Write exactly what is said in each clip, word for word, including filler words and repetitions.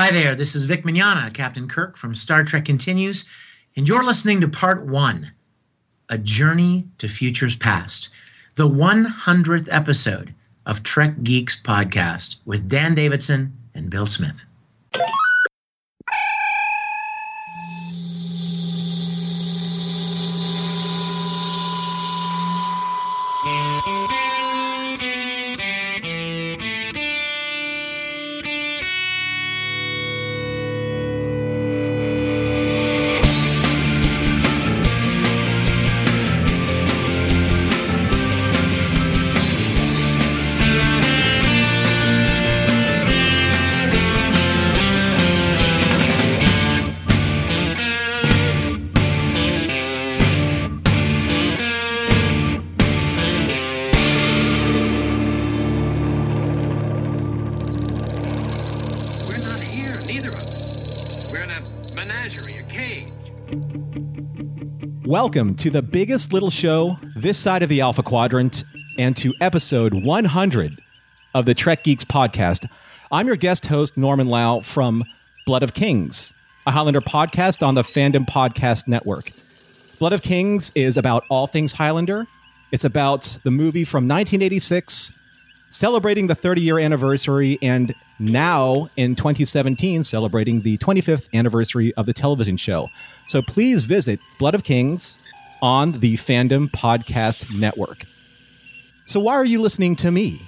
Hi there, this is Vic Mignogna, Captain Kirk from Star Trek Continues, and you're listening to Part one, A Journey to Futures Past, the one hundredth episode of Trek Geeks podcast with Dan Davidson and Bill Smith. Welcome to the biggest little show this side of the Alpha Quadrant and to episode one hundred of the Trek Geeks podcast. I'm your guest host, Norman Lau from Blood of Kings, a Highlander podcast on the Fandom Podcast Network. Blood of Kings is about all things Highlander. It's about the movie from nineteen eighty-six, celebrating the thirty-year anniversary, and now in twenty seventeen, celebrating the twenty-fifth anniversary of the television show. So please visit Blood of Kings on the Fandom Podcast Network. So why are you listening to me?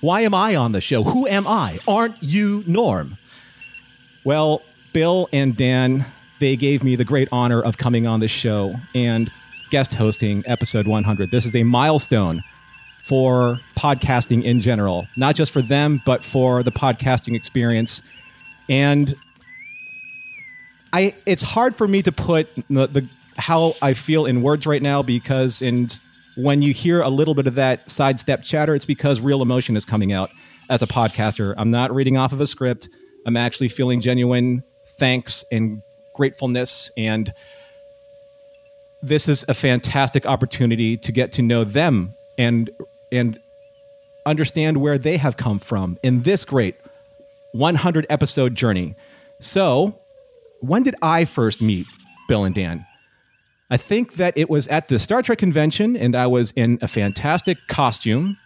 Why am I on the show? Who am I? Aren't you Norm? Well, Bill and Dan, they gave me the great honor of coming on this show and guest hosting episode one hundred. This is a milestone for podcasting in general, not just for them, but for the podcasting experience. And I, it's hard for me to put the, the how I feel in words right now, because and when you hear a little bit of that sidestep chatter, it's because real emotion is coming out as a podcaster. I'm not reading off of a script. I'm actually feeling genuine thanks and gratefulness, and this is a fantastic opportunity to get to know them and and understand where they have come from in this great one hundred episode journey. So when did I first meet Bill and Dan? I think that it was at the Star Trek convention, and I was in a fantastic costume.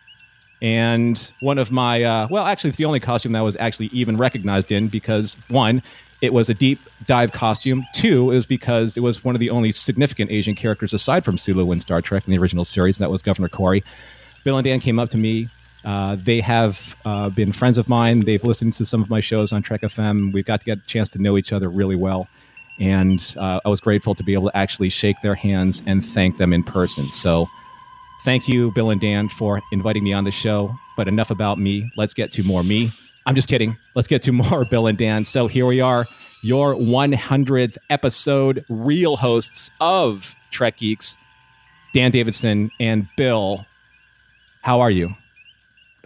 And one of my, uh, well, actually, it's the only costume that I was actually even recognized in, because one, it was a deep dive costume. Two, it was because it was one of the only significant Asian characters aside from Sulu in Star Trek in the original series, and that was Governor Corey. Bill and Dan came up to me. Uh, they have uh, been friends of mine. They've listened to some of my shows on Trek F M. We've got to get a chance to know each other really well. And uh, I was grateful to be able to actually shake their hands and thank them in person. So thank you, Bill and Dan, for inviting me on the show. But enough about me. Let's get to more me. I'm just kidding. Let's get to more Bill and Dan. So here we are, your one hundredth episode, real hosts of Trek Geeks, Dan Davidson and Bill. How are you?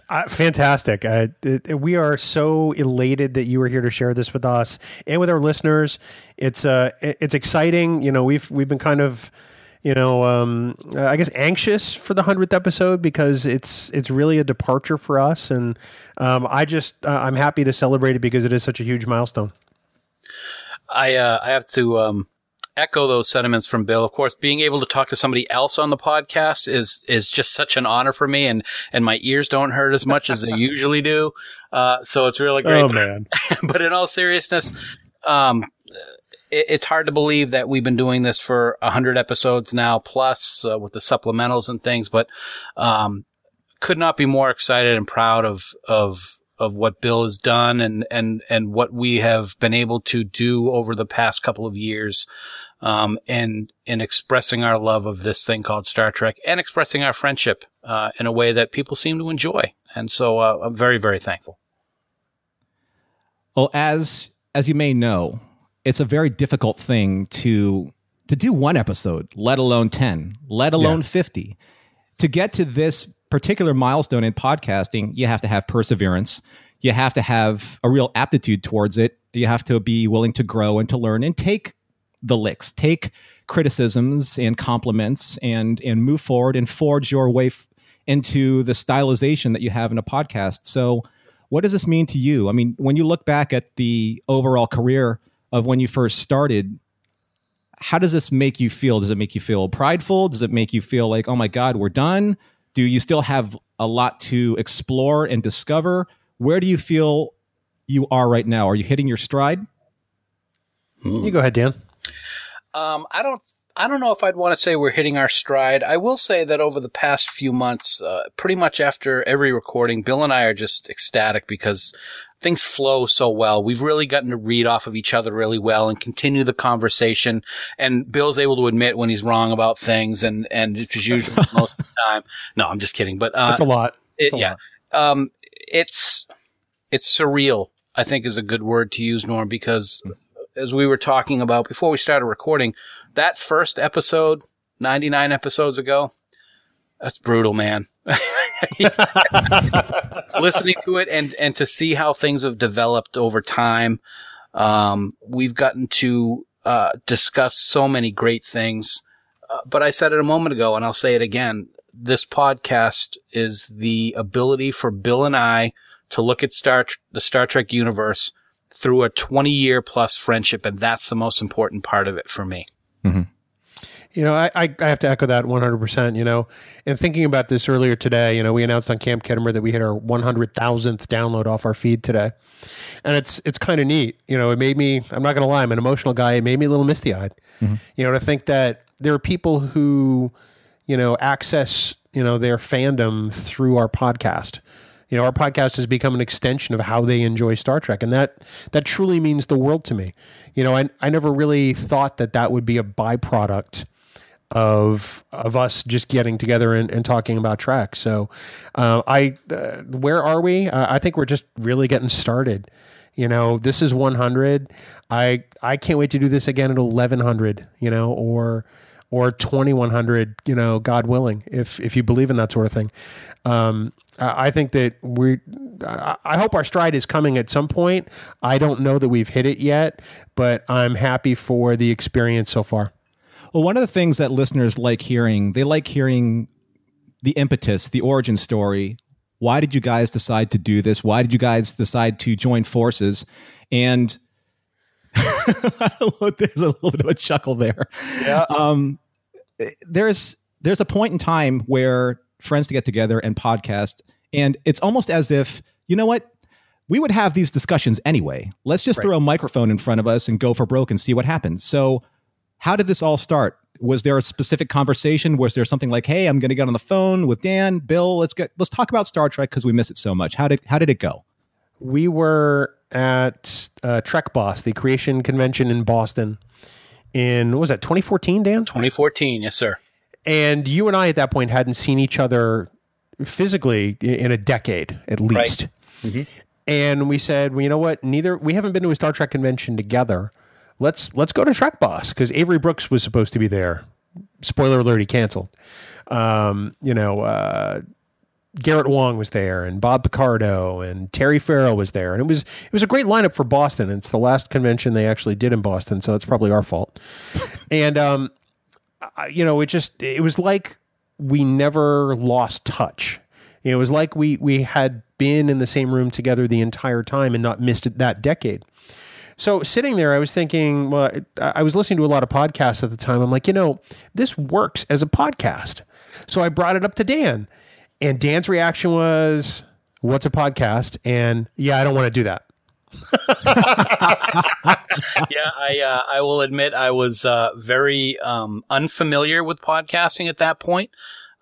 Uh, fantastic. Uh, we are so elated that you were here to share this with us and with our listeners. It's uh, it's exciting. You know, we've we've been kind of, you know, um, I guess anxious for the hundredth episode, because it's it's really a departure for us, and um, I just uh, I'm happy to celebrate it because it is such a huge milestone. I uh, I have to um, echo those sentiments from Bill. Of course, being able to talk to somebody else on the podcast is is just such an honor for me, and and my ears don't hurt as much as they usually do. Uh, so it's really great. Oh man! But in all seriousness, um. It's hard to believe that we've been doing this for one hundred episodes now, plus uh, with the supplementals and things, but um, could not be more excited and proud of of of what Bill has done and and and what we have been able to do over the past couple of years, um, and in expressing our love of this thing called Star Trek and expressing our friendship uh, in a way that people seem to enjoy. And so uh, I'm very, very thankful. Well, as as you may know, it's a very difficult thing to to do one episode, let alone ten, let alone yeah. fifty. To get to this particular milestone in podcasting, you have to have perseverance. You have to have a real aptitude towards it. You have to be willing to grow and to learn and take the licks, take criticisms and compliments, and and move forward and forge your way f- into the stylization that you have in a podcast. So What does this mean to you? I mean, when you look back at the overall career of when you first started, how does this make you feel? Does it make you feel prideful? Does it make you feel like, oh my God, we're done? Do you still have a lot to explore and discover? Where do you feel you are right now? Are you hitting your stride? Mm. You go ahead, Dan. Um, I don't I don't know if I'd want to say we're hitting our stride. I will say that over the past few months, uh, pretty much after every recording, Bill and I are just ecstatic because things flow so well. We've really gotten to read off of each other really well and continue the conversation. And Bill's able to admit when he's wrong about things, and, and it's usually most of the time. No, I'm just kidding. But uh, it's a lot. It's it, a yeah, lot. Um, it's it's surreal, I think, is a good word to use, Norm, because as we were talking about before we started recording, that first episode, ninety-nine episodes ago, that's brutal, man. Listening to it and, and to see how things have developed over time. Um, we've gotten to uh, discuss so many great things. Uh, but I said it a moment ago, and I'll say it again. This podcast is the ability for Bill and I to look at Star the Star Trek universe through a twenty-year-plus friendship, and that's the most important part of it for me. Mm-hmm. You know, I, I have to echo that one hundred percent, you know, and thinking about this earlier today, you know, we announced on Camp Khitomer that we hit our one hundred thousandth download off our feed today. And it's it's kind of neat. You know, it made me, I'm not going to lie, I'm an emotional guy. It made me a little misty-eyed, mm-hmm. you know, to think that there are people who, you know, access, you know, their fandom through our podcast. You know, our podcast has become an extension of how they enjoy Star Trek. And that that truly means the world to me. You know, I I never really thought that that would be a byproduct of of us just getting together and, and talking about Trek. So uh, I uh, where are we? Uh, I think we're just really getting started. You know, this is one hundred. I I can't wait to do this again at eleven hundred, you know, or... or twenty-one hundred, you know, God willing, if if you believe in that sort of thing. Um, I think that we, I hope our stride is coming at some point. I don't know that we've hit it yet, but I'm happy for the experience so far. Well, one of the things that listeners like hearing, they like hearing the impetus, the origin story. Why did you guys decide to do this? Why did you guys decide to join forces? And there's a little bit of a chuckle there. Yeah. Um, there's there's a point in time where friends to get together and podcast, and it's almost as if, you know what, we would have these discussions anyway. Let's just right. throw a microphone in front of us and go for broke and see what happens. So how did this all start? Was there a specific conversation? Was there something like, hey, I'm going to get on the phone with Dan, Bill, let's get let's talk about Star Trek because we miss it so much. How did how did it go? We were at uh, Trek Boss, the creation convention in Boston in, what was that, twenty fourteen, Dan? twenty fourteen, yes, sir. And you and I at that point hadn't seen each other physically in a decade, at least. Right. Mm-hmm. And we said, well, you know what, neither, we haven't been to a Star Trek convention together. Let's let's go to Trek Boss, because Avery Brooks was supposed to be there. Spoiler alert, he canceled. Um, you know, uh, Garrett Wong was there, and Bob Picardo, and Terry Farrell was there, and it was it was a great lineup for Boston. And it's the last convention they actually did in Boston, so it's probably our fault. And um, I, you know, it just it was like we never lost touch. You know, it was like we we had been in the same room together the entire time and not missed it that decade. So sitting there, I was thinking, well, I was listening to a lot of podcasts at the time. I'm like, you know, this works as a podcast. So I brought it up to Dan. And Dan's reaction was, what's a podcast? And yeah, I don't want to do that. yeah, I uh, I will admit I was uh, very um, unfamiliar with podcasting at that point.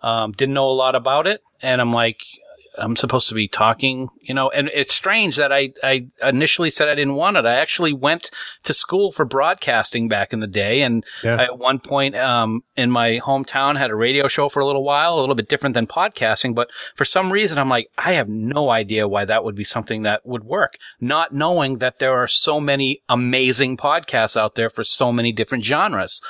Um, didn't know a lot about it. And I'm like, I'm supposed to be talking, you know, and it's strange that I, I initially said I didn't want it. I actually went to school for broadcasting back in the day. And yeah. I, at one point um, in my hometown, had a radio show for a little while, a little bit different than podcasting. But for some reason, I'm like, I have no idea why that would be something that would work, not knowing that there are so many amazing podcasts out there for so many different genres.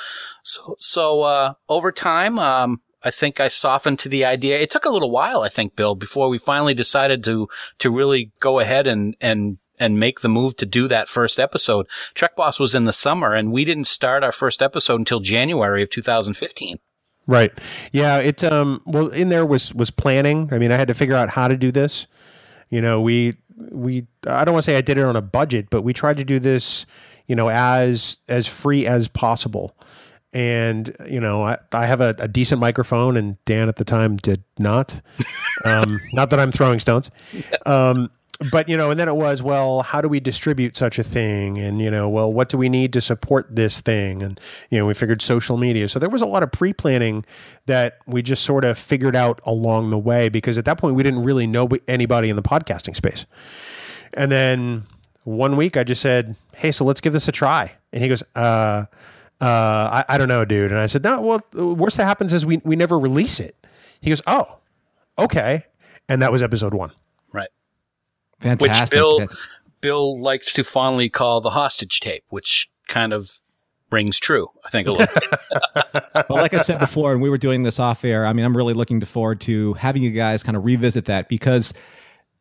So, so uh, over time, um, I think I softened to the idea. It took a little while, I think, Bill, before we finally decided to to really go ahead and and and make the move to do that first episode. Trek Boss was in the summer, and we didn't start our first episode until January of two thousand fifteen. Right. Yeah. It um. Well, in there was was planning. I mean, I had to figure out how to do this. You know, we we, I don't want to say I did it on a budget, but we tried to do this, you know, as, as free as possible. And, you know, I, I have a, a decent microphone, and Dan at the time did not, um, not that I'm throwing stones. Um, But, you know, and then it was, well, how do we distribute such a thing? And, you know, well, what do we need to support this thing? And, you know, we figured social media. So there was a lot of pre-planning that we just sort of figured out along the way, because at that point we didn't really know anybody in the podcasting space. And then one week I just said, hey, so let's give this a try. And he goes, uh, uh, I, I don't know, dude. And I said, no, well, worst that happens is we, we never release it. He goes, oh, okay. And that was episode one. Right. Fantastic. Which Bill, Bill likes to fondly call the hostage tape, which kind of rings true, I think, a little bit. Well, like I said before, and we were doing this off air, I mean, I'm really looking forward to having you guys kind of revisit that, because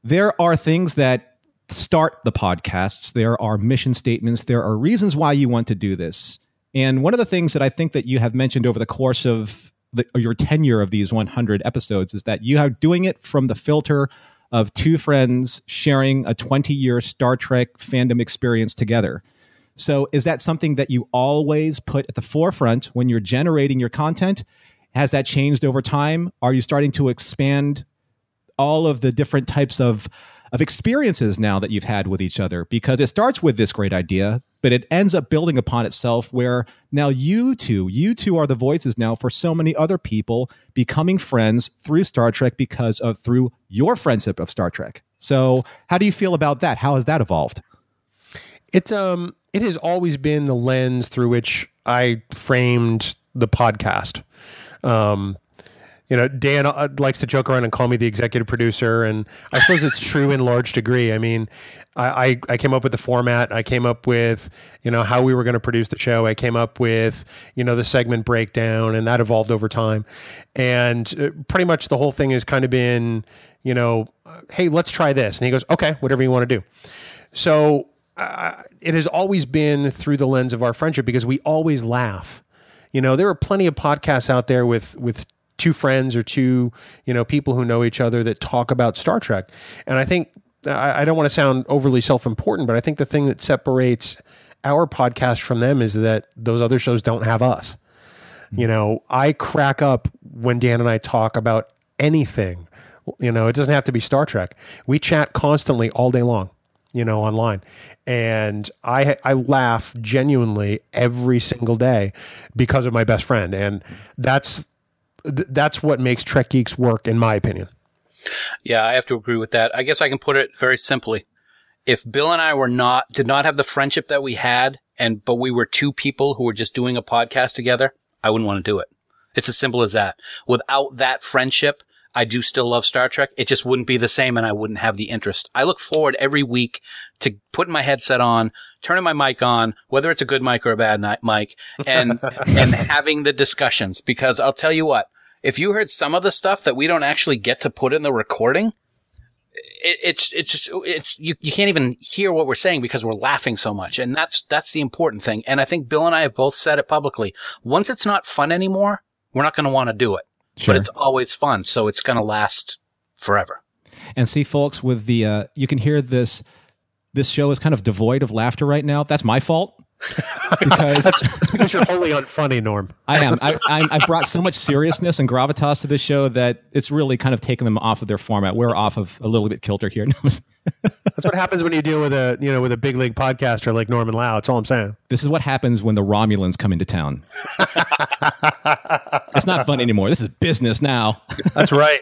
there are things that start the podcasts. There are mission statements. There are reasons why you want to do this. And one of the things that I think that you have mentioned over the course of the, your tenure of these one hundred episodes is that you are doing it from the filter of two friends sharing a twenty-year Star Trek fandom experience together. So is that something that you always put at the forefront when you're generating your content? Has that changed over time? Are you starting to expand all of the different types of, of experiences now that you've had with each other? Because it starts with this great idea, but it ends up building upon itself, where now you two, you two are the voices now for so many other people becoming friends through Star Trek because of through your friendship of Star Trek. So how do you feel about that? How has that evolved? It's um it has always been the lens through which I framed the podcast. Um You know, Dan likes to joke around and call me the executive producer, and I suppose it's true in large degree. I mean, I, I, I came up with the format. I came up with, you know, how we were going to produce the show. I came up with, you know, the segment breakdown, and that evolved over time. And pretty much the whole thing has kind of been, you know, hey, let's try this. And he goes, okay, whatever you want to do. So uh, it has always been through the lens of our friendship, because we always laugh. You know, there are plenty of podcasts out there with, with, two friends or two, you know, people who know each other that talk about Star Trek. And I think, I, I don't want to sound overly self-important, but I think the thing that separates our podcast from them is that those other shows don't have us. Mm-hmm. You know, I crack up when Dan and I talk about anything. You know, it doesn't have to be Star Trek. We chat constantly all day long, you know, online. And I I laugh genuinely every single day because of my best friend. And that's, That's what makes Trek Geeks work, in my opinion. Yeah, I have to agree with that. I guess I can put it very simply. If Bill and I were not, did not have the friendship that we had, and but we were two people who were just doing a podcast together, I wouldn't want to do it. It's as simple as that. Without that friendship, I do still love Star Trek. It just wouldn't be the same, and I wouldn't have the interest. I look forward every week to putting my headset on, turning my mic on, whether it's a good mic or a bad mic, and and having the discussions. Because I'll tell you what, if you heard some of the stuff that we don't actually get to put in the recording, it, it's it's just it's you, you can't even hear what we're saying because we're laughing so much, and that's that's the important thing. And I think Bill and I have both said it publicly. Once it's not fun anymore, we're not going to want to do it. Sure. But it's always fun, so it's going to last forever. And see, folks, with the uh, you can hear this. This show is kind of devoid of laughter right now. That's my fault. Because, that's because you're wholly unfunny, Norm. I am. I, I, I brought so much seriousness and gravitas to this show that it's really kind of taken them off of their format. We're off of a little bit kilter here. That's what happens when you deal with a you know with a big league podcaster like Norman Lau. That's all I'm saying. This is what happens when the Romulans come into town. It's not fun anymore. This is business now. That's right.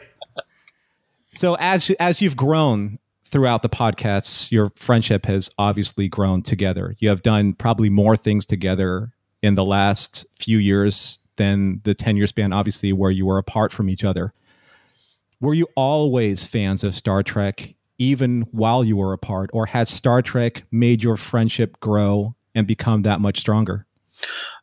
So as as you've grown throughout the podcasts, your friendship has obviously grown together. You have done probably more things together in the last few years than the ten-year span, obviously, where you were apart from each other. Were you always fans of Star Trek, even while you were apart, or has Star Trek made your friendship grow and become that much stronger?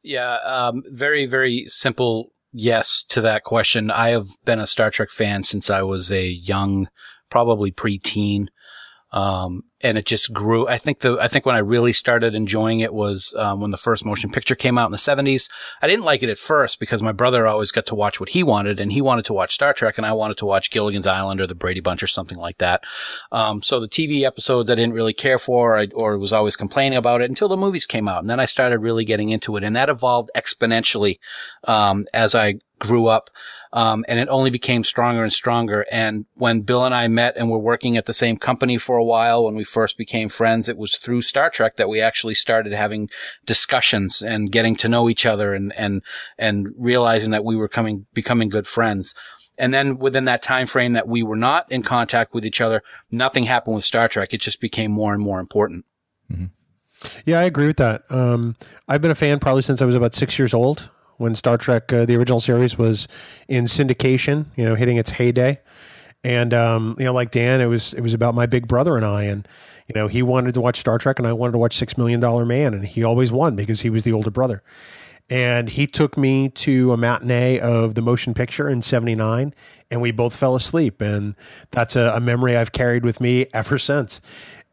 Yeah, um, very, very simple yes to that question. I have been a Star Trek fan since I was a young, probably preteen. Um, and it just grew. I think the, I think when I really started enjoying it was, um, when the first motion picture came out in the seventies. I didn't like it at first because my brother always got to watch what he wanted, and he wanted to watch Star Trek and I wanted to watch Gilligan's Island or the Brady Bunch or something like that. Um, so the T V episodes I didn't really care for, I, or was always complaining about it until the movies came out. And then I started really getting into it, and that evolved exponentially, um, as I grew up. Um, and it only became stronger and stronger. And when Bill and I met and were working at the same company for a while, when we first became friends, it was through Star Trek that we actually started having discussions and getting to know each other and, and, and realizing that we were coming, becoming good friends. And then within that time frame that we were not in contact with each other, nothing happened with Star Trek. It just became more and more important. Mm-hmm. Yeah, I agree with that. Um, I've been a fan probably since I was about six years old, when Star Trek, uh, the original series, was in syndication, you know, hitting its heyday. And, um, you know, like Dan, it was, it was about my big brother and I, and, you know, he wanted to watch Star Trek and I wanted to watch Six Million Dollar Man. And he always won because he was the older brother. And he took me to a matinee of the motion picture in seventy-nine, and we both fell asleep. And that's a, a memory I've carried with me ever since.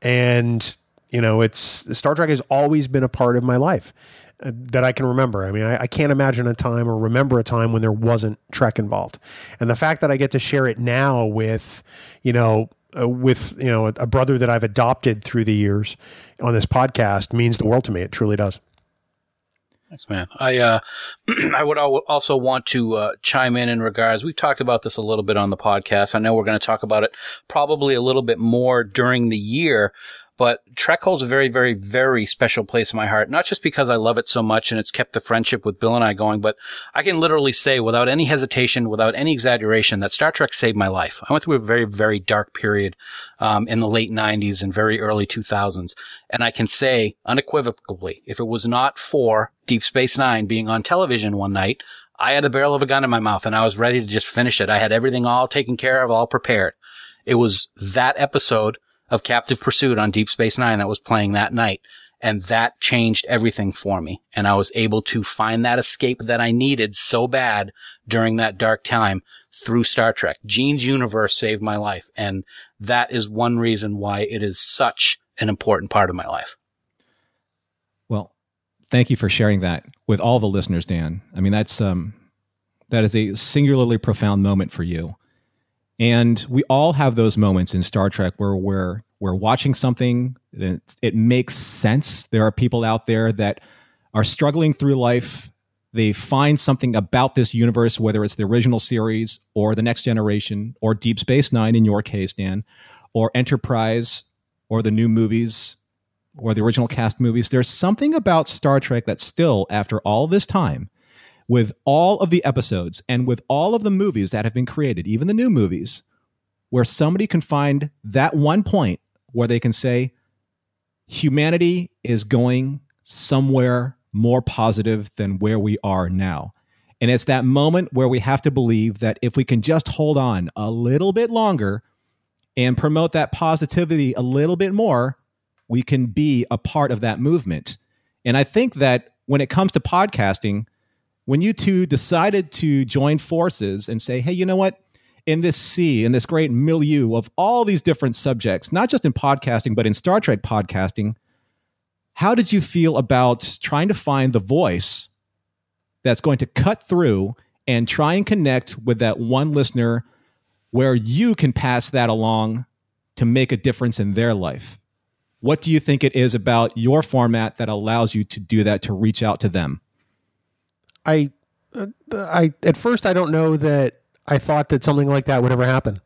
And, you know, it's, Star Trek has always been a part of my life that I can remember. I mean, I, I can't imagine a time or remember a time when there wasn't Trek involved. And the fact that I get to share it now with, you know, uh, with, you know, a, a brother that I've adopted through the years on this podcast means the world to me. It truly does. Thanks, man. I, uh, I would al- also want to, uh, chime in in regards, we've talked about this a little bit on the podcast. I know we're going to talk about it probably a little bit more during the year, but Trek holds a very, very, very special place in my heart, not just because I love it so much and it's kept the friendship with Bill and I going, but I can literally say without any hesitation, without any exaggeration, that Star Trek saved my life. I went through a very, very dark period um in the late nineties and very early two thousands. And I can say unequivocally, if it was not for Deep Space Nine being on television one night, I had a barrel of a gun in my mouth and I was ready to just finish it. I had everything all taken care of, all prepared. It was that episode of Captive Pursuit on Deep Space Nine that was playing that night. And that changed everything for me. And I was able to find that escape that I needed so bad during that dark time through Star Trek. Gene's universe saved my life. And that is one reason why it is such an important part of my life. Well, thank you for sharing that with all the listeners, Dan. I mean, that's, um, that is a singularly profound moment for you. And we all have those moments in Star Trek where we're, we're watching something and it makes sense. There are people out there that are struggling through life. They find something about this universe, whether it's the original series or The Next Generation or Deep Space Nine in your case, Dan, or Enterprise or the new movies or the original cast movies. There's something about Star Trek that still, after all this time, with all of the episodes and with all of the movies that have been created, even the new movies, where somebody can find that one point where they can say, humanity is going somewhere more positive than where we are now. And it's that moment where we have to believe that if we can just hold on a little bit longer and promote that positivity a little bit more, we can be a part of that movement. And I think that when it comes to podcasting, when you two decided to join forces and say, hey, you know what, in this sea, in this great milieu of all these different subjects, not just in podcasting, but in Star Trek podcasting, how did you feel about trying to find the voice that's going to cut through and try and connect with that one listener where you can pass that along to make a difference in their life? What do you think it is about your format that allows you to do that, to reach out to them? I, I, at first, I don't know that I thought that something like that would ever happen.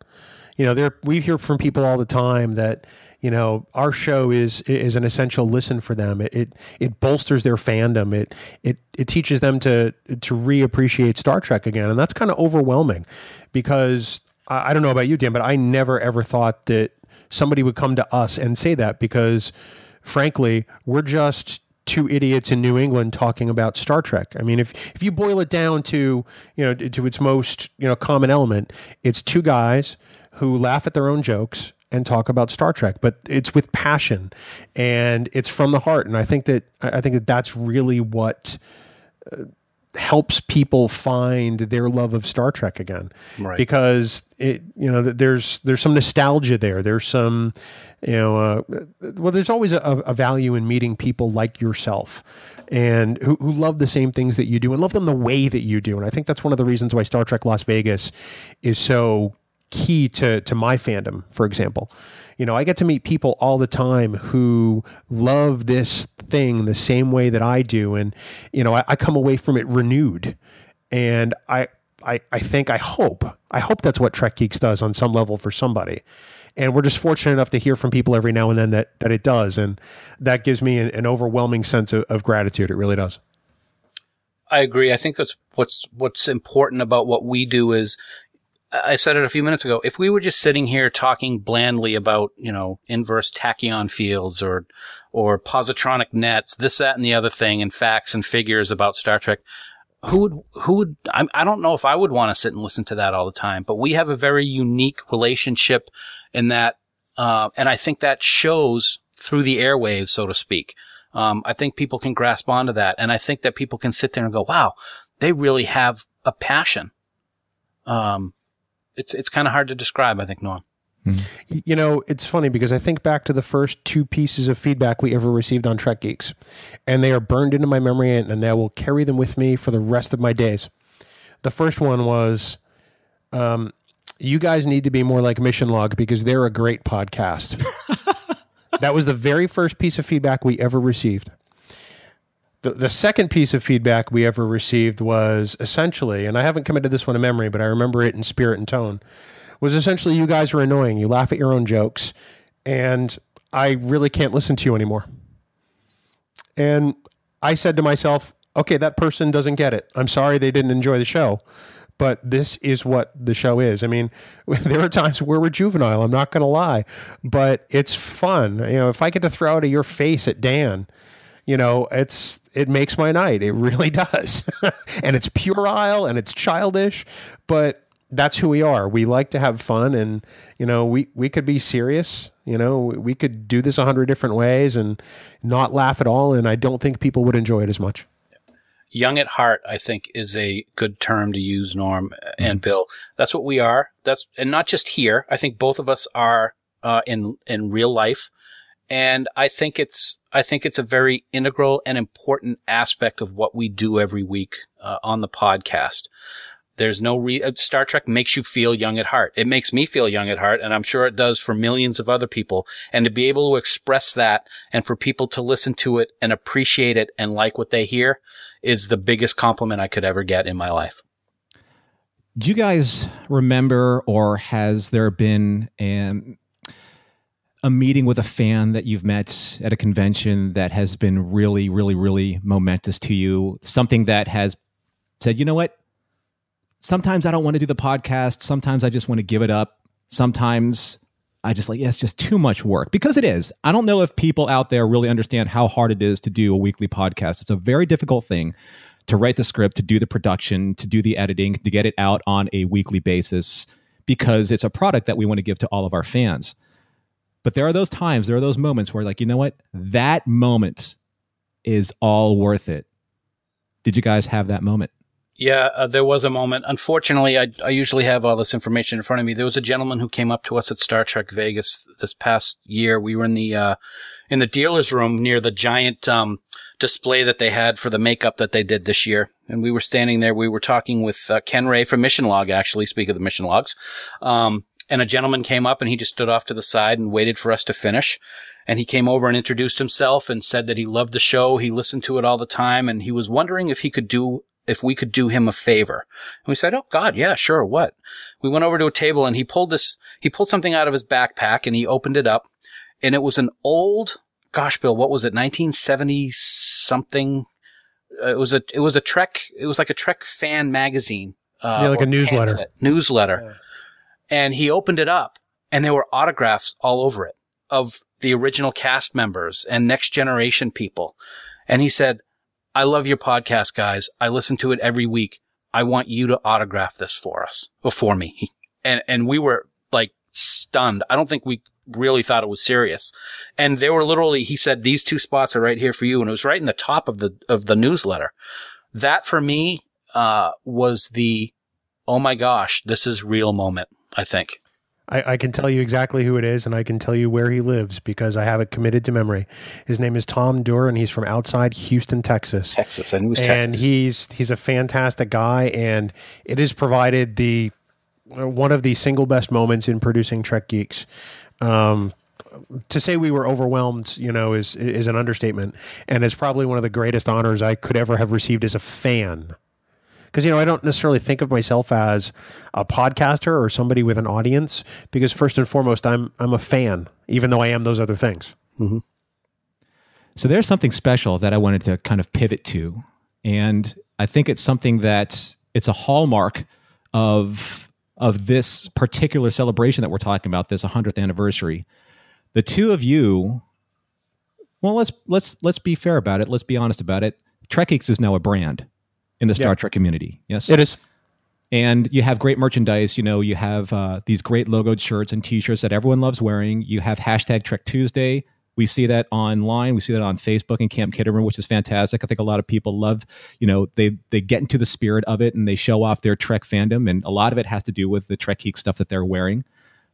You know, there, we hear from people all the time that, you know, our show is, is an essential listen for them. It, it, it bolsters their fandom. It, it, it teaches them to, to reappreciate Star Trek again. And that's kind of overwhelming because I, I don't know about you, Dan, but I never ever thought that somebody would come to us and say that, because frankly, we're just two idiots in New England talking about Star Trek. I mean, if if you boil it down to, you know, to its most, you know, common element, it's two guys who laugh at their own jokes and talk about Star Trek, but it's with passion and it's from the heart. And I think that I think that that's really what uh, helps people find their love of Star Trek again, right? Because it, you know, there's there's some nostalgia there. There's some, you know, uh, well, there's always a, a value in meeting people like yourself, and who, who love the same things that you do and love them the way that you do. And I think that's one of the reasons why Star Trek Las Vegas is so key to to my fandom, for example. You know, I get to meet people all the time who love this thing the same way that I do. And, you know, I, I come away from it renewed. And I, I I think, I hope, I hope that's what Trek Geeks does on some level for somebody. And we're just fortunate enough to hear from people every now and then that, that it does. And that gives me an, an overwhelming sense of, of gratitude. It really does. I agree. I think that's what's what's important about what we do is, I said it a few minutes ago, if we were just sitting here talking blandly about, you know, inverse tachyon fields or or positronic nets, this, that, and the other thing, and facts and figures about Star Trek, who would, who would, I, I don't know if I would want to sit and listen to that all the time, but we have a very unique relationship in that, uh, and I think that shows through the airwaves, so to speak. Um, I think people can grasp onto that, and I think that people can sit there and go, wow, they really have a passion. Um, It's it's kind of hard to describe, I think, Norm. Mm-hmm. You know, it's funny because I think back to the first two pieces of feedback we ever received on Trek Geeks, and they are burned into my memory, and, and I will carry them with me for the rest of my days. The first one was, um, you guys need to be more like Mission Log because they're a great podcast. That was the very first piece of feedback we ever received. The, the second piece of feedback we ever received was essentially, and I haven't committed this one to memory, but I remember it in spirit and tone, was essentially, you guys are annoying. You laugh at your own jokes, and I really can't listen to you anymore. And I said to myself, okay, that person doesn't get it. I'm sorry they didn't enjoy the show, but this is what the show is. I mean, there are times where we're juvenile, I'm not going to lie, but it's fun. You know, if I get to throw out of your face at Dan, you know, it's it makes my night. It really does. And it's puerile and it's childish, but that's who we are. We like to have fun, and, you know, we, we could be serious. You know, we could do this a hundred different ways and not laugh at all, and I don't think people would enjoy it as much. Young at heart, I think, is a good term to use, Norm and mm-hmm. Bill. That's what we are. That's and not just here. I think both of us are uh, in in real life. And I think it's I think it's a very integral and important aspect of what we do every week uh, on the podcast. There's no re- Star Trek makes you feel young at heart. It makes me feel young at heart, and I'm sure it does for millions of other people. And to be able to express that, and for people to listen to it and appreciate it and like what they hear, is the biggest compliment I could ever get in my life. Do you guys remember, or has there been an a meeting with a fan that you've met at a convention that has been really, really, really momentous to you? Something that has said, you know what? Sometimes I don't want to do the podcast. Sometimes I just want to give it up. Sometimes I just like, yeah, it's just too much work, because it is. I don't know if people out there really understand how hard it is to do a weekly podcast. It's a very difficult thing to write the script, to do the production, to do the editing, to get it out on a weekly basis, because it's a product that we want to give to all of our fans. But there are those times, there are those moments where, like, you know what? That moment is all worth it. Did you guys have that moment? Yeah, uh, there was a moment. Unfortunately, I, I usually have all this information in front of me. There was a gentleman who came up to us at Star Trek Vegas this past year. We were in the uh, in the dealer's room near the giant um, display that they had for the makeup that they did this year. And we were standing there. We were talking with uh, Ken Ray from Mission Log, actually. Speak of the Mission Logs. Um And a gentleman came up, and he just stood off to the side and waited for us to finish. And he came over and introduced himself and said that he loved the show. He listened to it all the time, and he was wondering if he could do, if we could do him a favor. And we said, oh, God, yeah, sure, what? We went over to a table, and he pulled this, he pulled something out of his backpack, and he opened it up. And it was an old, gosh, Bill, what was it, nineteen seventy something? It was a, it was a Trek, it was like a Trek fan magazine. Uh, yeah, like a newsletter. Pamphlet, newsletter. Yeah. And he opened it up, and there were autographs all over it of the original cast members and Next Generation people. And he said, I love your podcast, guys. I listen to it every week. I want you to autograph this for us, or for me. And, and we were, like, stunned. I don't think we really thought it was serious. And they were literally, he said, these two spots are right here for you. And it was right in the top of the, of the newsletter. that for me uh, was the, oh my gosh, this is real moment, I think. I, I can tell you exactly who it is, and I can tell you where he lives because I have it committed to memory. His name is Tom Durr, and he's from outside Houston, Texas. Texas, and who's Texas? And he's he's a fantastic guy, and it has provided the one of the single best moments in producing Trek Geeks. Um, to say we were overwhelmed, you know, is is an understatement, and it's probably one of the greatest honors I could ever have received as a fan. Because, you know, I don't necessarily think of myself as a podcaster or somebody with an audience, because first and foremost, I'm I'm a fan, even though I am those other things. Mm-hmm. So there's something special that I wanted to kind of pivot to. And I think it's something that it's a hallmark of, of this particular celebration that we're talking about, this one hundredth anniversary. The two of you, well, let's let's let's be fair about it. Let's be honest about it. Trek Geeks is now a brand in the Star yeah. Trek community. Yes, it is. And you have great merchandise. You know, you have uh, these great logoed shirts and t-shirts that everyone loves wearing. You have hashtag Trek Tuesday. We see that online. We see that on Facebook and Camp Khitomer, which is fantastic. I think a lot of people love, you know, they, they get into the spirit of it and they show off their Trek fandom. And a lot of it has to do with the Trek Geek stuff that they're wearing.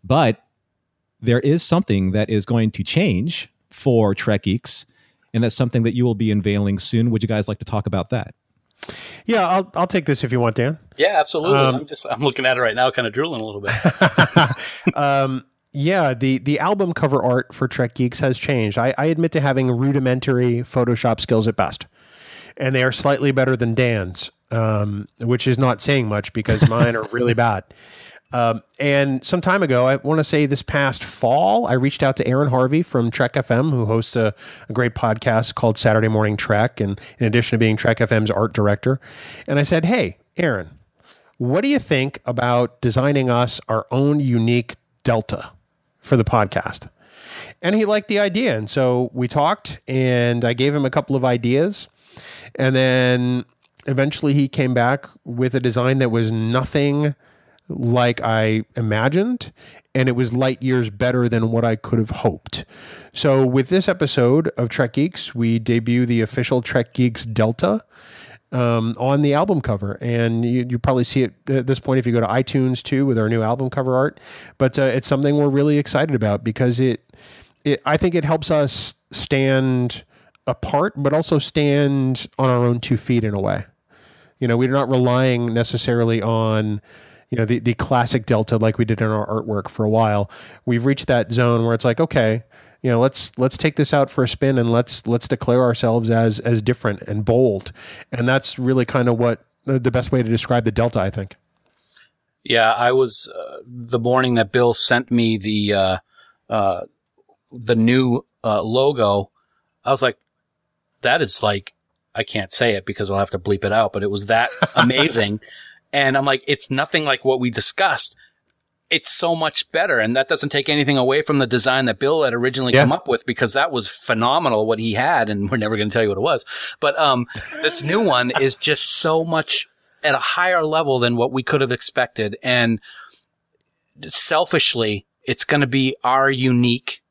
But there is something that is going to change for Trek Geeks. And that's something that you will be unveiling soon. Would you guys like to talk about that? Yeah, I'll I'll take this if you want, Dan. Yeah, absolutely. Um, I'm just I'm looking at it right now, kind of drooling a little bit. um, yeah, the the album cover art for Trek Geeks has changed. I, I admit to having rudimentary Photoshop skills at best, and they are slightly better than Dan's, um, which is not saying much because mine are really bad. Um, and some time ago, I want to say this past fall, I reached out to Aaron Harvey from Trek F M, who hosts a, a great podcast called Saturday Morning Trek, and in addition to being Trek F M's art director. And I said, hey, Aaron, what do you think about designing us our own unique Delta for the podcast? And he liked the idea. And so we talked, and I gave him a couple of ideas. And then eventually he came back with a design that was nothing like I imagined, and it was light years better than what I could have hoped. So with this episode of Trek Geeks, we debut the official Trek Geeks Delta um, on the album cover. And you, you probably see it at this point if you go to iTunes too with our new album cover art. But uh, it's something we're really excited about because it, it, I think it helps us stand apart, but also stand on our own two feet in a way. You know, we're not relying necessarily on you know, the, the classic Delta like we did in our artwork for a while. We've reached that zone where it's like, okay, you know, let's let's take this out for a spin and let's let's declare ourselves as as different and bold. And that's really kind of what the, the best way to describe the Delta, I think. Yeah, I was uh, the morning that Bill sent me the uh, uh, the new uh, logo. I was like, that is like, I can't say it because I'll have to bleep it out, but it was that amazing. And I'm like, it's nothing like what we discussed. It's so much better. And that doesn't take anything away from the design that Bill had originally yeah. come up with, because that was phenomenal what he had. And we're never going to tell you what it was. But um, this new one is just so much at a higher level than what we could have expected. And selfishly, it's going to be our unique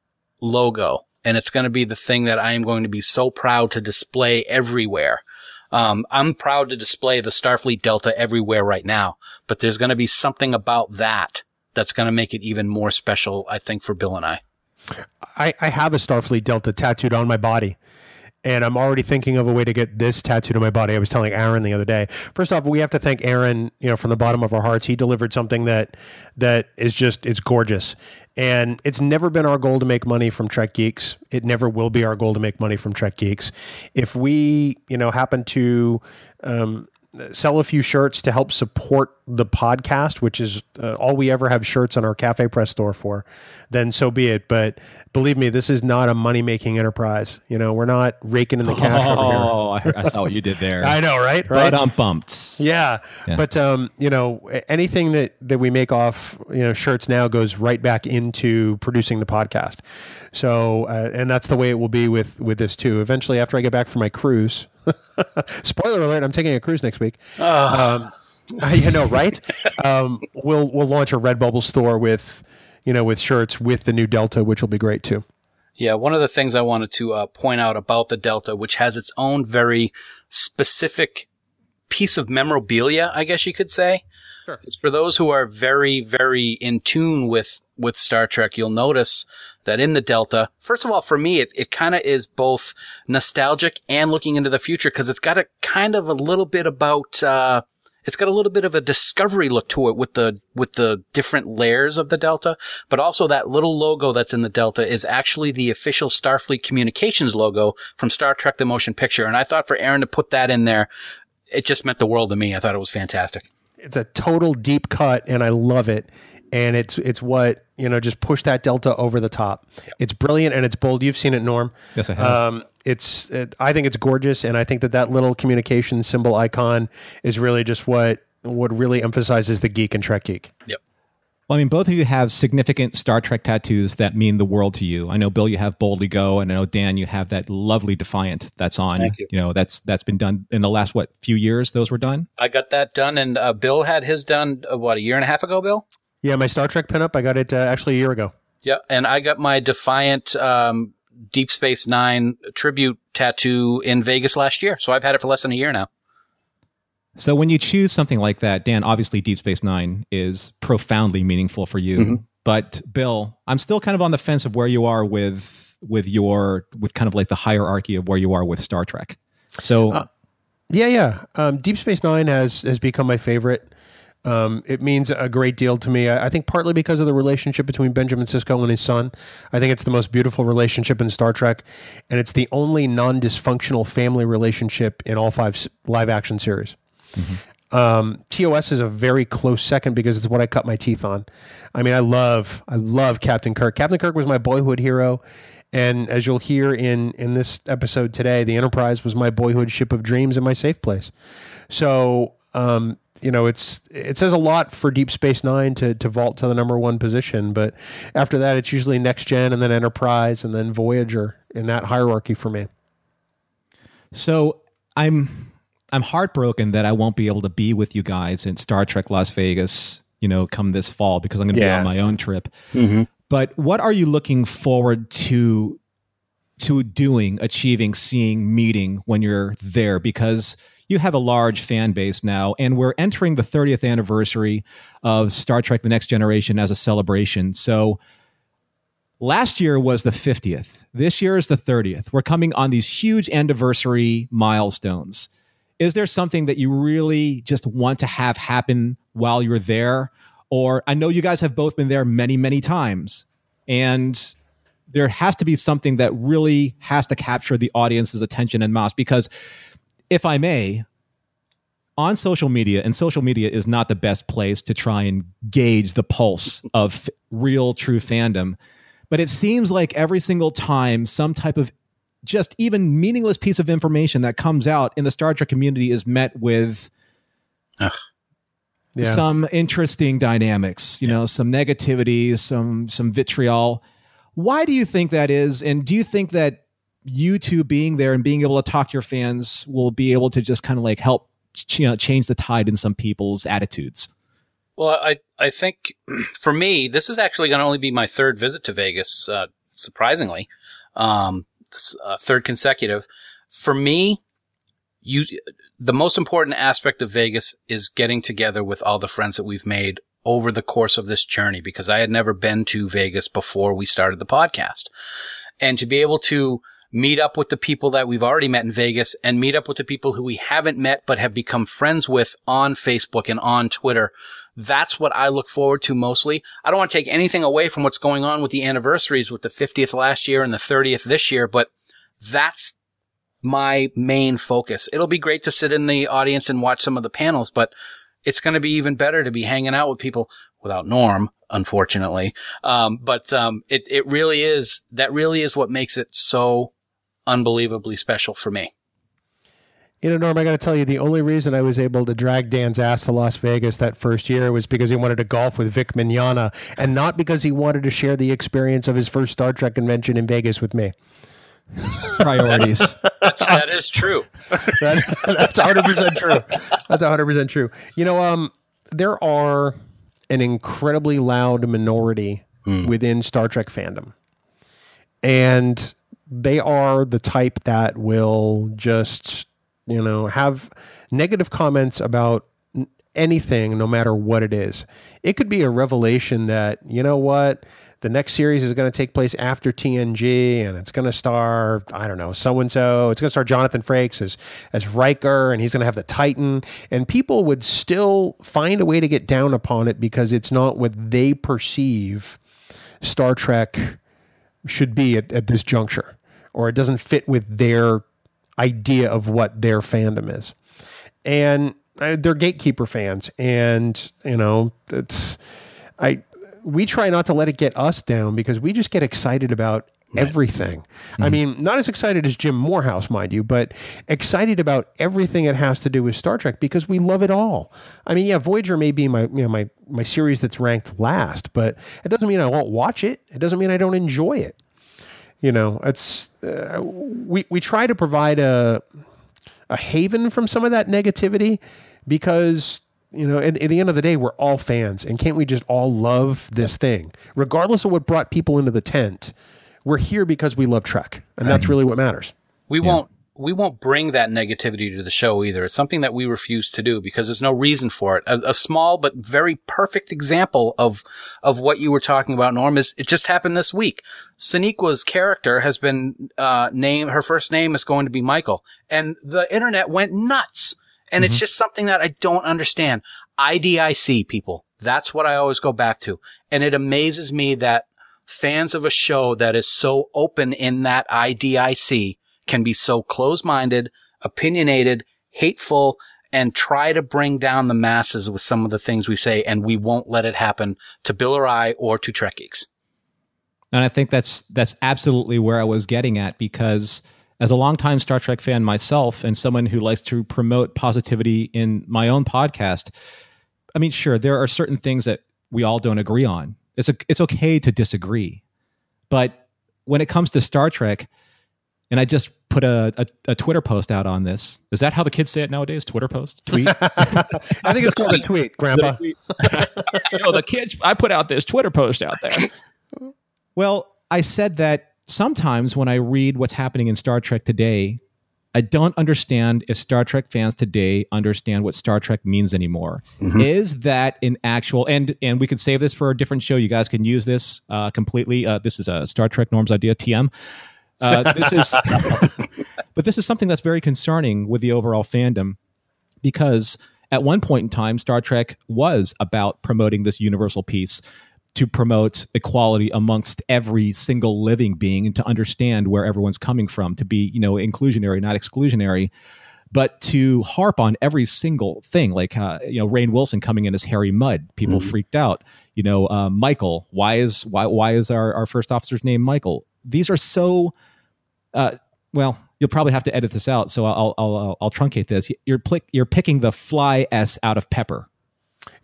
logo. And it's going to be the thing that I am going to be so proud to display everywhere. Um, I'm proud to display the Starfleet Delta everywhere right now, but there's going to be something about that that's going to make it even more special, I think, for Bill and I. I. I have a Starfleet Delta tattooed on my body, and I'm already thinking of a way to get this tattooed on my body. I was telling Aaron the other day. First off, we have to thank Aaron, you know, from the bottom of our hearts. He delivered something that that is just, it's gorgeous. And it's never been our goal to make money from Trek Geeks. It never will be our goal to make money from Trek Geeks. If we, you know, happen to um, sell a few shirts to help support the podcast, which is uh, all we ever have shirts on our Cafe Press store for, then so be it. But believe me, this is not a money-making enterprise. You know, we're not raking in the cash oh, over here. Oh, I, heard, I saw what you did there. I know, right? Right. But I'm bumped. Yeah. yeah. But, um, you know, anything that, that we make off, you know, shirts now goes right back into producing the podcast. So, uh, and that's the way it will be with, with this too. Eventually, after I get back from my cruise, spoiler alert, I'm taking a cruise next week. Oh. Um, you know, right? Um, we'll we'll launch a Redbubble store with, you know, with shirts with the new Delta, which will be great too. Yeah, one of the things I wanted to uh, point out about the Delta, which has its own very specific piece of memorabilia, I guess you could say. Sure. It's for those who are very, very in tune with, with Star Trek. You'll notice that in the Delta, first of all, for me, it, it kind of is both nostalgic and looking into the future, because it's got a kind of a little bit about, uh, it's got a little bit of a discovery look to it with the, with the different layers of the Delta, but also that little logo that's in the Delta is actually the official Starfleet Communications logo from Star Trek The Motion Picture. And I thought for Aaron to put that in there, it just meant the world to me. I thought it was fantastic. It's a total deep cut, and I love it. And it's it's what, you know, just push that Delta over the top. It's brilliant and it's bold. You've seen it, Norm. Yes, I have. Um, it's it, I think it's gorgeous, and I think that that little communication symbol icon is really just what what really emphasizes the geek and Trek geek. Yep. Well, I mean, both of you have significant Star Trek tattoos that mean the world to you. I know, Bill, you have Boldly Go, and I know, Dan, you have that lovely Defiant that's on. Thank you. You know, that's that's been done in the last, what, few years those were done? I got that done, and uh, Bill had his done, uh, what, a year and a half ago, Bill? Yeah, my Star Trek pinup, I got it uh, actually a year ago. Yeah, and I got my Defiant um, Deep Space Nine tribute tattoo in Vegas last year, so I've had it for less than a year now. So when you choose something like that, Dan, obviously Deep Space Nine is profoundly meaningful for you. Mm-hmm. But Bill, I'm still kind of on the fence of where you are with with your with kind of like the hierarchy of where you are with Star Trek. So, uh, yeah, yeah, um, Deep Space Nine has has become my favorite. Um, it means a great deal to me. I, I think partly because of the relationship between Benjamin Sisko and his son. I think it's the most beautiful relationship in Star Trek, and it's the only non-dysfunctional family relationship in all five live-action series. Mm-hmm. Um, T O S is a very close second because it's what I cut my teeth on. I mean, I love, I love Captain Kirk. Captain Kirk was my boyhood hero, and as you'll hear in in this episode today, the Enterprise was my boyhood ship of dreams and my safe place. So, um, you know, it's it says a lot for Deep Space Nine to to vault to the number one position, but after that, it's usually Next Gen and then Enterprise and then Voyager in that hierarchy for me. So I'm. I'm heartbroken that I won't be able to be with you guys in Star Trek Las Vegas, you know, come this fall, because I'm going to yeah. be on my own trip. Mm-hmm. But what are you looking forward to, to doing, achieving, seeing, meeting when you're there? Because you have a large fan base now, and we're entering the thirtieth anniversary of Star Trek The Next Generation as a celebration. So last year was the fiftieth. This year is the thirtieth. We're coming on these huge anniversary milestones. Is there something that you really just want to have happen while you're there? Or I know you guys have both been there many, many times, and there has to be something that really has to capture the audience's attention and mass. Because if I may, on social media, and social media is not the best place to try and gauge the pulse of real, true fandom, but it seems like every single time some type of just even meaningless piece of information that comes out in the Star Trek community is met with yeah. some interesting dynamics, you yeah. know, some negativity, some, some vitriol. Why do you think that is? And do you think that you two being there and being able to talk to your fans will be able to just kind of like help, you know, change the tide in some people's attitudes? Well, I, I think for me, this is actually going to only be my third visit to Vegas, uh, surprisingly. Um, Uh, third consecutive. For me, you the most important aspect of Vegas is getting together with all the friends that we've made over the course of this journey, because I had never been to Vegas before we started the podcast. And to be able to meet up with the people that we've already met in Vegas and meet up with the people who we haven't met but have become friends with on Facebook and on Twitter, that's what I look forward to mostly. I don't want to take anything away from what's going on with the anniversaries, with the fiftieth last year and the thirtieth this year, but that's my main focus. It'll be great to sit in the audience and watch some of the panels, but it's going to be even better to be hanging out with people without Norm, unfortunately. Um, but um, it, it really is, that really is what makes it so unbelievably special for me. You know, Norm, I got to tell you, the only reason I was able to drag Dan's ass to Las Vegas that first year was because he wanted to golf with Vic Mignogna, and not because he wanted to share the experience of his first Star Trek convention in Vegas with me. Priorities. that's, that is true. that, that's one hundred percent true. That's one hundred percent true. You know, um, there are an incredibly loud minority mm. within Star Trek fandom, and they are the type that will just you know, have negative comments about anything, no matter what it is. It could be a revelation that, you know what, the next series is going to take place after T N G, and it's going to star, I don't know, so-and-so. It's going to star Jonathan Frakes as, as Riker, and he's going to have the Titan. And people would still find a way to get down upon it because it's not what they perceive Star Trek should be at, at this juncture, or it doesn't fit with their idea of what their fandom is. And I, they're gatekeeper fans, and, you know, it's... I. we try not to let it get us down because we just get excited about everything. Mm-hmm. I mean, not as excited as Jim Morehouse, mind you, but excited about everything that has to do with Star Trek because we love it all. I mean, yeah, Voyager may be my, you know, my, my series that's ranked last, but it doesn't mean I won't watch it. It doesn't mean I don't enjoy it. You know, it's, uh, we, we try to provide a, a haven from some of that negativity because, you know, at, at the end of the day, we're all fans, and can't we just all love this thing? Regardless of what brought people into the tent, we're here because we love Trek, and right. that's really what matters. We yeah. won't we won't bring that negativity to the show either. It's something that we refuse to do because there's no reason for it. A, a small but very perfect example of of what you were talking about, Norm, is it just happened this week. Sonequa's character has been uh, named – her first name is going to be Michael, and the internet went nuts. And mm-hmm. it's just something that I don't understand. I D I C, people. That's what I always go back to. And it amazes me that fans of a show that is so open in that I D I C can be so close-minded, opinionated, hateful, and try to bring down the masses with some of the things we say, and we won't let it happen to Bill or I or to Trek Geeks. And I think that's that's absolutely where I was getting at, because as a longtime Star Trek fan myself and someone who likes to promote positivity in my own podcast, I mean, sure, there are certain things that we all don't agree on. It's a, it's okay to disagree. But when it comes to Star Trek, and I just put a, a, a Twitter post out on this. Is that how the kids say it nowadays? Twitter post? Tweet? I think it's called a tweet, Grandpa. The tweet. You know, the kids, I put out this Twitter post out there. Well, I said that sometimes when I read what's happening in Star Trek today, I don't understand if Star Trek fans today understand what Star Trek means anymore. Mm-hmm. Is that an actual, and and we could save this for a different show. You guys can use this uh, completely. Uh, this is a Star Trek Norm's idea, T M. Uh, this is, but this is something that's very concerning with the overall fandom, because at one point in time, Star Trek was about promoting this universal peace, to promote equality amongst every single living being and to understand where everyone's coming from, to be, you know, inclusionary, not exclusionary, but to harp on every single thing. Like, uh, you know, Rainn Wilson coming in as Harry Mudd, people mm-hmm. freaked out, you know, uh, Michael, why is, why, why is our, our first officer's name Michael? These are so, uh, well, you'll probably have to edit this out. So I'll, I'll, I'll, I'll truncate this. You're pl- you're picking the fly S out of pepper.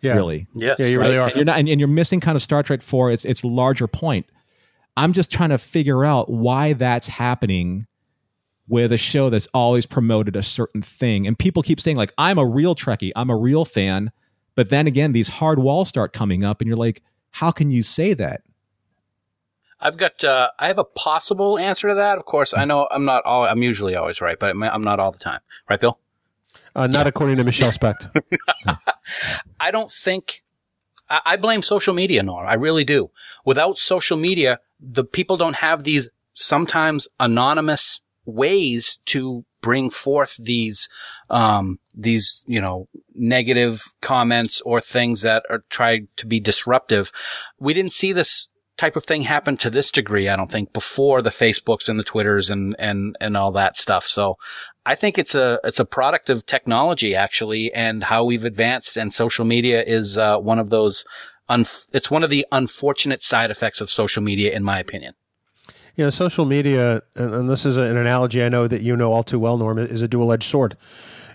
Yeah. Really, yes, yeah, you right? really are. And you're not, and, and you're missing kind of Star Trek for its its larger point. I'm just trying to figure out why that's happening with a show that's always promoted a certain thing, and people keep saying like, "I'm a real Trekkie, I'm a real fan," but then again, these hard walls start coming up, and you're like, "How can you say that?" I've got, uh, I have a possible answer to that. Of course, I know I'm not all, I'm usually always right, but I'm not all the time, right, Bill? Uh, not yeah. according to Michelle Specht. I don't think I, I blame social media, Norm. I really do. Without social media, the people don't have these sometimes anonymous ways to bring forth these, um, these, you know, negative comments or things that are tried to be disruptive. We didn't see this type of thing happened to this degree, I don't think, before the Facebooks and the Twitters and, and, and all that stuff. So I think it's a, it's a product of technology actually, and how we've advanced, and social media is uh, one of those, un- it's one of the unfortunate side effects of social media, in my opinion. You know, social media, and this is an analogy I know that you know all too well, Norm, is a dual-edged sword.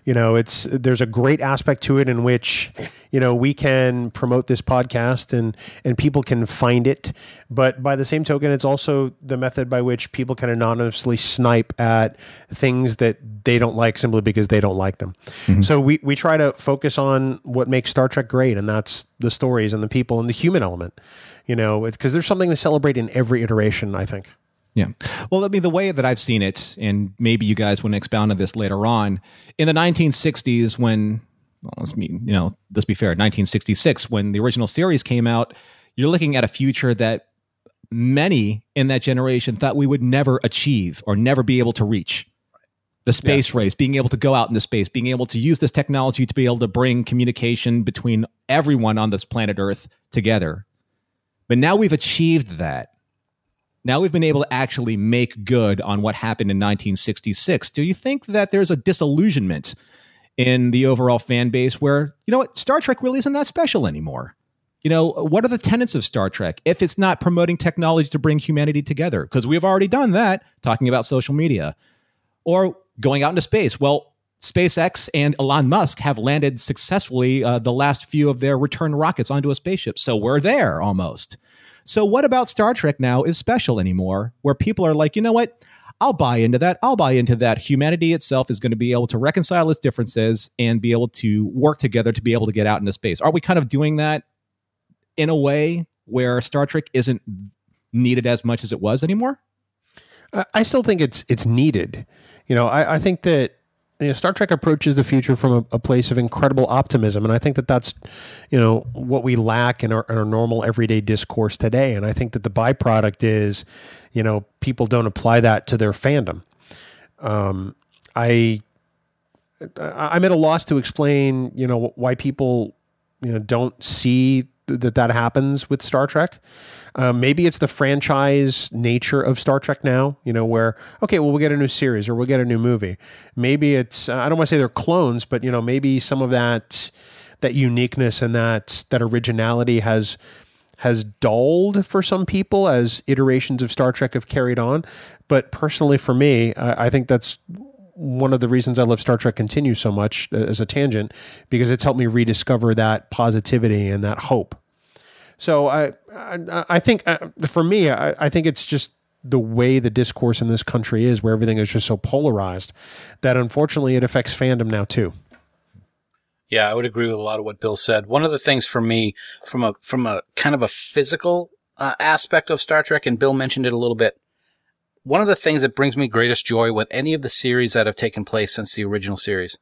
You know, it's, there's a great aspect to it in which, you know, we can promote this podcast and, and people can find it. But by the same token, it's also the method by which people can anonymously snipe at things that they don't like simply because they don't like them. Mm-hmm. So we, we try to focus on what makes Star Trek great, and that's the stories and the people and the human element, you know, because there's something to celebrate in every iteration, I think. Yeah. Well, I mean, the way that I've seen it, and maybe you guys want to expound on this later on, in the nineteen sixties when, well, let's mean, you know, let's be fair, nineteen sixty-six, when the original series came out, you're looking at a future that many in that generation thought we would never achieve or never be able to reach. The space yeah. race, being able to go out into space, being able to use this technology to be able to bring communication between everyone on this planet Earth together. But now we've achieved that. Now we've been able to actually make good on what happened in nineteen sixty-six. Do you think that there's a disillusionment in the overall fan base where, you know what, Star Trek really isn't that special anymore? You know, what are the tenets of Star Trek if it's not promoting technology to bring humanity together? Because we've already done that, talking about social media. Or going out into space. Well, SpaceX and Elon Musk have landed successfully uh, the last few of their return rockets onto a spaceship. So we're there almost. So what about Star Trek now is special anymore, where people are like, you know what? I'll buy into that. I'll buy into that. Humanity itself is going to be able to reconcile its differences and be able to work together to be able to get out into space. Are we kind of doing that in a way where Star Trek isn't needed as much as it was anymore? I still think it's it's needed. You know, I, I think that you know, Star Trek approaches the future from a, a place of incredible optimism. And I think that that's, you know, what we lack in our, in our normal everyday discourse today. And I think that the byproduct is, you know, people don't apply that to their fandom. Um, I, I'm at a loss to explain, you know, why people, you know, don't see that that happens with Star Trek. Uh, maybe it's the franchise nature of Star Trek now, you know, where, okay, well, we'll get a new series or we'll get a new movie. Maybe it's, uh, I don't want to say they're clones, but, you know, maybe some of that, that uniqueness and that, that originality has, has dulled for some people as iterations of Star Trek have carried on. But personally for me, uh, I think that's one of the reasons I love Star Trek Continues so much uh, as a tangent, because it's helped me rediscover that positivity and that hope. So I, I, I think uh, for me, I, I think it's just the way the discourse in this country is, where everything is just so polarized that unfortunately it affects fandom now too. Yeah, I would agree with a lot of what Bill said. One of the things for me, from a from a kind of a physical uh, aspect of Star Trek, and Bill mentioned it a little bit. One of the things that brings me greatest joy with any of the series that have taken place since the original series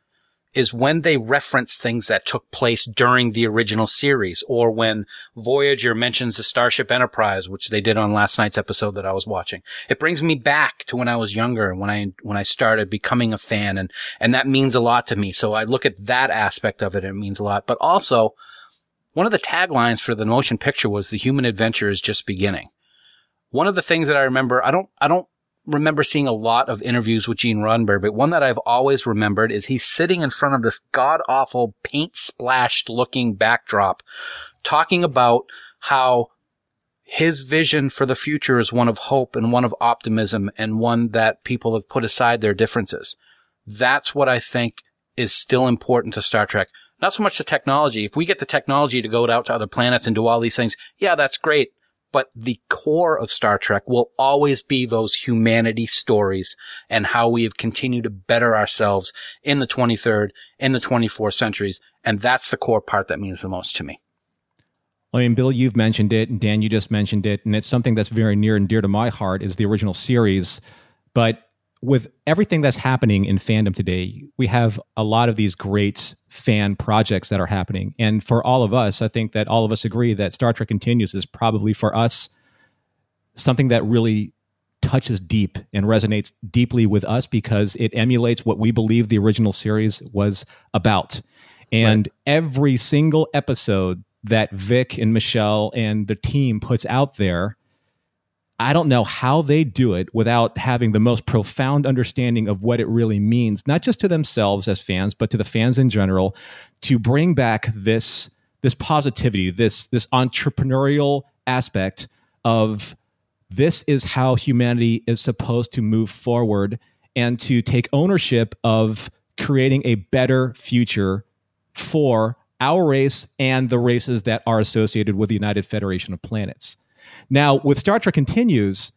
is when they reference things that took place during the original series, or when Voyager mentions the Starship Enterprise, which they did on last night's episode that I was watching. It brings me back to when I was younger and when I, when I started becoming a fan, and, and that means a lot to me. So I look at that aspect of it, and it means a lot. But also, one of the taglines for the motion picture was "The human adventure is just beginning." One of the things that I remember, I don't, I don't remember seeing a lot of interviews with Gene Roddenberry, but one that I've always remembered is he's sitting in front of this god awful paint splashed looking backdrop, talking about how his vision for the future is one of hope and one of optimism and one that people have put aside their differences. That's what I think is still important to Star Trek. Not so much the technology. If we get the technology to go out to other planets and do all these things, yeah, that's great. But the core of Star Trek will always be those humanity stories and how we have continued to better ourselves in the twenty-third, in the twenty-fourth centuries. And that's the core part that means the most to me. I mean, Bill, you've mentioned it, and Dan, you just mentioned it. And it's something that's very near and dear to my heart is the original series. But with everything that's happening in fandom today, we have a lot of these great fan projects that are happening. And for all of us, I think that all of us agree that Star Trek Continues is probably, for us, something that really touches deep and resonates deeply with us because it emulates what we believe the original series was about. And right. Every single episode that Vic and Michelle and the team puts out there, I don't know how they do it without having the most profound understanding of what it really means, not just to themselves as fans, but to the fans in general, to bring back this this positivity, this this entrepreneurial aspect of this is how humanity is supposed to move forward, and to take ownership of creating a better future for our race and the races that are associated with the United Federation of Planets. Now, with Star Trek Continues,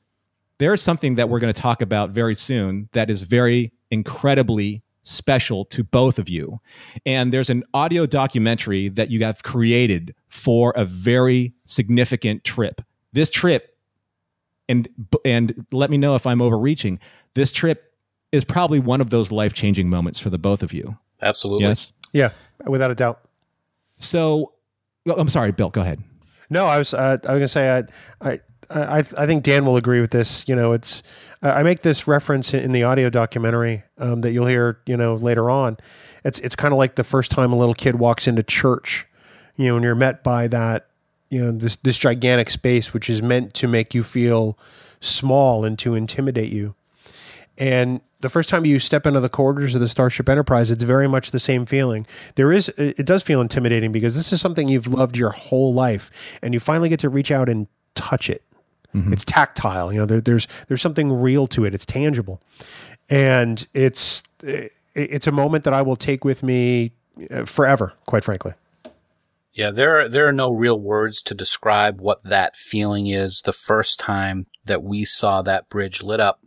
there is something that we're going to talk about very soon that is very incredibly special to both of you. And there's an audio documentary that you have created for a very significant trip. This trip and and let me know if I'm overreaching. This trip is probably one of those life-changing moments for the both of you. Absolutely. Yes. Yeah, without a doubt. So, I'm sorry, Bill, go ahead. No, I was uh, I was going to say I, I I I think Dan will agree with this. You know, it's I make this reference in the audio documentary um, that you'll hear, you know, later on. It's it's kind of like the first time a little kid walks into church, you know, and you're met by that, you know, this this gigantic space which is meant to make you feel small and to intimidate you. And the first time you step into the corridors of the Starship Enterprise, it's very much the same feeling. There is, it does feel intimidating because this is something you've loved your whole life, and you finally get to reach out and touch it. Mm-hmm. It's tactile, you know. There, there's there's something real to it. It's tangible, and it's it, it's a moment that I will take with me forever. Quite frankly. Yeah, there are, there are no real words to describe what that feeling is. The first time that we saw that bridge lit up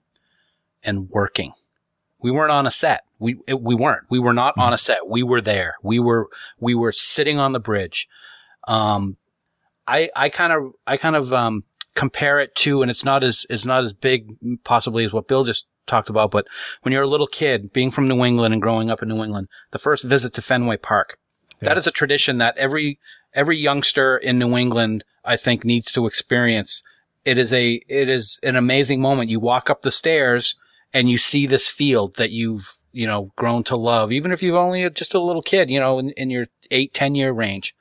and working. We weren't on a set. We we weren't. We were not on a set. We were there. We were we were sitting on the bridge. Um, I I kind of I kind of um, compare it to, and it's not as it's not as big possibly as what Bill just talked about. But when you're a little kid, being from New England and growing up in New England, the first visit to Fenway Park, yeah. That is a tradition that every every youngster in New England, I think, needs to experience. It is a it is an amazing moment. You walk up the stairs. And you see this field that you've, you know, grown to love, even if you've only just a little kid, you know, in, in your eight, ten year range.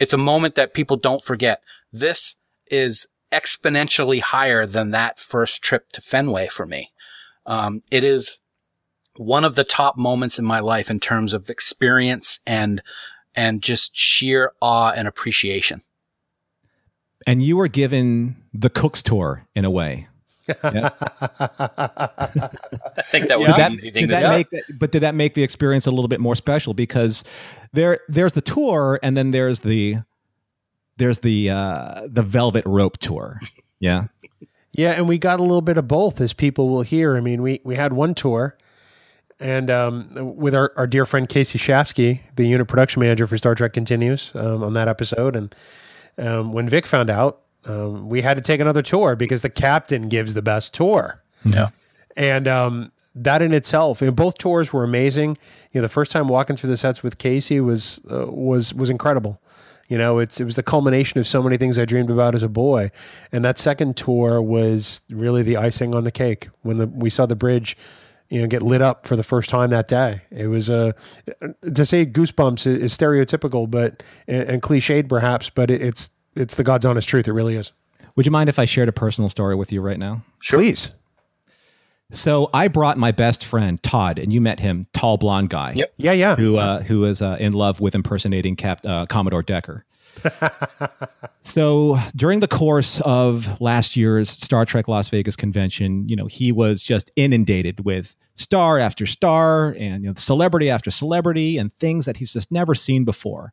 It's a moment that people don't forget. This is exponentially higher than that first trip to Fenway for me. Um, it is one of the top moments in my life in terms of experience and, and just sheer awe and appreciation. And you were given the Cook's Tour in a way. Yes. I think that was yeah. an easy thing did to that make that, but did that make the experience a little bit more special? Because there, there's the tour, and then there's the there's the uh, the velvet rope tour. Yeah, yeah, and we got a little bit of both, as people will hear. I mean, we we had one tour, and um, with our, our dear friend Casey Shafsky, the unit production manager for Star Trek Continues, um, on that episode, and um, when Vic found out. Um, we had to take another tour because the captain gives the best tour. Yeah. And um, that in itself, you know, both tours were amazing. You know, the first time walking through the sets with Casey was uh, was was incredible. You know, it's it was the culmination of so many things I dreamed about as a boy. And that second tour was really the icing on the cake when the, we saw the bridge, you know, get lit up for the first time that day. It was a uh, to say goosebumps is stereotypical, but and, and cliched perhaps, but it, it's. It's the God's honest truth. It really is. Would you mind if I shared a personal story with you right now? Sure. Please. So I brought my best friend, Todd, and you met him, tall blonde guy. Yep. Yeah, yeah. Who uh, who is uh, in love with impersonating Cap- uh, Commodore Decker. So during the course of last year's Star Trek Las Vegas convention, you know, he was just inundated with star after star and, you know, celebrity after celebrity and things that he's just never seen before.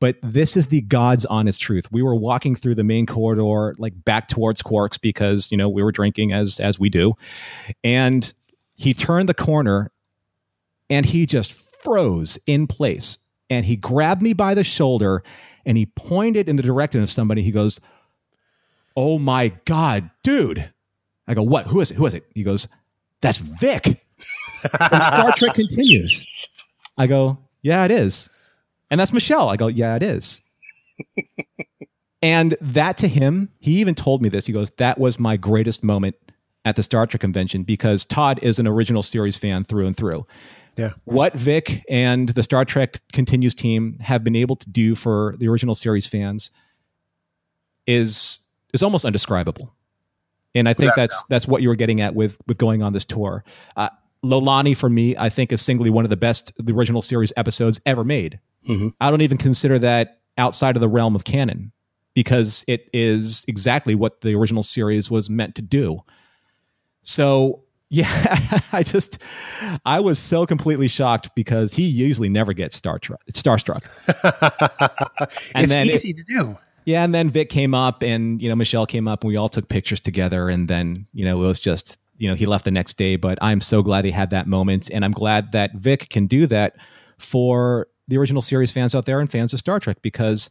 But this is the God's honest truth. We were walking through the main corridor, like back towards Quarks, because, you know, we were drinking as as we do. And he turned the corner and he just froze in place. And he grabbed me by the shoulder and he pointed in the direction of somebody. He goes, "Oh my God, dude." I go, "What? Who is it? Who is it?" He goes, "That's Vic from Star Trek Continues." I go, "Yeah, it is." "And that's Michelle." I go, "Yeah, it is." And that to him, he even told me this. He goes, "That was my greatest moment at the Star Trek convention," because Todd is an original series fan through and through. Yeah. What Vic and the Star Trek Continues team have been able to do for the original series fans is is almost undescribable. And I think that's that's, that's what you were getting at with with going on this tour. Uh, Lolani, for me, I think is singly one of the best the original series episodes ever made. Mm-hmm. I don't even consider that outside of the realm of canon, because it is exactly what the original series was meant to do. So, yeah, I just, I was so completely shocked because he usually never gets star tr- starstruck. And it's then easy it, to do. Yeah, and then Vic came up and, you know, Michelle came up and we all took pictures together. And then, you know, it was just, you know, he left the next day. But I'm so glad he had that moment. And I'm glad that Vic can do that for the original series fans out there and fans of Star Trek, because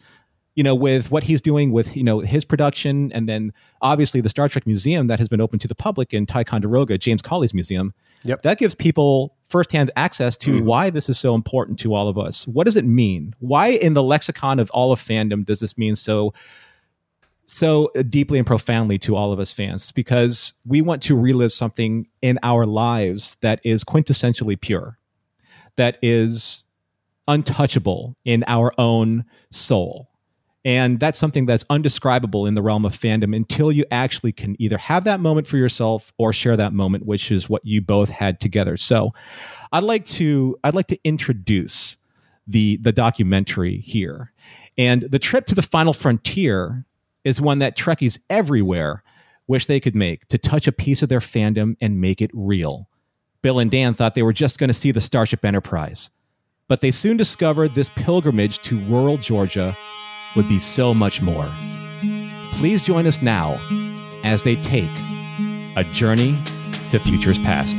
you know, with what he's doing with, you know, his production. And then obviously the Star Trek Museum that has been open to the public in Ticonderoga, James Colley's museum. Yep. That gives people firsthand access to mm. why this is so important to all of us. What does it mean? Why in the lexicon of all of fandom does this mean so, so deeply and profoundly to all of us fans? It's because we want to relive something in our lives that is quintessentially pure, that is untouchable in our own soul. And that's something that's undescribable in the realm of fandom until you actually can either have that moment for yourself or share that moment, which is what you both had together. So I'd like to I'd like to introduce the the documentary here. And the trip to the final frontier is one that Trekkies everywhere wish they could make to touch a piece of their fandom and make it real. Bill and Dan thought they were just going to see the Starship Enterprise, but they soon discovered this pilgrimage to rural Georgia would be so much more. Please join us now as they take a journey to futures past.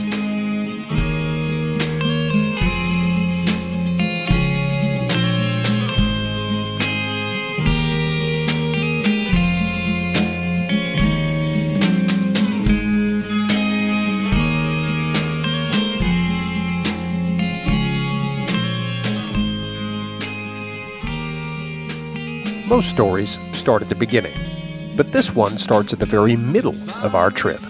Most stories start at the beginning, but this one starts at the very middle of our trip.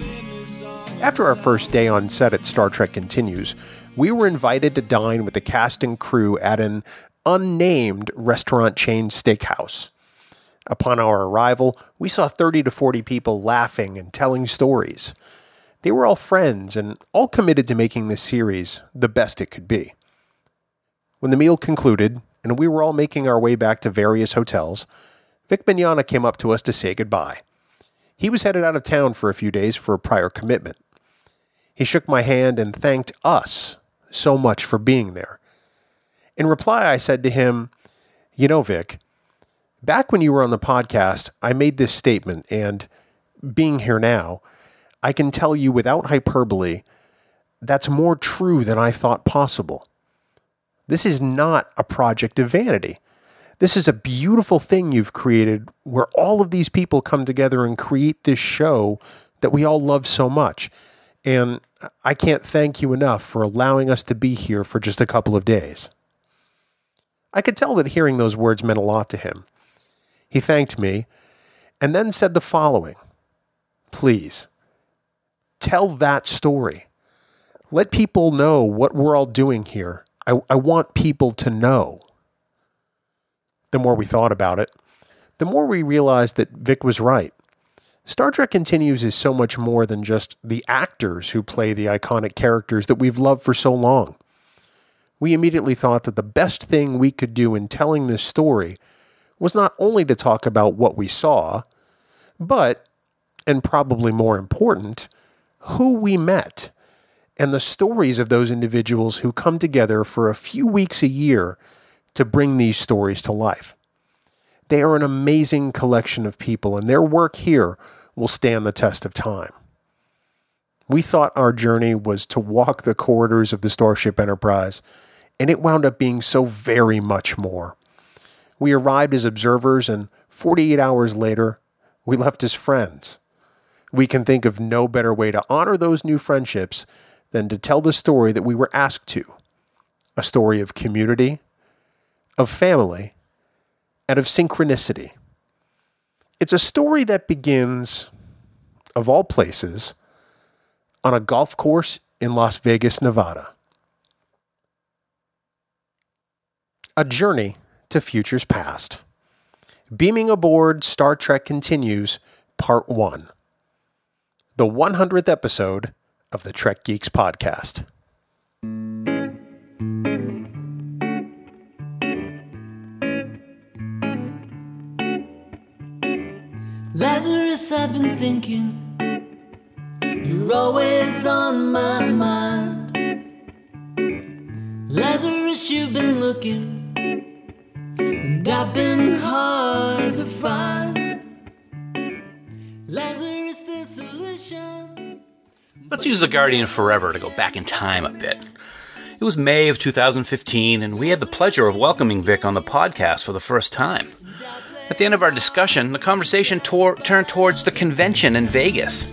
After our first day on set at Star Trek Continues, we were invited to dine with the cast and crew at an unnamed restaurant chain steakhouse. Upon our arrival, we saw thirty to forty people laughing and telling stories. They were all friends and all committed to making this series the best it could be. When the meal concluded, and we were all making our way back to various hotels, Vic Mignogna came up to us to say goodbye. He was headed out of town for a few days for a prior commitment. He shook my hand and thanked us so much for being there. In reply, I said to him, "You know, Vic, back when you were on the podcast, I made this statement, and being here now, I can tell you without hyperbole, that's more true than I thought possible. This is not a project of vanity. This is a beautiful thing you've created where all of these people come together and create this show that we all love so much. And I can't thank you enough for allowing us to be here for just a couple of days." I could tell that hearing those words meant a lot to him. He thanked me and then said the following: "Please, tell that story. Let people know what we're all doing here. I, I want people to know." The more we thought about it, the more we realized that Vic was right. Star Trek Continues is so much more than just the actors who play the iconic characters that we've loved for so long. We immediately thought that the best thing we could do in telling this story was not only to talk about what we saw, but, and probably more important, who we met, and the stories of those individuals who come together for a few weeks a year to bring these stories to life. They are an amazing collection of people, and their work here will stand the test of time. We thought our journey was to walk the corridors of the Starship Enterprise, and it wound up being so very much more. We arrived as observers, and forty-eight hours later, we left as friends. We can think of no better way to honor those new friendships than to tell the story that we were asked to, a story of community, of family, and of synchronicity. It's a story that begins, of all places, on a golf course in Las Vegas, Nevada. A journey to futures past. Beaming aboard Star Trek Continues, Part one. The one hundredth episode of the Trek Geeks podcast. Lazarus, I've been thinking, you're always on my mind. Lazarus, you've been looking, and I've been hard to find. Lazarus, the solution. Let's use The Guardian Forever to go back in time a bit. It was May of two thousand fifteen, and we had the pleasure of welcoming Vic on the podcast for the first time. At the end of our discussion, the conversation tor- turned towards the convention in Vegas,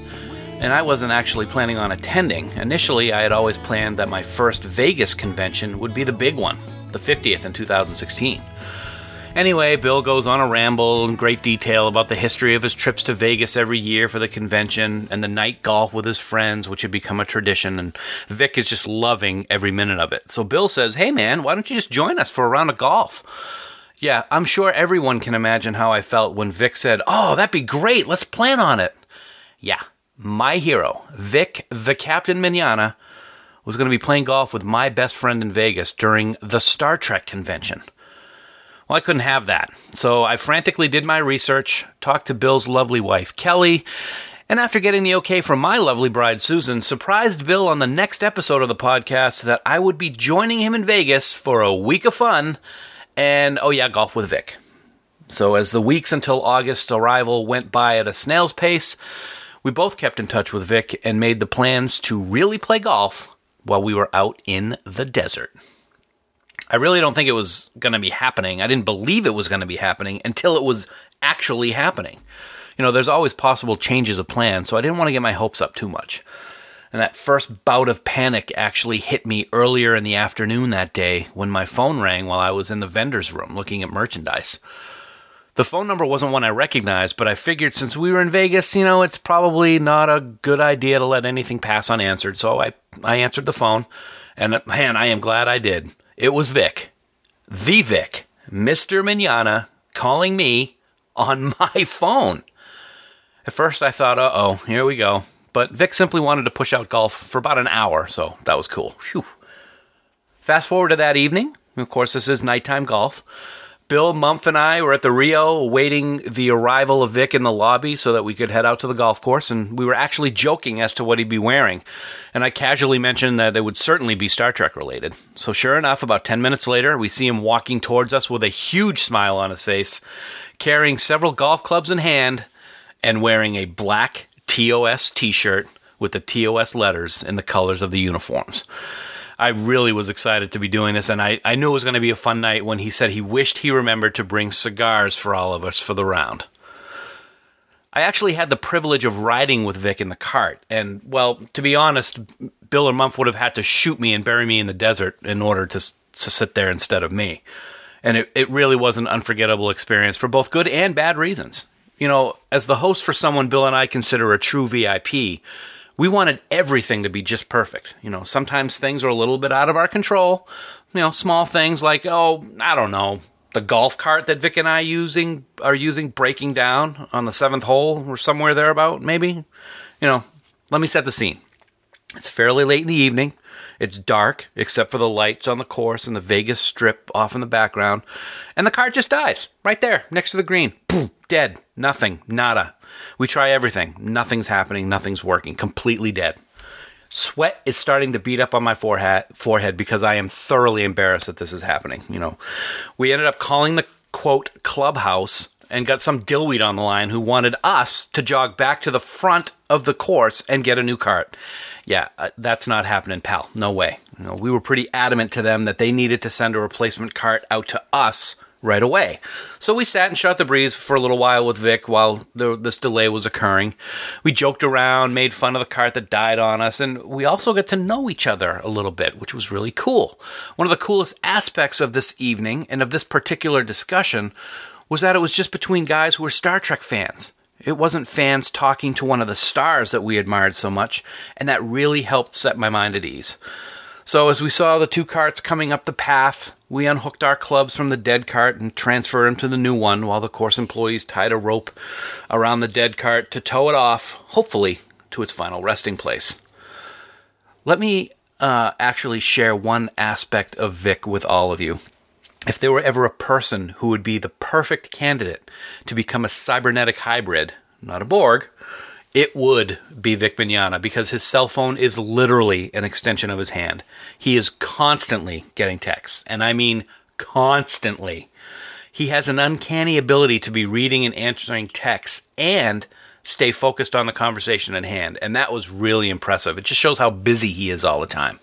and I wasn't actually planning on attending. Initially, I had always planned that my first Vegas convention would be the big one, the fiftieth in two thousand sixteen. Anyway, Bill goes on a ramble in great detail about the history of his trips to Vegas every year for the convention and the night golf with his friends, which had become a tradition, and Vic is just loving every minute of it. So Bill says, "Hey man, why don't you just join us for a round of golf?" Yeah, I'm sure everyone can imagine how I felt when Vic said, "Oh, that'd be great, let's plan on it." Yeah, my hero, Vic the Captain Mignogna, was going to be playing golf with my best friend in Vegas during the Star Trek convention. Well, I couldn't have that, so I frantically did my research, talked to Bill's lovely wife, Kelly, and after getting the okay from my lovely bride, Susan, surprised Bill on the next episode of the podcast that I would be joining him in Vegas for a week of fun and, oh yeah, golf with Vic. So as the weeks until August's arrival went by at a snail's pace, we both kept in touch with Vic and made the plans to really play golf while we were out in the desert. I really don't think it was going to be happening. I didn't believe it was going to be happening until it was actually happening. You know, there's always possible changes of plans, so I didn't want to get my hopes up too much. And that first bout of panic actually hit me earlier in the afternoon that day when my phone rang while I was in the vendor's room looking at merchandise. The phone number wasn't one I recognized, but I figured since we were in Vegas, you know, it's probably not a good idea to let anything pass unanswered. So I, I answered the phone, and man, I am glad I did. It was Vic, the Vic, Mister Mignogna, calling me on my phone. At first I thought, uh-oh, here we go. But Vic simply wanted to push out golf for about an hour, so that was cool. Whew. Fast forward to that evening. Of course, this is nighttime golf. Bill, Mumph, and I were at the Rio awaiting the arrival of Vic in the lobby so that we could head out to the golf course, and we were actually joking as to what he'd be wearing. And I casually mentioned that it would certainly be Star Trek related. So sure enough, about ten minutes later, we see him walking towards us with a huge smile on his face, carrying several golf clubs in hand, and wearing a black T O S t-shirt with the T O S letters in the colors of the uniforms. I really was excited to be doing this, and I, I knew it was going to be a fun night when he said he wished he remembered to bring cigars for all of us for the round. I actually had the privilege of riding with Vic in the cart, and, well, to be honest, Bill or Mumph would have had to shoot me and bury me in the desert in order to, to sit there instead of me. And it, it really was an unforgettable experience for both good and bad reasons. You know, as the host for someone Bill and I consider a true V I P, we wanted everything to be just perfect. You know, sometimes things are a little bit out of our control. You know, small things like, oh, I don't know, the golf cart that Vic and I using are using breaking down on the seventh hole or somewhere thereabout, maybe. You know, let me set the scene. It's fairly late in the evening. It's dark, except for the lights on the course and the Vegas Strip off in the background. And the cart just dies right there next to the green. Boom, dead. Nothing. Nada. We try everything. Nothing's happening. Nothing's working. Completely dead. Sweat is starting to beat up on my forehead, forehead because I am thoroughly embarrassed that this is happening. You know, we ended up calling the, quote, clubhouse and got some dillweed on the line who wanted us to jog back to the front of the course and get a new cart. Yeah, uh, that's not happening, pal. No way. You know, we were pretty adamant to them that they needed to send a replacement cart out to us right away. So we sat and shot the breeze for a little while with Vic while the, this delay was occurring. We joked around, made fun of the cart that died on us, and we also got to know each other a little bit, which was really cool. One of the coolest aspects of this evening and of this particular discussion was that it was just between guys who were Star Trek fans. It wasn't fans talking to one of the stars that we admired so much, and that really helped set my mind at ease. So as we saw the two carts coming up the path, we unhooked our clubs from the dead cart and transferred them to the new one while the course employees tied a rope around the dead cart to tow it off, hopefully, to its final resting place. Let me uh, actually share one aspect of Vic with all of you. If there were ever a person who would be the perfect candidate to become a cybernetic hybrid, not a Borg, it would be Vic Mignogna, because his cell phone is literally an extension of his hand. He is constantly getting texts, and I mean constantly. He has an uncanny ability to be reading and answering texts and stay focused on the conversation at hand, and that was really impressive. It just shows how busy he is all the time.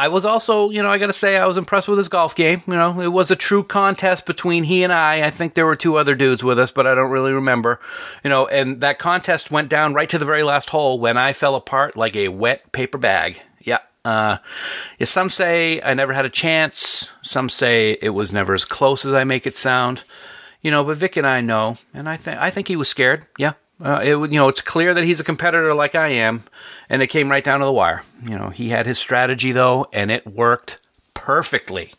I was also, you know, I got to say I was impressed with his golf game. You know, it was a true contest between he and I. I think there were two other dudes with us, but I don't really remember. You know, and that contest went down right to the very last hole when I fell apart like a wet paper bag. Yeah. Uh, yeah, some say I never had a chance. Some say it was never as close as I make it sound. You know, but Vic and I know, and I think I think he was scared. Yeah. Uh, it, you know, it's clear that he's a competitor like I am, and it came right down to the wire. You know, he had his strategy, though, and it worked perfectly.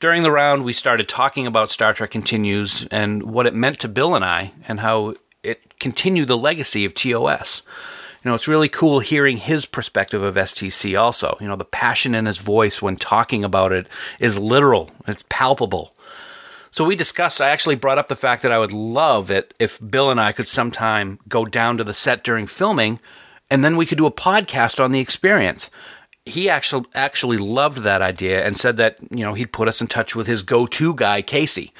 During the round, we started talking about Star Trek Continues and what it meant to Bill and I and how it continued the legacy of T O S. You know, it's really cool hearing his perspective of S T C also. You know, the passion in his voice when talking about it is literal. It's palpable. So we discussed, I actually brought up the fact that I would love it if Bill and I could sometime go down to the set during filming, and then we could do a podcast on the experience. He actually actually loved that idea and said that, you know, he'd put us in touch with his go-to guy, Casey.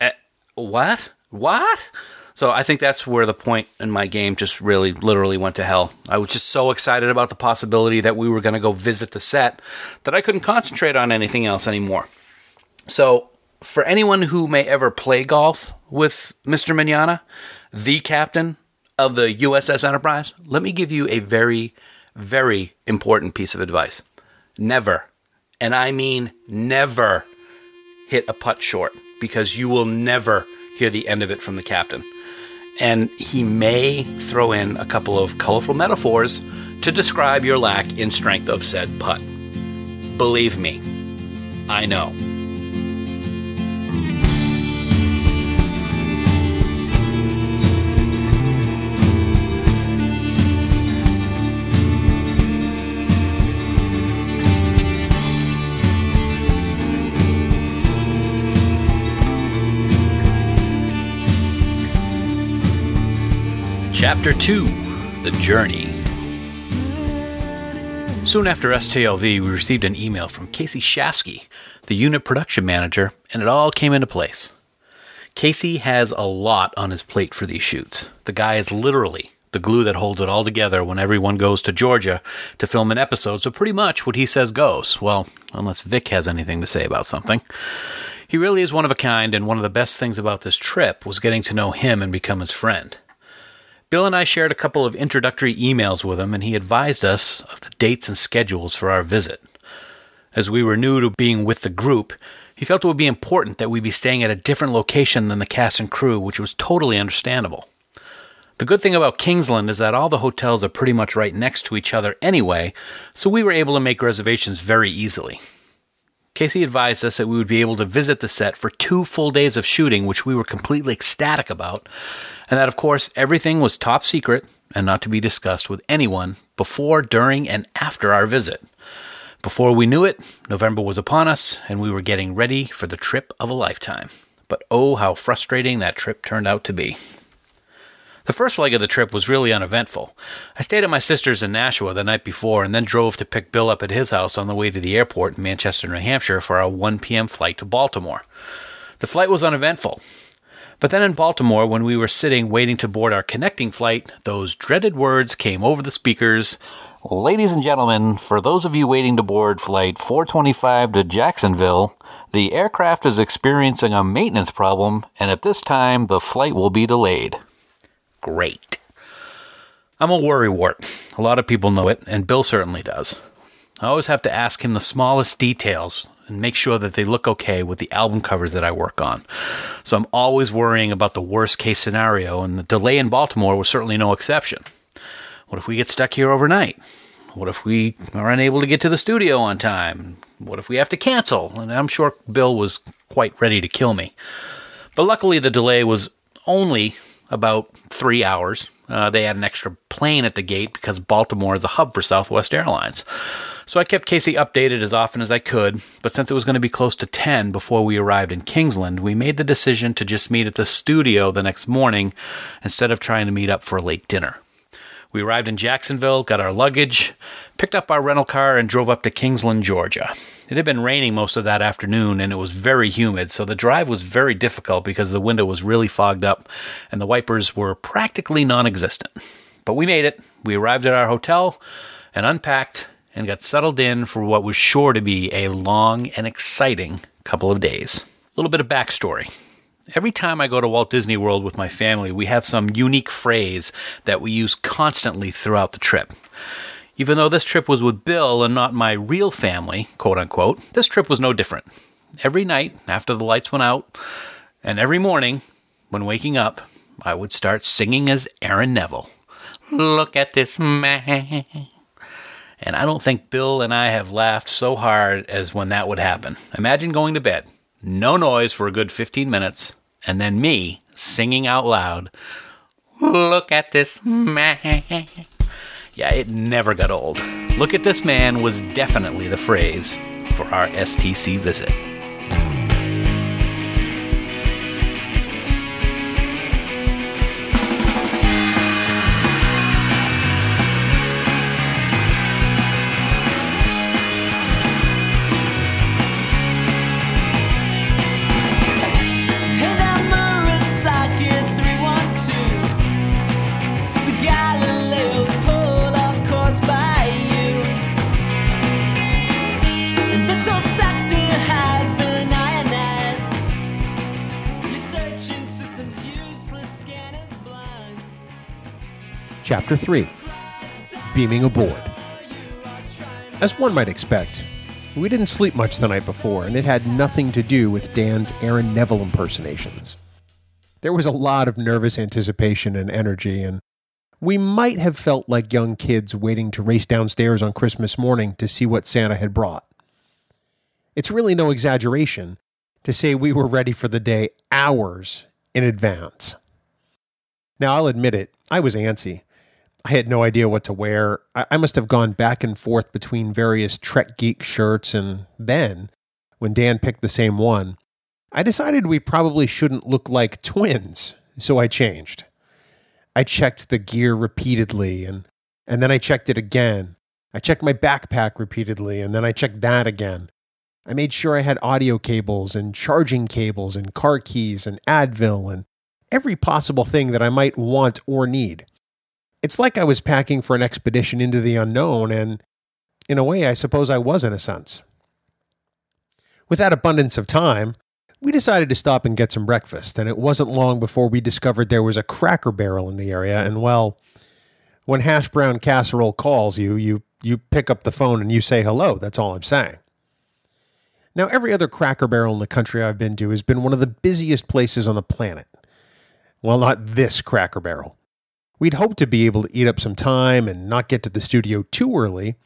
Uh, what? What? So I think that's where the point in my game just really literally went to hell. I was just so excited about the possibility that we were going to go visit the set that I couldn't concentrate on anything else anymore. So... for anyone who may ever play golf with Mister Mignogna, the captain of the U S S Enterprise, let me give you a very, very important piece of advice. Never, and I mean never, hit a putt short, because you will never hear the end of it from the captain. And he may throw in a couple of colorful metaphors to describe your lack in strength of said putt. Believe me, I know. Chapter two, The Journey. Soon after S T L V, we received an email from Casey Shafsky, the unit production manager, and it all came into place. Casey has a lot on his plate for these shoots. The guy is literally the glue that holds it all together when everyone goes to Georgia to film an episode, so pretty much what he says goes. Well, unless Vic has anything to say about something. He really is one of a kind, and one of the best things about this trip was getting to know him and become his friend. Bill and I shared a couple of introductory emails with him, and he advised us of the dates and schedules for our visit. As we were new to being with the group, he felt it would be important that we be staying at a different location than the cast and crew, which was totally understandable. The good thing about Kingsland is that all the hotels are pretty much right next to each other anyway, so we were able to make reservations very easily. Casey advised us that we would be able to visit the set for two full days of shooting, which we were completely ecstatic about, and that, of course, everything was top secret and not to be discussed with anyone before, during, and after our visit. Before we knew it, November was upon us, and we were getting ready for the trip of a lifetime. But oh, how frustrating that trip turned out to be. The first leg of the trip was really uneventful. I stayed at my sister's in Nashua the night before and then drove to pick Bill up at his house on the way to the airport in Manchester, New Hampshire for our one p.m. flight to Baltimore. The flight was uneventful. But then in Baltimore, when we were sitting waiting to board our connecting flight, those dreaded words came over the speakers. Ladies and gentlemen, for those of you waiting to board flight four twenty-five to Jacksonville, the aircraft is experiencing a maintenance problem, and at this time, the flight will be delayed. Great. I'm a worrywart. A lot of people know it, and Bill certainly does. I always have to ask him the smallest details and make sure that they look okay with the album covers that I work on. So I'm always worrying about the worst case scenario, and the delay in Baltimore was certainly no exception. What if we get stuck here overnight? What if we are unable to get to the studio on time? What if we have to cancel? And I'm sure Bill was quite ready to kill me. But luckily the delay was only about three hours. Uh, they had an extra plane at the gate because Baltimore is a hub for Southwest Airlines. So I kept Casey updated as often as I could, but since it was going to be close to ten before we arrived in Kingsland, we made the decision to just meet at the studio the next morning instead of trying to meet up for a late dinner. We arrived in Jacksonville, got our luggage, picked up our rental car, and drove up to Kingsland, Georgia. It had been raining most of that afternoon, and it was very humid, so the drive was very difficult because the window was really fogged up, and the wipers were practically non-existent. But we made it. We arrived at our hotel and unpacked and got settled in for what was sure to be a long and exciting couple of days. A little bit of backstory. Every time I go to Walt Disney World with my family, we have some unique phrase that we use constantly throughout the trip. Even though this trip was with Bill and not my real family, quote unquote, this trip was no different. Every night after the lights went out, and every morning when waking up, I would start singing as Aaron Neville. Look at this man. And I don't think Bill and I have laughed so hard as when that would happen. Imagine going to bed, no noise for a good fifteen minutes, and then me singing out loud, look at this man. Yeah, it never got old. Look at this man was definitely the phrase for our S T C visit. Chapter three, Beaming Aboard. As one might expect, we didn't sleep much the night before, and it had nothing to do with Dan's Aaron Neville impersonations. There was a lot of nervous anticipation and energy, and we might have felt like young kids waiting to race downstairs on Christmas morning to see what Santa had brought. It's really no exaggeration to say we were ready for the day hours in advance. Now, I'll admit it, I was antsy. I had no idea what to wear. I must have gone back and forth between various Trek Geek shirts, and then, when Dan picked the same one, I decided we probably shouldn't look like twins, so I changed. I checked the gear repeatedly, and, and then I checked it again. I checked my backpack repeatedly, and then I checked that again. I made sure I had audio cables, and charging cables, and car keys, and Advil, and every possible thing that I might want or need. It's like I was packing for an expedition into the unknown, and in a way, I suppose I was in a sense. With that abundance of time, we decided to stop and get some breakfast, and it wasn't long before we discovered there was a Cracker Barrel in the area, and well, when hash brown casserole calls you, you, you pick up the phone and you say hello, that's all I'm saying. Now, every other Cracker Barrel in the country I've been to has been one of the busiest places on the planet. Well, not this Cracker Barrel. We'd hoped to be able to eat up some time and not get to the studio too early,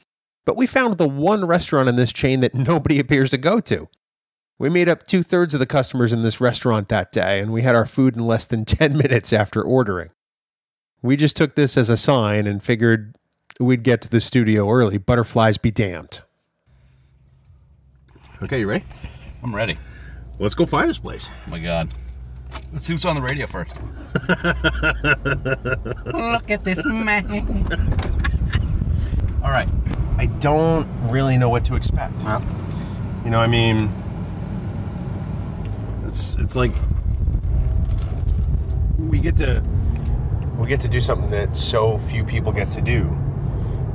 but we found the one restaurant in this chain that nobody appears to go to. We made up two-thirds of the customers in this restaurant that day, and we had our food in less than ten minutes after ordering. We just took this as a sign and figured we'd get to the studio early. Butterflies be damned. Okay, you ready? I'm ready. Let's go find this place. Oh, my God. Let's see what's on the radio first. Look at this man. All right. I don't really know what to expect. Huh? You know, I mean, it's it's like we get to we get to do something that so few people get to do,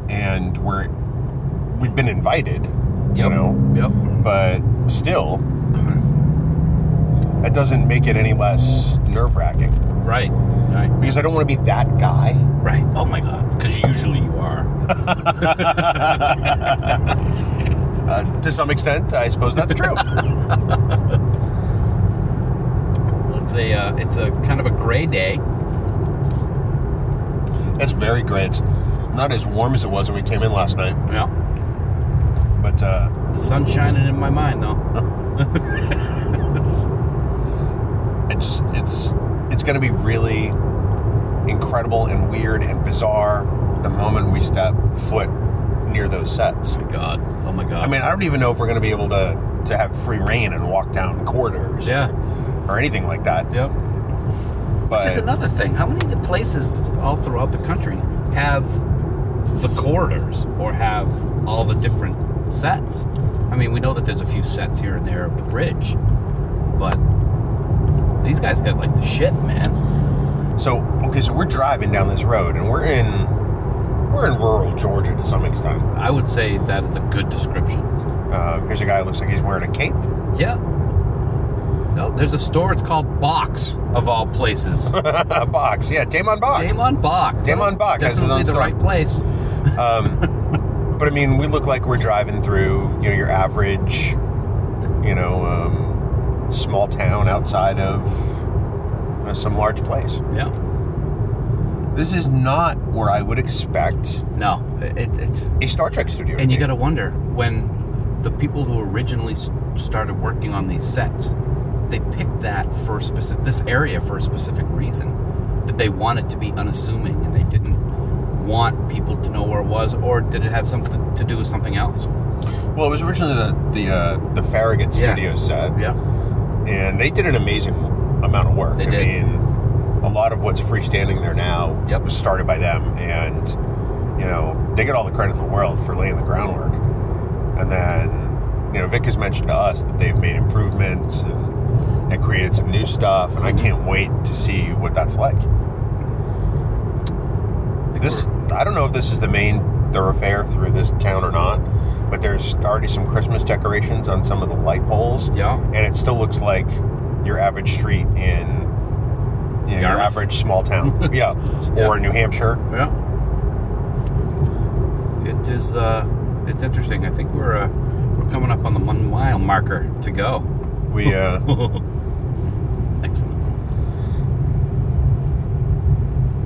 and we're we've been invited. Yep. You know. Yep. But still. That doesn't make it any less nerve-wracking. Right, right. Because I don't want to be that guy. Right. Oh, my God. Because usually you are. uh, to some extent, I suppose that's true. Well, it's a, uh, it's a kind of a gray day. It's very gray. It's not as warm as it was when we came in last night. Yeah. But, uh... the sun's shining in my mind, though. It just, it's it's going to be really incredible and weird and bizarre the moment we step foot near those sets. Oh, my God. Oh, my God. I mean, I don't even know if we're going to be able to, to have free reign and walk down corridors. Yeah. Or, or anything like that. Yep. But which is another thing. How many of the places all throughout the country have the corridors or have all the different sets? I mean, we know that there's a few sets here and there of the bridge, but... these guys got, like, the shit, man. So, okay, so we're driving down this road, and we're in We're in rural Georgia to some extent. I would say that is a good description. Um, here's a guy who looks like he's wearing a cape. Yeah. No, there's a store. It's called Box, of all places. Box, yeah. Damon Box. Damon Box. Damon Box. Definitely the right place. Um, but, I mean, we look like we're driving through, you know, your average, you know, um, small town outside of uh, some large place. Yeah. This is not where I would expect no, it, it, a Star Trek studio. And you got to wonder, when the people who originally started working on these sets, they picked that for a specific, this area for a specific reason, that they want it to be unassuming, and they didn't want people to know where it was, or did it have something to do with something else? Well, it was originally the the, uh, the Farragut yeah. studio set, yeah, and they did an amazing amount of work. They I did. mean, a lot of what's freestanding there now yep. was started by them, and you know they get all the credit in the world for laying the groundwork. And then you know Vic has mentioned to us that they've made improvements and and created some new stuff, and I can't wait to see what that's like. This, I don't know if this is the main thoroughfare through this town or not, but there's already some Christmas decorations on some of the light poles. Yeah. And it still looks like your average street in, you know, your average small town. yeah. yeah. Or New Hampshire. Yeah. It is, uh, it's interesting. I think we're, uh, we're coming up on the one mile marker to go. We, uh... Excellent.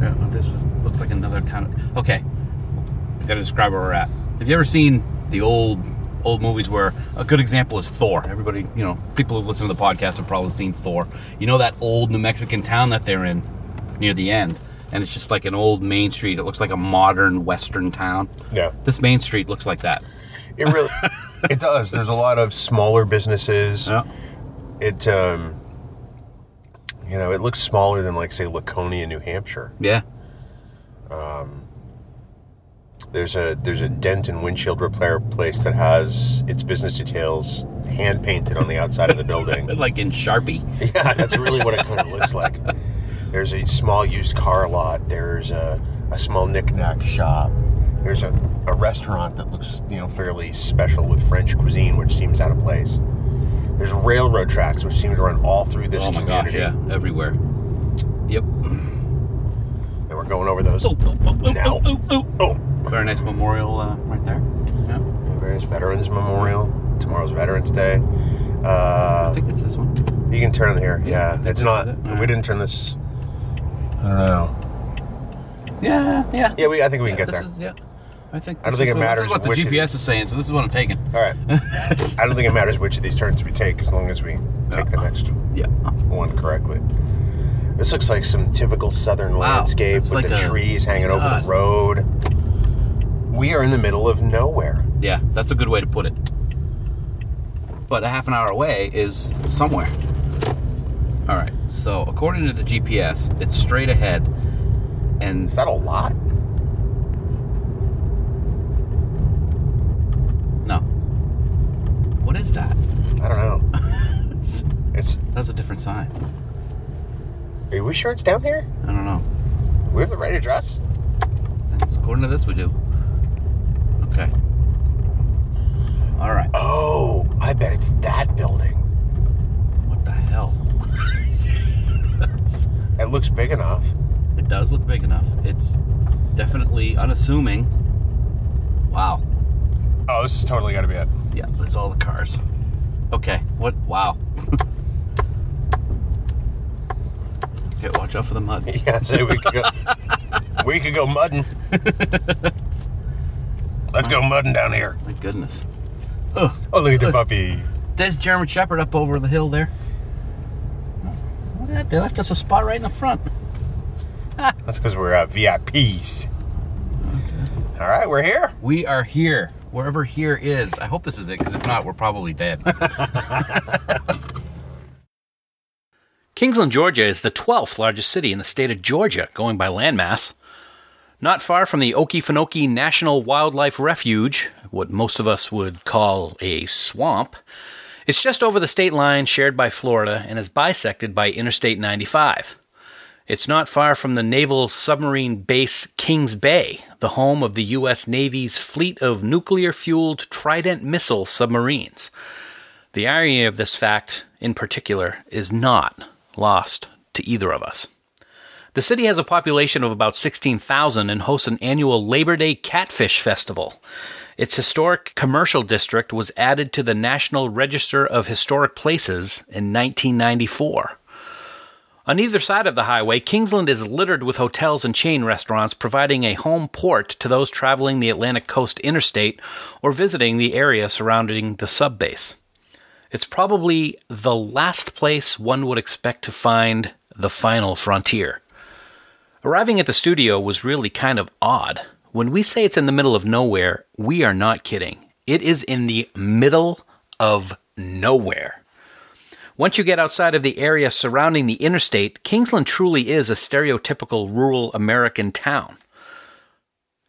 Yeah, this is, looks like another kind of... Okay. I gotta describe where we're at. Have you ever seen the old old movies where... A good example is Thor. Everybody, you know, people who've listened to the podcast have probably seen Thor. You know that old New Mexican town that they're in near the end? And it's just like an old main street. It looks like a modern Western town. Yeah. This main street looks like that. It really... it does. There's a lot of smaller businesses. Yeah. It, um, you know, it looks smaller than, like, say, Laconia, New Hampshire. Yeah. Um, there's a there's a dent and windshield repair place that has its business details hand painted on the outside of the building, like in Sharpie. Yeah, that's really what it kind of looks like. There's a small used car lot. There's a a small knick-knack shop. There's a a restaurant that looks, you know, fairly special with French cuisine, which seems out of place. There's railroad tracks which seem to run all through this community. Oh my gosh, yeah, everywhere. Yep. And we're going over those oh, oh, oh, now. Oh, oh, oh, oh. Very nice memorial uh, right there. Yeah. Various Veterans Memorial. Tomorrow's Veterans Day. Uh, I think it's this one. You can turn here. Yeah, yeah. It's not. It. We right. didn't turn this. I don't know. Yeah, yeah. Yeah, we. I think we yeah, can get there. Is, yeah. I, think I don't think it what, matters this is what the which G P S is saying, so this is what I'm taking. All right. I don't think it matters which of these turns we take, as long as we take uh, the next yeah. one correctly. This looks like some typical southern wow. landscape it's with like the a, trees hanging God. over the road. We are in the middle of nowhere. Yeah, that's a good way to put it. But a half an hour away is somewhere. All right, so according to the G P S, it's straight ahead. And is that a lot? What is that? I don't know. it's, it's that's a different sign. Are we sure it's down here? I don't know. We have the right address? According to this, we do. Okay. All right. Oh, I bet it's that building. What the hell? It looks big enough. It does look big enough. It's definitely unassuming. Wow. Oh, this is totally got to be it. Yeah, that's all the cars. Okay, what? Wow. Okay, watch out for the mud. Yeah, so we could go, we could go mudding. Let's go mudding down here. My goodness. Oh, oh look at the puppy. There's German Shepherd up over the hill there. Look at that, they left us a spot right in the front. That's because we're uh, V I Ps. Okay. All right, we're here. We are here. Wherever here is. I hope this is it, because if not, we're probably dead. Kingsland, Georgia is the twelfth largest city in the state of Georgia, going by landmass. Not far from the Okefenokee National Wildlife Refuge, what most of us would call a swamp, it's just over the state line shared by Florida and is bisected by Interstate ninety-five. It's not far from the naval submarine base Kings Bay, the home of the U S Navy's fleet of nuclear-fueled Trident missile submarines. The irony of this fact, in particular, is not lost to either of us. The city has a population of about sixteen thousand and hosts an annual Labor Day Catfish Festival. Its historic commercial district was added to the National Register of Historic Places in nineteen ninety-four. On either side of the highway, Kingsland is littered with hotels and chain restaurants, providing a home port to those traveling the Atlantic Coast Interstate or visiting the area surrounding the subbase. It's probably the last place one would expect to find the final frontier. Arriving at the studio was really kind of odd. When we say it's in the middle of nowhere, we are not kidding. It is in the middle of nowhere. Once you get outside of the area surrounding the interstate, Kingsland truly is a stereotypical rural American town.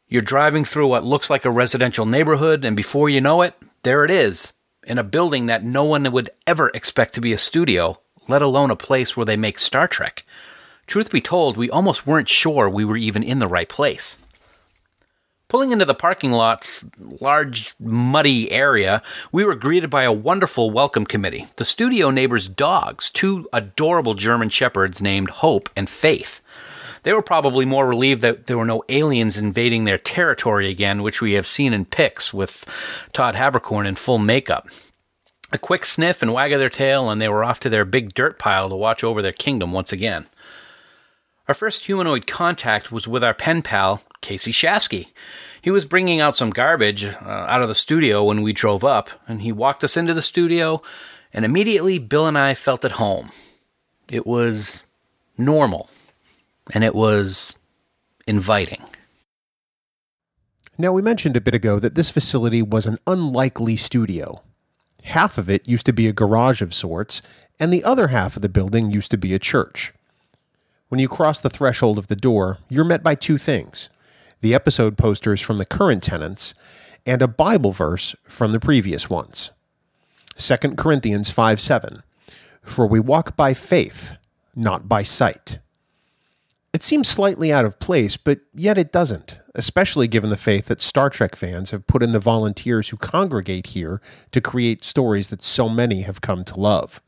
You're driving through what looks like a residential neighborhood, and before you know it, there it is, in a building that no one would ever expect to be a studio, let alone a place where they make Star Trek. Truth be told, we almost weren't sure we were even in the right place. Pulling into the parking lot's large, muddy area, we were greeted by a wonderful welcome committee. The studio neighbors' dogs, two adorable German shepherds named Hope and Faith. They were probably more relieved that there were no aliens invading their territory again, which we have seen in pics with Todd Haberkorn in full makeup. A quick sniff and wag of their tail, and they were off to their big dirt pile to watch over their kingdom once again. Our first humanoid contact was with our pen pal, Casey Shafsky. He was bringing out some garbage uh, out of the studio when we drove up, and he walked us into the studio, and immediately Bill and I felt at home. It was normal, and it was inviting. Now, we mentioned a bit ago that this facility was an unlikely studio. Half of it used to be a garage of sorts, and the other half of the building used to be a church. When you cross the threshold of the door, you're met by two things: the episode posters from the current tenants and a Bible verse from the previous ones. Second Corinthians five seven, "For we walk by faith, not by sight." It seems slightly out of place, but yet it doesn't, especially given the faith that Star Trek fans have put in the volunteers who congregate here to create stories that so many have come to love.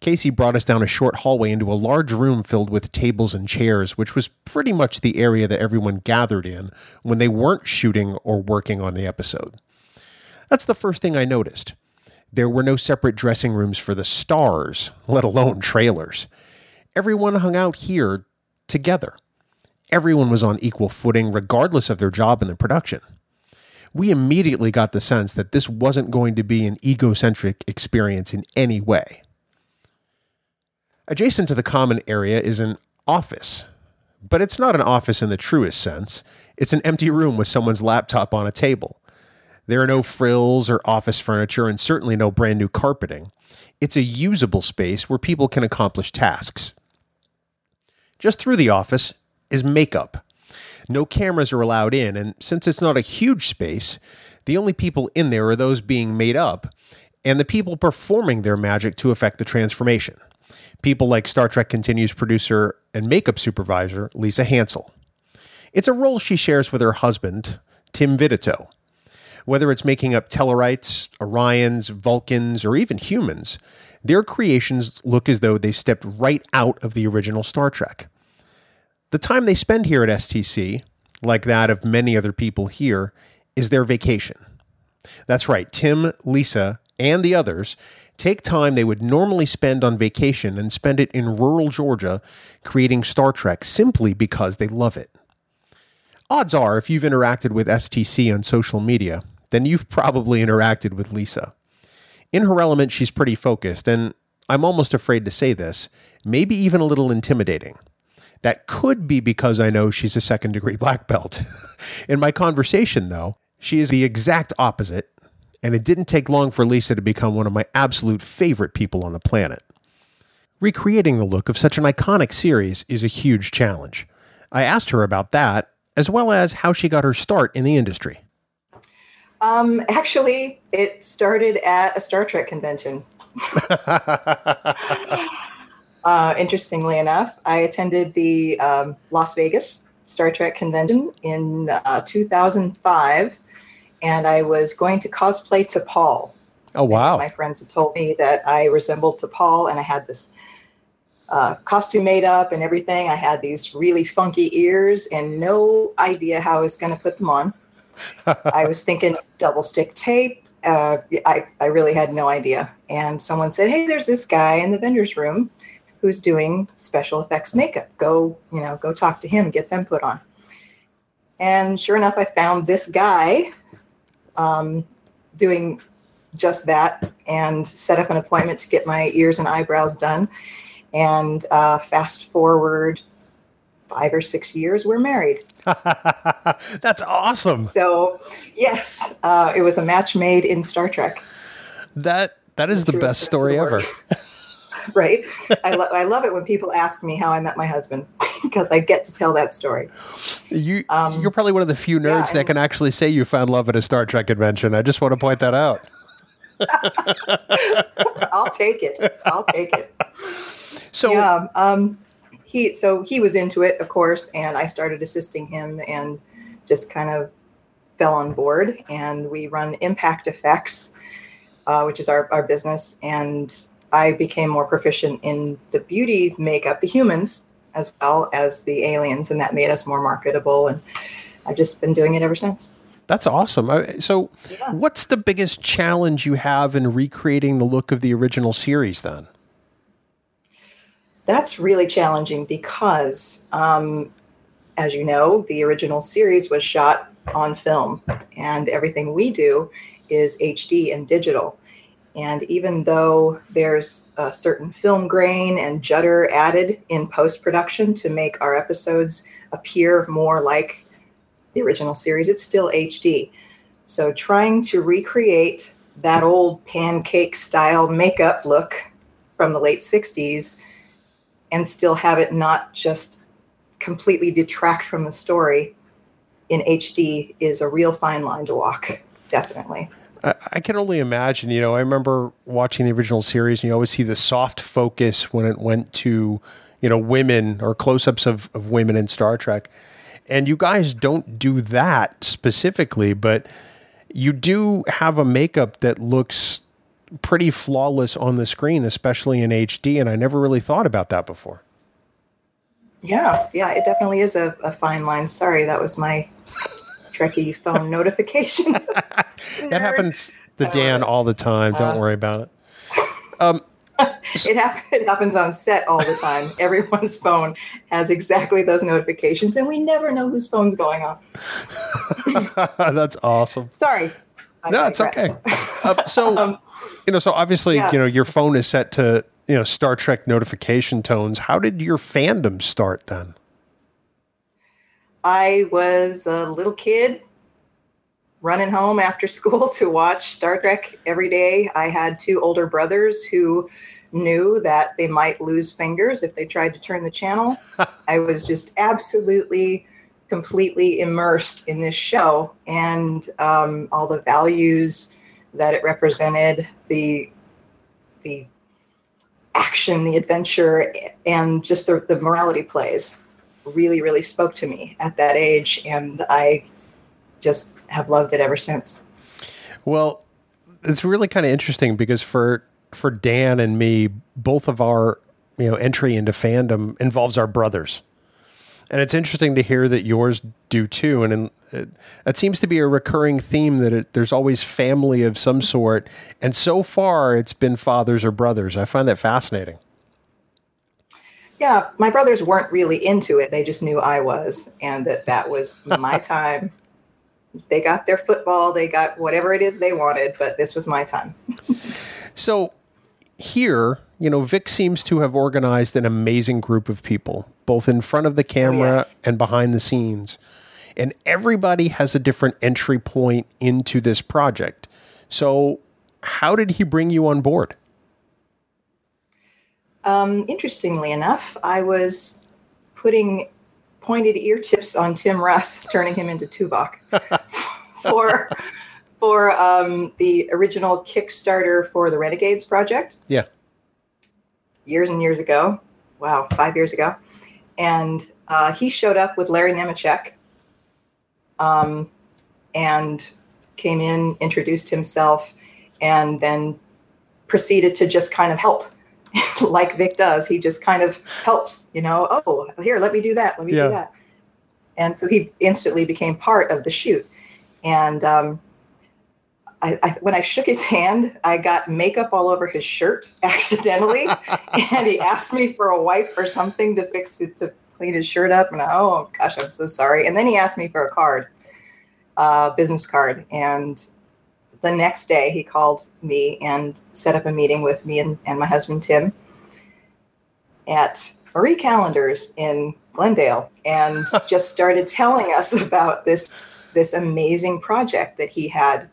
Casey brought us down a short hallway into a large room filled with tables and chairs, which was pretty much the area that everyone gathered in when they weren't shooting or working on the episode. That's the first thing I noticed. There were no separate dressing rooms for the stars, let alone trailers. Everyone hung out here together. Everyone was on equal footing, regardless of their job in the production. We immediately got the sense that this wasn't going to be an egocentric experience in any way. Adjacent to the common area is an office, but it's not an office in the truest sense. It's an empty room with someone's laptop on a table. There are no frills or office furniture and certainly no brand new carpeting. It's a usable space where people can accomplish tasks. Just through the office is makeup. No cameras are allowed in, and since it's not a huge space, the only people in there are those being made up and the people performing their magic to effect the transformation. People like Star Trek Continues producer and makeup supervisor, Lisa Hansel. It's a role she shares with her husband, Tim Vidito. Whether it's making up Tellarites, Orions, Vulcans, or even humans, their creations look as though they stepped right out of the original Star Trek. The time they spend here at S T C, like that of many other people here, is their vacation. That's right, Tim, Lisa, and the others take time they would normally spend on vacation and spend it in rural Georgia creating Star Trek simply because they love it. Odds are, if you've interacted with S T C on social media, then you've probably interacted with Lisa. In her element, she's pretty focused, and I'm almost afraid to say this, maybe even a little intimidating. That could be because I know she's a second-degree black belt. In my conversation, though, she is the exact opposite, and it didn't take long for Lisa to become one of my absolute favorite people on the planet. Recreating the look of such an iconic series is a huge challenge. I asked her about that, as well as how she got her start in the industry. Um, actually, it started at a Star Trek convention. Uh, interestingly enough, I attended the um, Las Vegas Star Trek convention in uh, two thousand five, and I was going to cosplay T'Pol. Oh, wow. And my friends had told me that I resembled T'Pol, and I had this uh, costume made up and everything. I had these really funky ears and no idea how I was going to put them on. I was thinking double stick tape. Uh, I, I really had no idea. And someone said, hey, there's this guy in the vendor's room who's doing special effects makeup. Go, you know, go talk to him, get them put on. And sure enough, I found this guy um, doing just that and set up an appointment to get my ears and eyebrows done. And uh, fast forward five or six years, we're married. That's awesome. So, yes, uh, it was a match made in Star Trek. That That is the, the best story ever. Right? I, lo- I love it when people ask me how I met my husband, because I get to tell that story. You, um, you're probably one of the few nerds yeah, that and, can actually say you found love at a Star Trek convention. I just want to point that out. I'll take it. I'll take it. So, yeah, um, He, so he was into it, of course, and I started assisting him and just kind of fell on board. And we run Impact Effects, uh, which is our, our business. And I became more proficient in the beauty makeup, the humans, as well as the aliens. And that made us more marketable. And I've just been doing it ever since. That's awesome. So yeah. What's the biggest challenge you have in recreating the look of the original series then? That's really challenging because, um, as you know, the original series was shot on film, and everything we do is H D and digital. And even though there's a certain film grain and judder added in post-production to make our episodes appear more like the original series, it's still H D. So trying to recreate that old pancake-style makeup look from the late sixties and still have it not just completely detract from the story in H D is a real fine line to walk, definitely. I, I can only imagine, you know, I remember watching the original series and you always see the soft focus when it went to, you know, women or close-ups of, of women in Star Trek. And you guys don't do that specifically, but you do have a makeup that looks pretty flawless on the screen, especially in H D. And I never really thought about that before. Yeah. Yeah. It definitely is a, a fine line. Sorry. That was my Trekkie phone notification. That happens to Dan uh, all the time. Don't uh, worry about it. Um, so- it, ha- it happens on set all the time. Everyone's phone has exactly those notifications and we never know whose phone's going on. That's awesome. Sorry. I no, digress. It's okay. Uh, so, um, you know, so obviously, yeah. you know, your phone is set to, you know, Star Trek notification tones. How did your fandom start then? I was a little kid running home after school to watch Star Trek every day. I had two older brothers who knew that they might lose fingers if they tried to turn the channel. I was just absolutely completely immersed in this show and um, all the values that it represented, the the action, the adventure, and just the, the morality plays really, really spoke to me at that age. And I just have loved it ever since. Well, it's really kind of interesting because for for Dan and me, both of our you know entry into fandom involves our brothers. And it's interesting to hear that yours do too. And in, it, it seems to be a recurring theme that it, there's always family of some sort. And so far, it's been fathers or brothers. I find that fascinating. Yeah, my brothers weren't really into it. They just knew I was and that that was my time. They got their football. They got whatever it is they wanted, but this was my time. So here, you know, Vic seems to have organized an amazing group of people, both in front of the camera yes. and behind the scenes. And everybody has a different entry point into this project. So how did he bring you on board? Um, interestingly enough, I was putting pointed ear tips on Tim Russ, turning him into Tuvok for, for um, the original Kickstarter for the Renegades project. Yeah. Years and years ago. wow, five years ago. And uh, he showed up with Larry Nemechek um, and came in, introduced himself, and then proceeded to just kind of help. Like Vic does, he just kind of helps, you know, oh, here, let me do that, let me yeah. do that. And so he instantly became part of the shoot. And um, I, I, when I shook his hand, I got makeup all over his shirt accidentally. And he asked me for a wipe or something to fix it, to clean his shirt up. And I, oh, gosh, I'm so sorry. And then he asked me for a card, a uh, business card. And the next day he called me and set up a meeting with me and, and my husband, Tim, at Marie Callender's in Glendale, and just started telling us about this, this amazing project that he had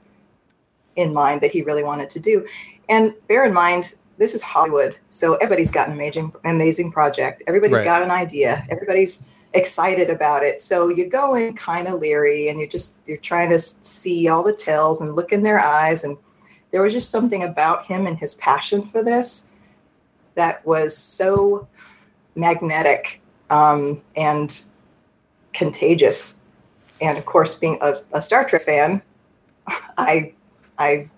in mind that he really wanted to do. And bear in mind, this is Hollywood. So everybody's got an amazing, amazing project. Everybody's right. got an idea. Everybody's excited about it. So you go in kind of leery, and you're just, you're trying to see all the tells and look in their eyes. And there was just something about him and his passion for this that was so magnetic um, and contagious. And of course, being a, a Star Trek fan, I, I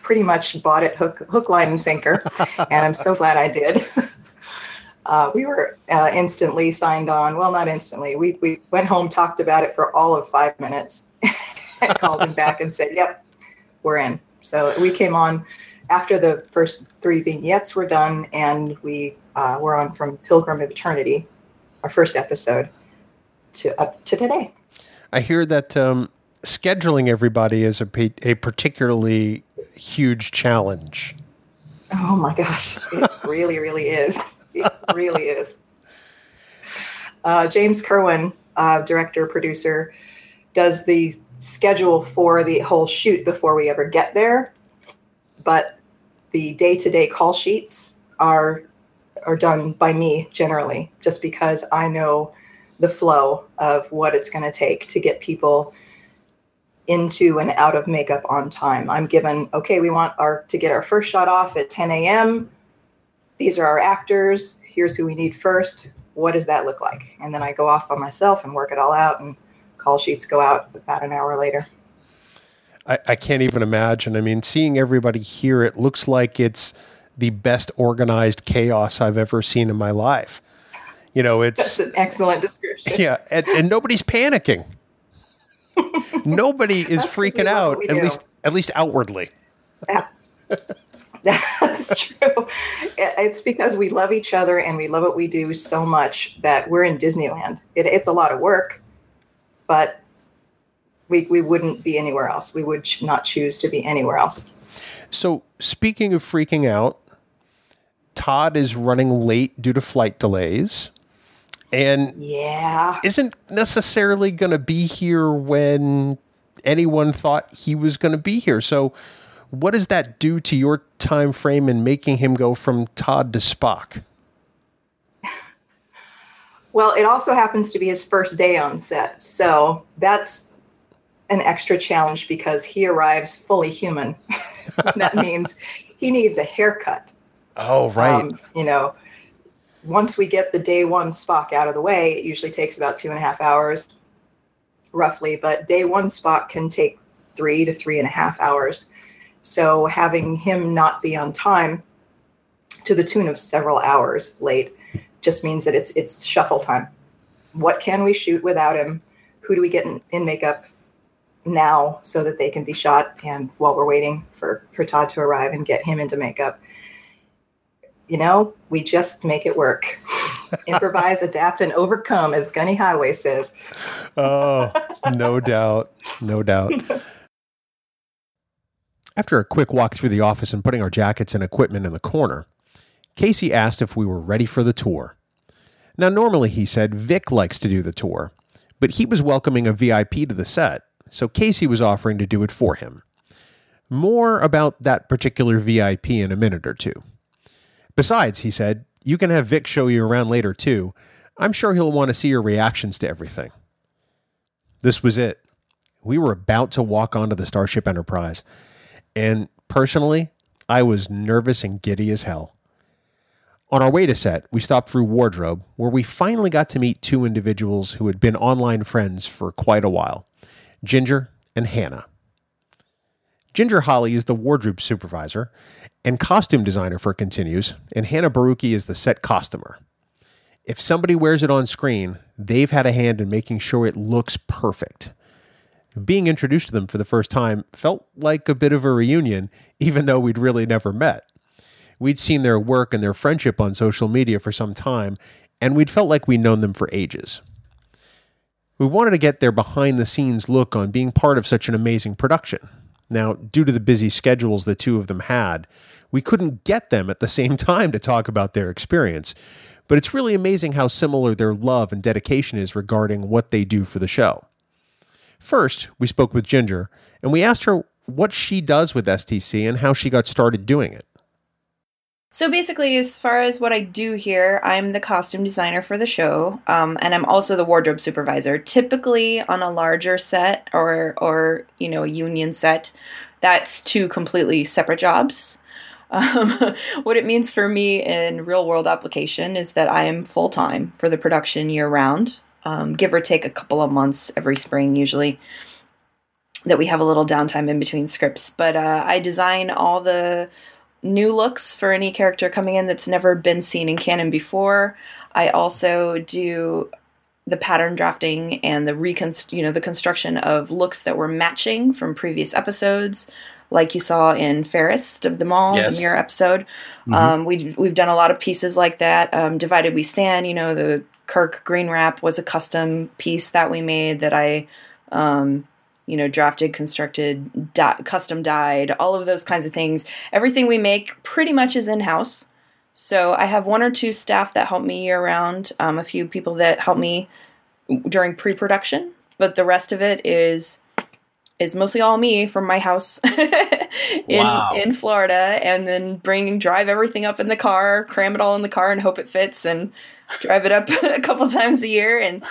pretty much bought it hook, hook, line, and sinker, and I'm so glad I did. Uh, we were uh, instantly signed on. Well, not instantly. We we went home, talked about it for all of five minutes, and called him back and said, "Yep, we're in." So we came on after the first three vignettes were done, and we uh, were on from Pilgrim of Eternity, our first episode, to up to today. I hear that. Um Scheduling everybody is a, a particularly huge challenge. Oh my gosh. It really, really is. It really is. Uh, James Kerwin, uh, director, producer, does the schedule for the whole shoot before we ever get there. But the day-to-day call sheets are, are done by me generally, just because I know the flow of what it's going to take to get people into and out of makeup on time. I'm given, okay, we want our to get our first shot off at ten a.m. These are our actors. Here's who we need first. What does that look like? And then I go off by myself and work it all out, and call sheets go out about an hour later. I, I can't even imagine. I mean, seeing everybody here, it looks like it's the best organized chaos I've ever seen in my life. You know, it's... That's an excellent description. Yeah, and, and nobody's panicking. Nobody is that's freaking out, at do. least at least outwardly. Yeah. That's true. It's because we love each other and we love what we do so much that we're in Disneyland. It, it's a lot of work, but we we wouldn't be anywhere else. We would not choose to be anywhere else. So speaking of freaking out, Todd is running late due to flight delays. And yeah. isn't necessarily going to be here when anyone thought he was going to be here. So what does that do to your time frame in making him go from Todd to Spock? Well, it also happens to be his first day on set. So that's an extra challenge because he arrives fully human. That means he needs a haircut. Oh, right. Um, you know. Once we get the day one Spock out of the way, it usually takes about two and a half hours, roughly. But day one Spock can take three to three and a half hours. So having him not be on time to the tune of several hours late just means that it's it's shuffle time. What can we shoot without him? Who do we get in, in makeup now so that they can be shot? And while we're waiting for, for Todd to arrive and get him into makeup, you know, we just make it work. Improvise, adapt, and overcome, as Gunny Highway says. Oh, no doubt. No doubt. After a quick walk through the office and putting our jackets and equipment in the corner, Casey asked if we were ready for the tour. Now, normally, he said, Vic likes to do the tour, but he was welcoming a V I P to the set, so Casey was offering to do it for him. More about that particular V I P in a minute or two. Besides, he said, you can have Vic show you around later, too. I'm sure he'll want to see your reactions to everything. This was it. We were about to walk onto the Starship Enterprise, and personally, I was nervous and giddy as hell. On our way to set, we stopped through Wardrobe, where we finally got to meet two individuals who had been online friends for quite a while, Ginger and Hannah. Ginger Holly is the wardrobe supervisor and costume designer for Continues, and Hannah Baruki is the set costumer. If somebody wears it on screen, they've had a hand in making sure it looks perfect. Being introduced to them for the first time felt like a bit of a reunion, even though we'd really never met. We'd seen their work and their friendship on social media for some time, and we'd felt like we'd known them for ages. We wanted to get their behind-the-scenes look on being part of such an amazing production. Now, due to the busy schedules the two of them had, we couldn't get them at the same time to talk about their experience, but it's really amazing how similar their love and dedication is regarding what they do for the show. First, we spoke with Ginger, and we asked her what she does with S T C and how she got started doing it. So basically, as far as what I do here, I'm the costume designer for the show, um, and I'm also the wardrobe supervisor. Typically, on a larger set or, or you know, a union set, that's two completely separate jobs. Um, what it means for me in real-world application is that I am full-time for the production year-round, um, give or take a couple of months every spring usually, that we have a little downtime in between scripts. But uh, I design all the new looks for any character coming in that's never been seen in canon before. I also do the pattern drafting and the reconst- you know, the construction of looks that were matching from previous episodes, like you saw in Fairest of Them All, yes. The mirror episode. Mm-hmm. Um, we we've done a lot of pieces like that. Um, Divided We Stand, you know, the Kirk green wrap was a custom piece that we made that I. Um, you know, drafted, constructed, di- custom dyed, all of those kinds of things. Everything we make pretty much is in-house. So I have one or two staff that help me year-round, um, a few people that help me during pre-production, but the rest of it is is mostly all me from my house in wow. in Florida, and then bring drive everything up in the car, cram it all in the car and hope it fits, and drive it up a couple times a year, and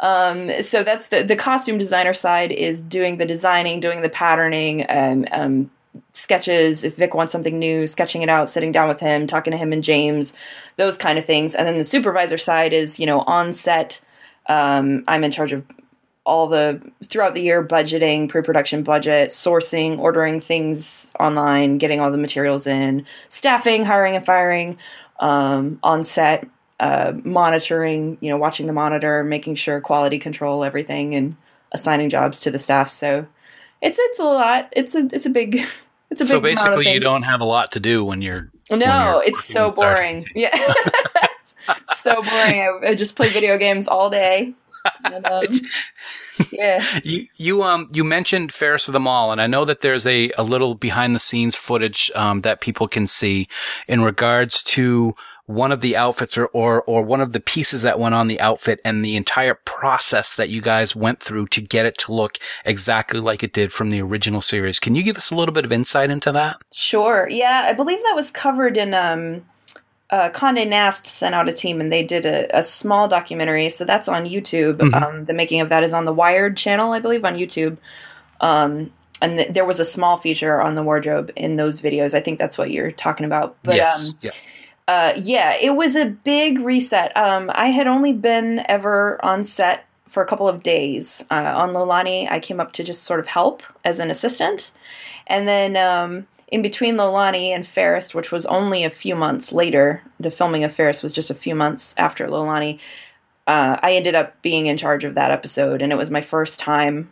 Um, so that's the, the costume designer side is doing the designing, doing the patterning, um, um, sketches. If Vic wants something new, sketching it out, sitting down with him, talking to him and James, those kind of things. And then the supervisor side is, you know, on set. Um, I'm in charge of all the throughout the year budgeting, pre-production budget, sourcing, ordering things online, getting all the materials in, staffing, hiring and firing, um, on set. Uh, monitoring, you know, watching the monitor, making sure quality control, everything, and assigning jobs to the staff. So it's it's a lot. It's a it's a big it's a big. So basically, you don't have a lot to do when you're. No, when you're it's so boring. Yeah, so boring. I, I just play video games all day. And, um, yeah. You you um you mentioned Fairest of Them All, and I know that there's a a little behind the scenes footage um that people can see in regards to one of the outfits or, or, or one of the pieces that went on the outfit and the entire process that you guys went through to get it to look exactly like it did from the original series. Can you give us a little bit of insight into that? Sure. Yeah. I believe that was covered in, um, uh, Condé Nast sent out a team and they did a, a small documentary. So that's on YouTube. Mm-hmm. Um, the making of that is on the Wired channel, I believe, on YouTube. Um, And th- there was a small feature on the wardrobe in those videos. I think that's what you're talking about. But, yes. Um, yeah. Uh, yeah, it was a big reset. Um, I had only been ever on set for a couple of days. Uh, on Lolani, I came up to just sort of help as an assistant. And then um, in between Lolani and Fairest, which was only a few months later, the filming of Fairest was just a few months after Lolani, uh, I ended up being in charge of that episode. And it was my first time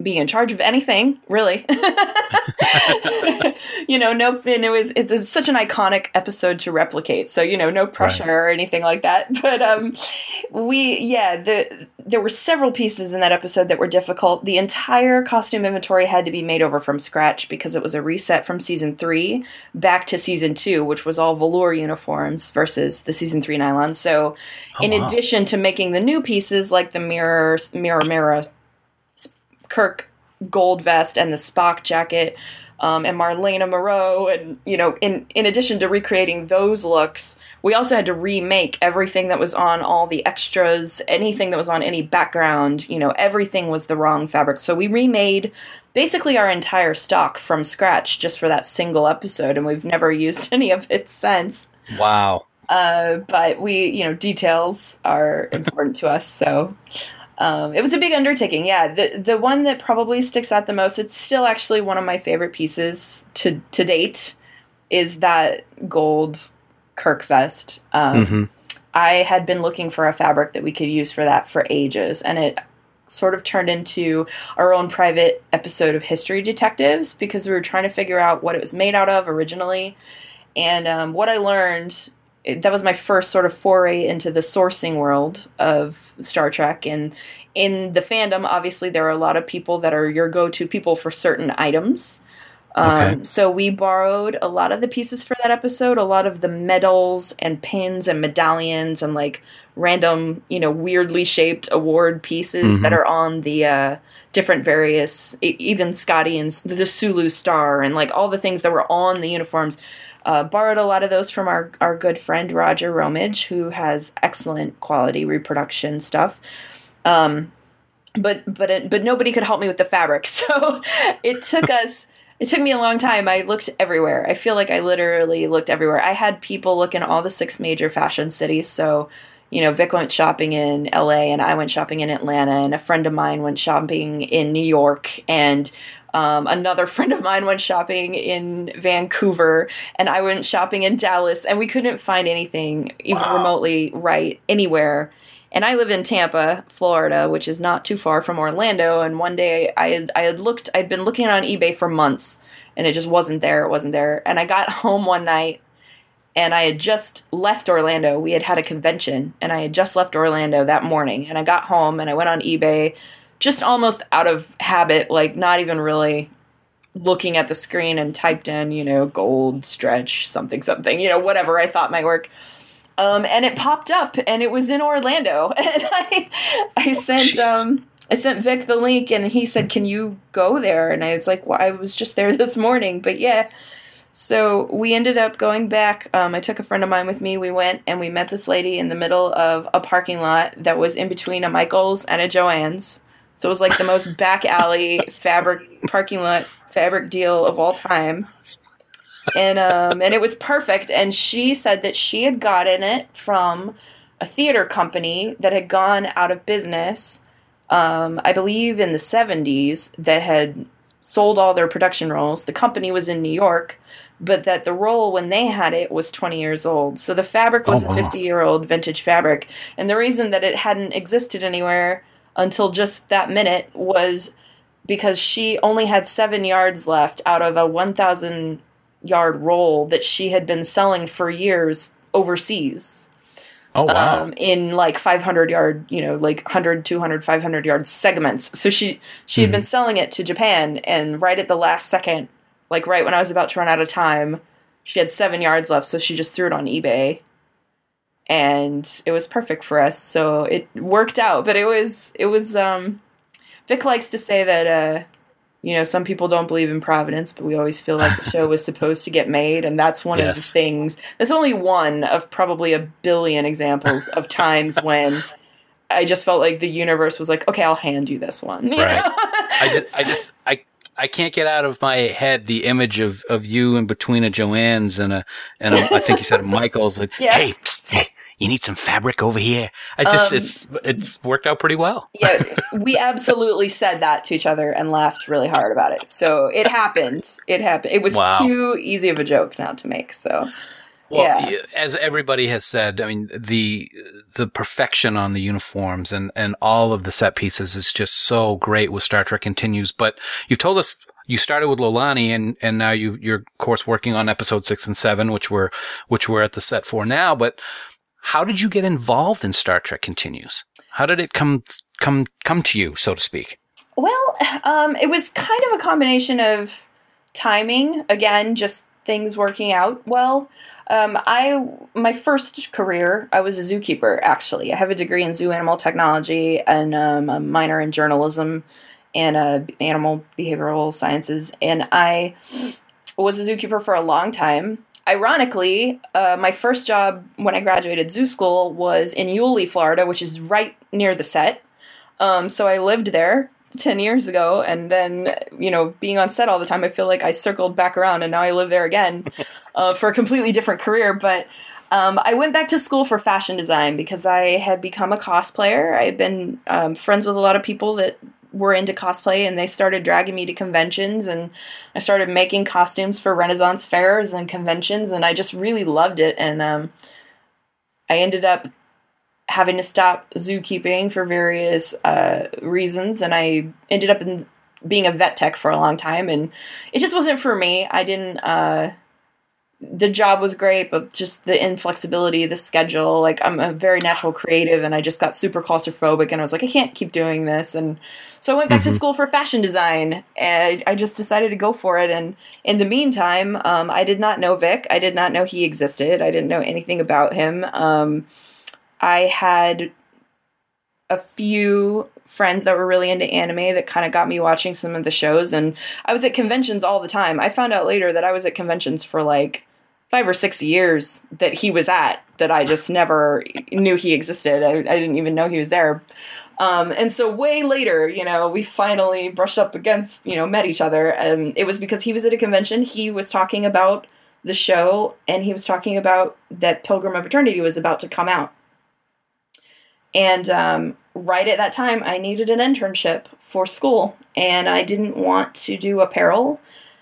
being in charge of anything, really. you know, no, and it was, it's a, such an iconic episode to replicate. So, you know, no pressure right. or anything like that. But um, we, yeah, the there were several pieces in that episode that were difficult. The entire costume inventory had to be made over from scratch because it was a reset from season three back to season two, which was all velour uniforms versus the season three nylon. So oh, in wow. addition to making the new pieces like the mirror, mirror, mirror, Kirk gold vest and the Spock jacket um, and Marlena Moreau. And, you know, in, in addition to recreating those looks, we also had to remake everything that was on all the extras, anything that was on any background, you know, everything was the wrong fabric. So we remade basically our entire stock from scratch just for that single episode. And we've never used any of it since. Wow. Uh, but we, you know, details are important to us. So um, it was a big undertaking. Yeah. The the one that probably sticks out the most, it's still actually one of my favorite pieces to, to date, is that gold Kirk vest. Um, mm-hmm. I had been looking for a fabric that we could use for that for ages. And it sort of turned into our own private episode of History Detectives, because we were trying to figure out what it was made out of originally. And um, what I learned, it, that was my first sort of foray into the sourcing world of Star Trek. And in the fandom, obviously, there are a lot of people that are your go-to people for certain items. Um, okay. So we borrowed a lot of the pieces for that episode, a lot of the medals and pins and medallions and like random, you know, weirdly shaped award pieces mm-hmm. that are on the uh, different various, even Scotty and the Sulu star and like all the things that were on the uniforms. Uh, borrowed a lot of those from our, our good friend Roger Romage, who has excellent quality reproduction stuff. Um, but but it, but nobody could help me with the fabric, so it took us. It took me a long time. I looked everywhere. I feel like I literally looked everywhere. I had people look in all the six major fashion cities. So, you know, Vic went shopping in L A and I went shopping in Atlanta, and a friend of mine went shopping in New York, and um, another friend of mine went shopping in Vancouver, and I went shopping in Dallas, and we couldn't find anything even wow. remotely right anywhere. And I live in Tampa, Florida, which is not too far from Orlando. And one day I had, I had looked, I'd been looking on eBay for months, and it just wasn't there. It wasn't there. And I got home one night, and I had just left Orlando. We had had a convention, and I had just left Orlando that morning. And I got home, and I went on eBay just almost out of habit, like not even really looking at the screen, and typed in, you know, gold stretch something, something, you know, whatever I thought my work. Um, and it popped up, and it was in Orlando. And I, I sent, um, I sent Vic the link, and he said, "Can you go there?" And I was like, "Well, I was just there this morning." But yeah, so we ended up going back. Um, I took a friend of mine with me. We went, and we met this lady in the middle of a parking lot that was in between a Michael's and a Joann's. So it was like the most back alley fabric parking lot fabric deal of all time. And um, and it was perfect. And she said that she had gotten it from a theater company that had gone out of business, um, I believe in the seventies, that had sold all their production roles. The company was in New York, but that the role when they had it was twenty years old. So the fabric was oh, wow. a fifty-year-old vintage fabric. And the reason that it hadn't existed anywhere until just that minute was because she only had seven yards left out of a one thousand yard roll that she had been selling for years overseas. Oh wow. Um, in like five hundred yard, you know, like one hundred, two hundred, five hundred yard segments. So she she mm-hmm. had been selling it to Japan, and right at the last second, like right when I was about to run out of time, she had seven yards left, so she just threw it on eBay, and it was perfect for us. So it worked out. But it was it was um Vic likes to say that uh you know, some people don't believe in providence, but we always feel like the show was supposed to get made. And that's one yes. of the things. That's only one of probably a billion examples of times when I just felt like the universe was like, okay, I'll hand you this one. You right. I, did, I just, I, I can't get out of my head the image of, of you in between a Joann's and a, and a, I think you said a Michael's. Like, yeah. Hey, psst, hey. You need some fabric over here. I just, um, it's, it's worked out pretty well. Yeah. We absolutely said that to each other and laughed really hard about it. So it That's happened. Crazy. It happened. It was wow. too easy of a joke not to make. So, well, yeah. As everybody has said, I mean, the, the perfection on the uniforms and, and all of the set pieces is just so great with Star Trek Continues. But you've told us, you started with Lolani, and, and now you, you're of course working on episode six and seven, which we're, which we're at the set for now. But how did you get involved in Star Trek Continues? How did it come come come to you, so to speak? Well, um, it was kind of a combination of timing, again, just things working out well. Um, I my first career, I was a zookeeper, actually. I have a degree in zoo animal technology and um, a minor in journalism and uh, animal behavioral sciences. And I was a zookeeper for a long time. Ironically, uh, my first job when I graduated zoo school was in Yulee, Florida, which is right near the set. Um, so I lived there ten years ago, and then, you know, being on set all the time, I feel like I circled back around and now I live there again uh, for a completely different career. But um, I went back to school for fashion design because I had become a cosplayer. I had been um, friends with a lot of people that were into cosplay, and they started dragging me to conventions, and I started making costumes for Renaissance fairs and conventions, and I just really loved it. And um, I ended up having to stop zookeeping for various uh, reasons, and I ended up in being a vet tech for a long time, and it just wasn't for me. I didn't... Uh, the job was great, but just the inflexibility, the schedule, like I'm a very natural creative, and I just got super claustrophobic, and I was like, I can't keep doing this. And so I went back mm-hmm. to school for fashion design, and I just decided to go for it. And in the meantime, um, I did not know Vic. I did not know he existed. I didn't know anything about him. Um, I had a few friends that were really into anime that kind of got me watching some of the shows, and I was at conventions all the time. I found out later that I was at conventions for like five or six years that he was at, that I just never knew he existed. I, I didn't even know he was there. Um, and so way later, you know, we finally brushed up against, you know, met each other, and it was because he was at a convention. He was talking about the show, and he was talking about that Pilgrim of Eternity was about to come out. And um, right at that time, I needed an internship for school, and I didn't want to do apparel.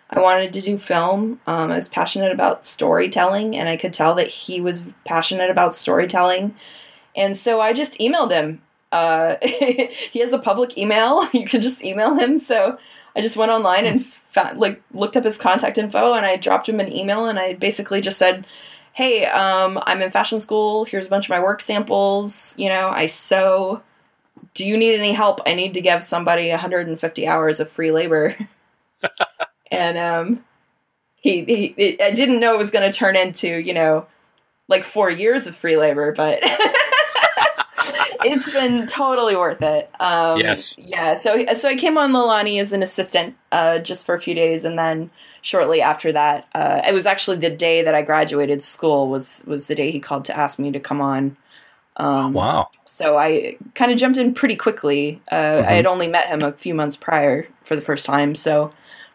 I wanted to do film. Um, I was passionate about storytelling, and I could tell that he was passionate about storytelling. And so I just emailed him. Uh, he has a public email. You can just email him. So I just went online and found, like, looked up his contact info, and I dropped him an email, and I basically just said, hey, um, I'm in fashion school. Here's a bunch of my work samples. You know, I sew. Do you need any help? I need to give somebody one hundred fifty hours of free labor. And um, he, he, he, I didn't know it was going to turn into, you know, like four years of free labor, but it's been totally worth it. Um, yes. Yeah. So, so I came on Lolani as an assistant uh, just for a few days. And then shortly after that, uh, it was actually the day that I graduated school was, was the day he called to ask me to come on. Um, wow. So I kind of jumped in pretty quickly. Uh, mm-hmm. I had only met him a few months prior for the first time. So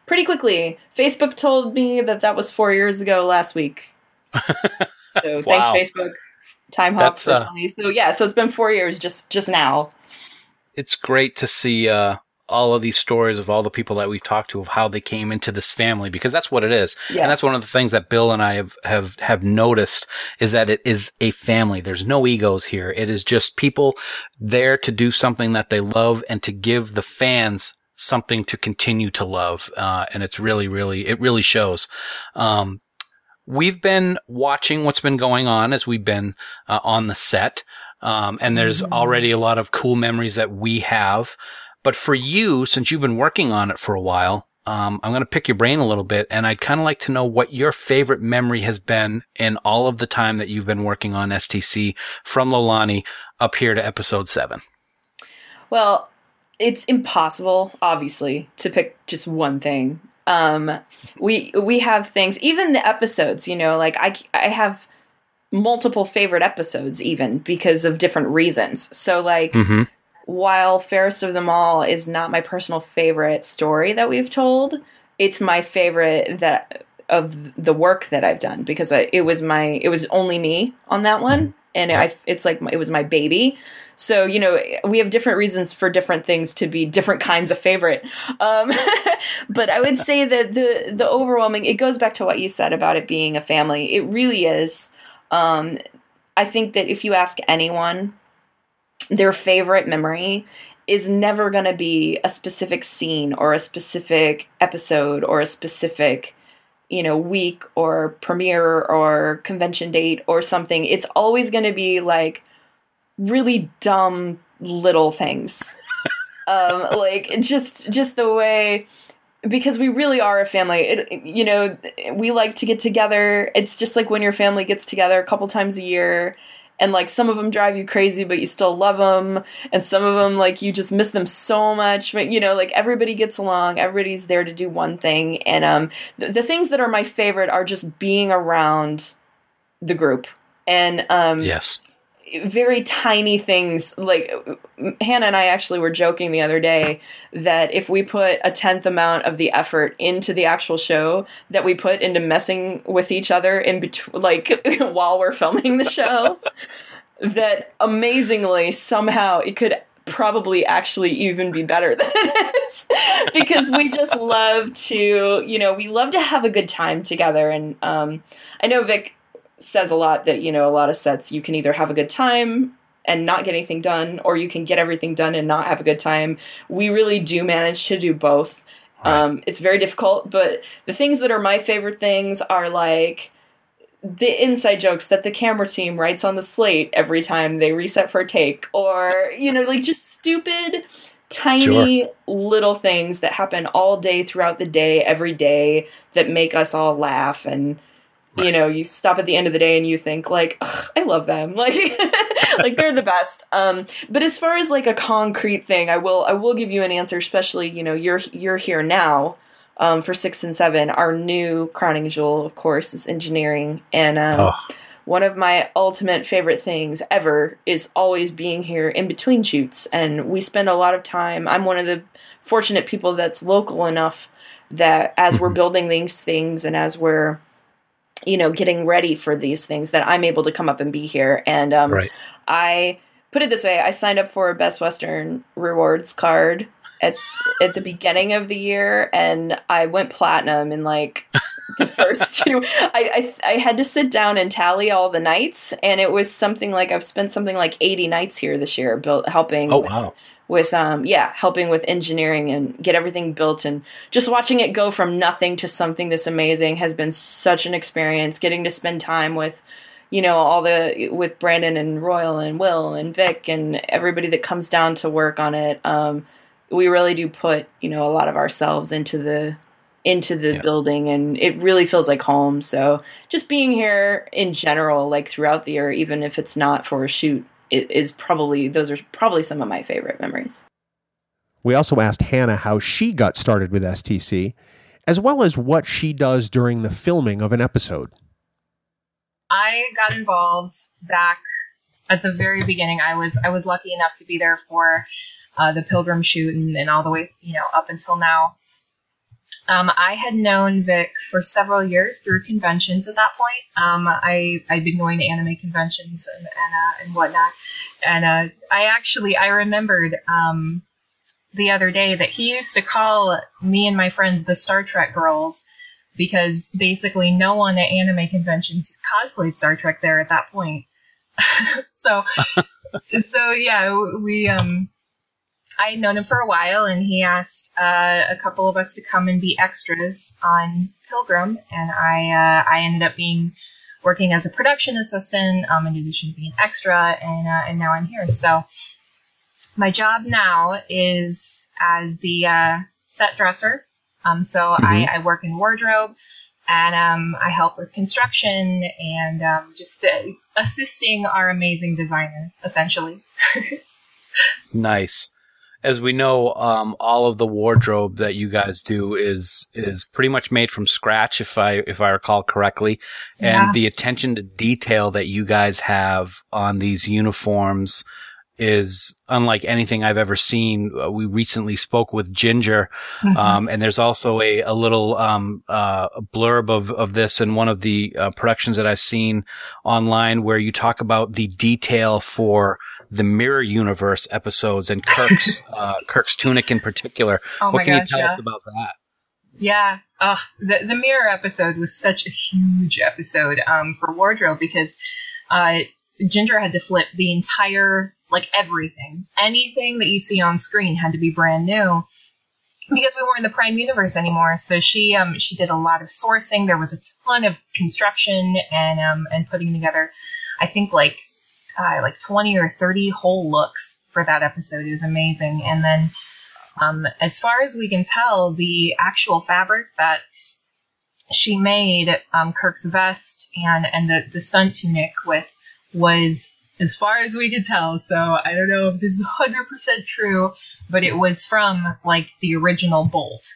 pretty quickly, Facebook told me that that was four years ago last week. So thanks, wow. Facebook. Time hop for uh, twenty. So yeah, so it's been four years just just now. It's great to see uh, all of these stories of all the people that we've talked to of how they came into this family, because that's what it is. Yeah. And that's one of the things that Bill and I have, have, have noticed is that it is a family. There's no egos here. It is just people there to do something that they love and to give the fans something to continue to love. Uh, and it's really, really, it really shows. Um, We've been watching what's been going on as we've been uh, on the set, um, and there's mm-hmm. already a lot of cool memories that we have. But for you, since you've been working on it for a while, um, I'm going to pick your brain a little bit, and I'd kind of like to know what your favorite memory has been in all of the time that you've been working on S T C from Lolani up here to episode seven. Well, it's impossible, obviously, to pick just one thing. Um, we, we have things, even the episodes, you know, like I, I have multiple favorite episodes even because of different reasons. So like, mm-hmm. while Fairest of Them All is not my personal favorite story that we've told, it's my favorite that of the work that I've done, because I, it was my, it was only me on that one. And I, it's like, it was my baby. So, you know, we have different reasons for different things to be different kinds of favorite. Um, but I would say that the, the overwhelming, it goes back to what you said about it being a family. It really is. Um, I think that if you ask anyone, their favorite memory is never going to be a specific scene or a specific episode or a specific, you know, week or premiere or convention date or something. It's always going to be like really dumb little things. um, like just, just the way, because we really are a family, it, you know, we like to get together. It's just like when your family gets together a couple times a year, and like some of them drive you crazy, but you still love them. And some of them, like, you just miss them so much. But, you know, like everybody gets along. Everybody's there to do one thing. And um, th- the things that are my favorite are just being around the group. And um, yes, very tiny things. Like Hannah and I actually were joking the other day that if we put a tenth amount of the effort into the actual show that we put into messing with each other in between, like while we're filming the show, that amazingly somehow it could probably actually even be better than it is, because we just love to, you know, we love to have a good time together. And um, I know Vic says a lot that, you know, a lot of sets you can either have a good time and not get anything done, or you can get everything done and not have a good time. We really do manage to do both. Right. Um, it's very difficult, but the things that are my favorite things are like the inside jokes that the camera team writes on the slate every time they reset for a take, or, you know, like just stupid, tiny sure. little things that happen all day throughout the day, every day, that make us all laugh. And, right. you know, you stop at the end of the day and you think like, I love them. Like, like they're the best. Um, but as far as like a concrete thing, I will, I will give you an answer, especially, you know, you're, you're here now, um, for six and seven. Our new crowning jewel, of course, is engineering. And, um, oh. one of my ultimate favorite things ever is always being here in between shoots. And we spend a lot of time. I'm one of the fortunate people that's local enough that as we're building these things and as we're, you know, getting ready for these things, that I'm able to come up and be here. And um, right. I put it this way. I signed up for a Best Western rewards card at at the beginning of the year, and I went platinum in like the first two. I, I I had to sit down and tally all the nights, and it was something like I've spent something like eighty nights here this year built, helping. Oh, with, wow. With um yeah, helping with engineering and get everything built, and just watching it go from nothing to something this amazing has been such an experience. Getting to spend time with, you know, all the with Brandon and Royal and Will and Vic and everybody that comes down to work on it. Um, we really do put, you know, a lot of ourselves into the into the yeah. building, and it really feels like home. So just being here in general, like throughout the year, even if it's not for a shoot, it is probably, those are probably some of my favorite memories. We also asked Hannah how she got started with S T C, as well as what she does during the filming of an episode. I got involved back at the very beginning. I was I was lucky enough to be there for uh, the Pilgrim shoot and, and all the way, you know, up until now. Um, I had known Vic for several years through conventions at that point. Um, I, I'd been going to anime conventions and and, uh, and whatnot. And uh, I actually, I remembered um, the other day that he used to call me and my friends the Star Trek girls, because basically no one at anime conventions cosplayed Star Trek there at that point. so, so yeah, we... Um, I had known him for a while, and he asked uh, a couple of us to come and be extras on Pilgrim, and I uh, I ended up being working as a production assistant um, in addition to being an extra, and uh, and now I'm here. So my job now is as the uh, set dresser. Um, so mm-hmm. I, I work in wardrobe, and um, I help with construction and um, just uh, assisting our amazing designer, essentially. Nice. As we know, um, all of the wardrobe that you guys do is is pretty much made from scratch, if I if I recall correctly. Yeah. And the attention to detail that you guys have on these uniforms is unlike anything I've ever seen. We recently spoke with Ginger, mm-hmm. um, and there's also a a little um, uh, blurb of of this in one of the uh, productions that I've seen online, where you talk about the detail for the Mirror Universe episodes and Kirk's uh, Kirk's tunic in particular. Oh what can gosh, you tell yeah. us about that? Yeah, uh, the the Mirror episode was such a huge episode um, for wardrobe, because uh, Ginger had to flip the entire, like everything, anything that you see on screen had to be brand new, because we weren't in the Prime Universe anymore. So she um, she did a lot of sourcing. There was a ton of construction and um, and putting together. I think like. Uh, like twenty or thirty whole looks for that episode. It was amazing. And then um, as far as we can tell, the actual fabric that she made, um, Kirk's vest and, and the, the stunt tunic with, was, as far as we could tell, so I don't know if this is one hundred percent true, but it was from like the original bolt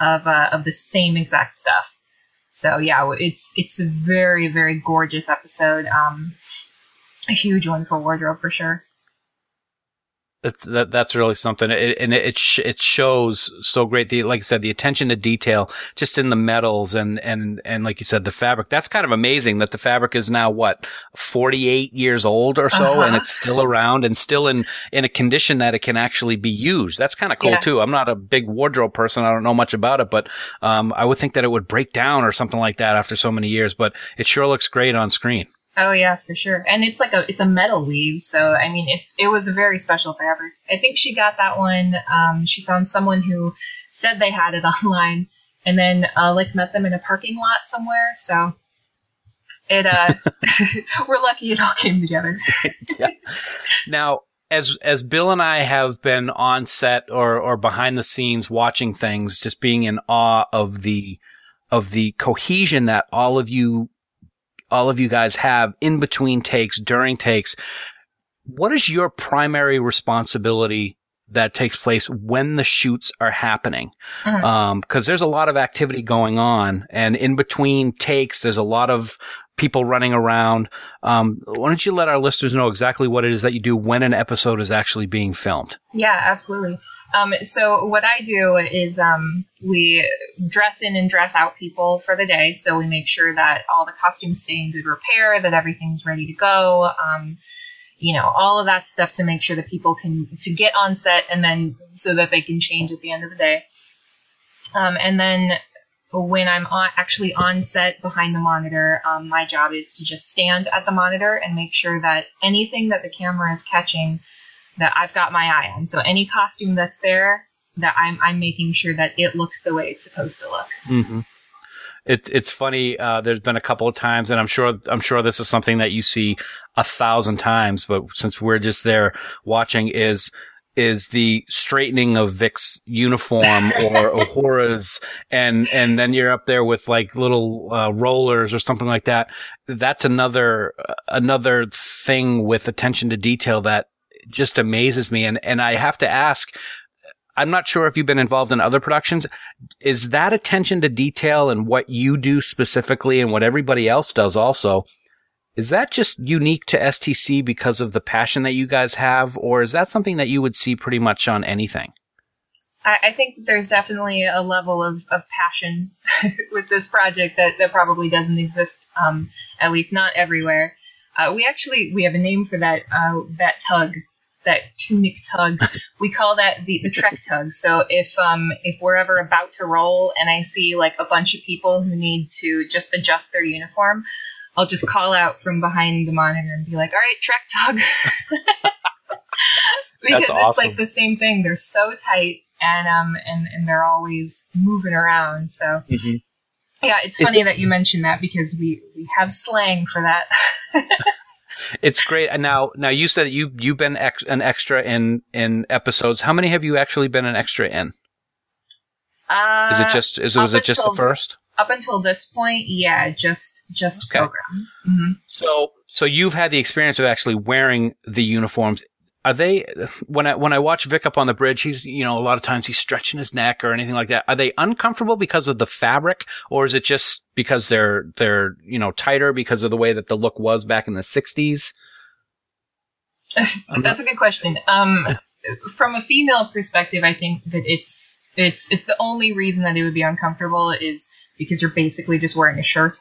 of uh, of the same exact stuff. So yeah, it's, it's a very, very gorgeous episode. Um, a huge one for wardrobe for sure. That's that, that's really something, it, and it sh- it shows so great. The like I said, the attention to detail just in the metals and and and like you said, the fabric. That's kind of amazing that the fabric is now what forty-eight years old or so, uh-huh. and it's still around and still in in a condition that it can actually be used. That's kind of cool yeah. too. I'm not a big wardrobe person. I don't know much about it, but um, I would think that it would break down or something like that after so many years. But it sure looks great on screen. Oh yeah, for sure. And it's like a it's a metal weave, so I mean it's it was a very special fabric. I think she got that one. Um, she found someone who said they had it online, and then uh, like met them in a parking lot somewhere. So it uh, we're lucky it all came together. yeah. Now. As as Bill and I have been on set or or behind the scenes watching things, just being in awe of the of the cohesion that all of you all of you guys have in between takes, during takes. What is your primary responsibility that takes place when the shoots are happening? Mm-hmm. Um, 'cause there's a lot of activity going on, and in between takes, there's a lot of people running around. Um, why don't you let our listeners know exactly what it is that you do when an episode is actually being filmed? Yeah, absolutely. Um, so what I do is um, we dress in and dress out people for the day. So we make sure that all the costumes stay in good repair, that everything's ready to go. Um, you know, all of that stuff to make sure that people can to get on set and then so that they can change at the end of the day. Um, and then when I'm on, actually on set behind the monitor, um, my job is to just stand at the monitor and make sure that anything that the camera is catching that I've got my eye on. So any costume that's there, that I'm I'm making sure that it looks the way it's supposed to look. Mm-hmm. It, it's funny. Uh, there's been a couple of times, and I'm sure I'm sure this is something that you see a thousand times, but since we're just there watching, is. is the straightening of Vic's uniform or Uhura's, and, and then you're up there with like little uh, rollers or something like that. That's another, another thing with attention to detail that just amazes me. And, and I have to ask, I'm not sure if you've been involved in other productions. Is that attention to detail and what you do specifically and what everybody else does also, is that just unique to S T C because of the passion that you guys have, or is that something that you would see pretty much on anything? I, I think there's definitely a level of, of passion with this project that, that probably doesn't exist, um, at least not everywhere. Uh, we actually we have a name for that uh, that tug, that tunic tug. We call that the, the Trek tug. So if um, if we're ever about to roll and I see like a bunch of people who need to just adjust their uniform, I'll just call out from behind the monitor and be like, all right, Trek tug. Because That's awesome. It's like the same thing. They're so tight and, um, and, and they're always moving around. So mm-hmm. yeah, it's funny it's, that you mentioned that because we, we have slang for that. It's great. And now, now you said you, you've been ex- an extra in, in episodes. How many have you actually been an extra in? Uh, is it just, is, was it just the first? Up until this point, yeah, just just okay. program. Mm-hmm. So, so you've had the experience of actually wearing the uniforms. Are they when I when I watch Vic up on the bridge? He's you know a lot of times he's stretching his neck or anything like that. Are they uncomfortable because of the fabric, or is it just because they're they're you know tighter because of the way that the look was back in the sixties? That's a good question. Um, from a female perspective, I think that it's it's it's the only reason that it would be uncomfortable is. Because you're basically just wearing a shirt.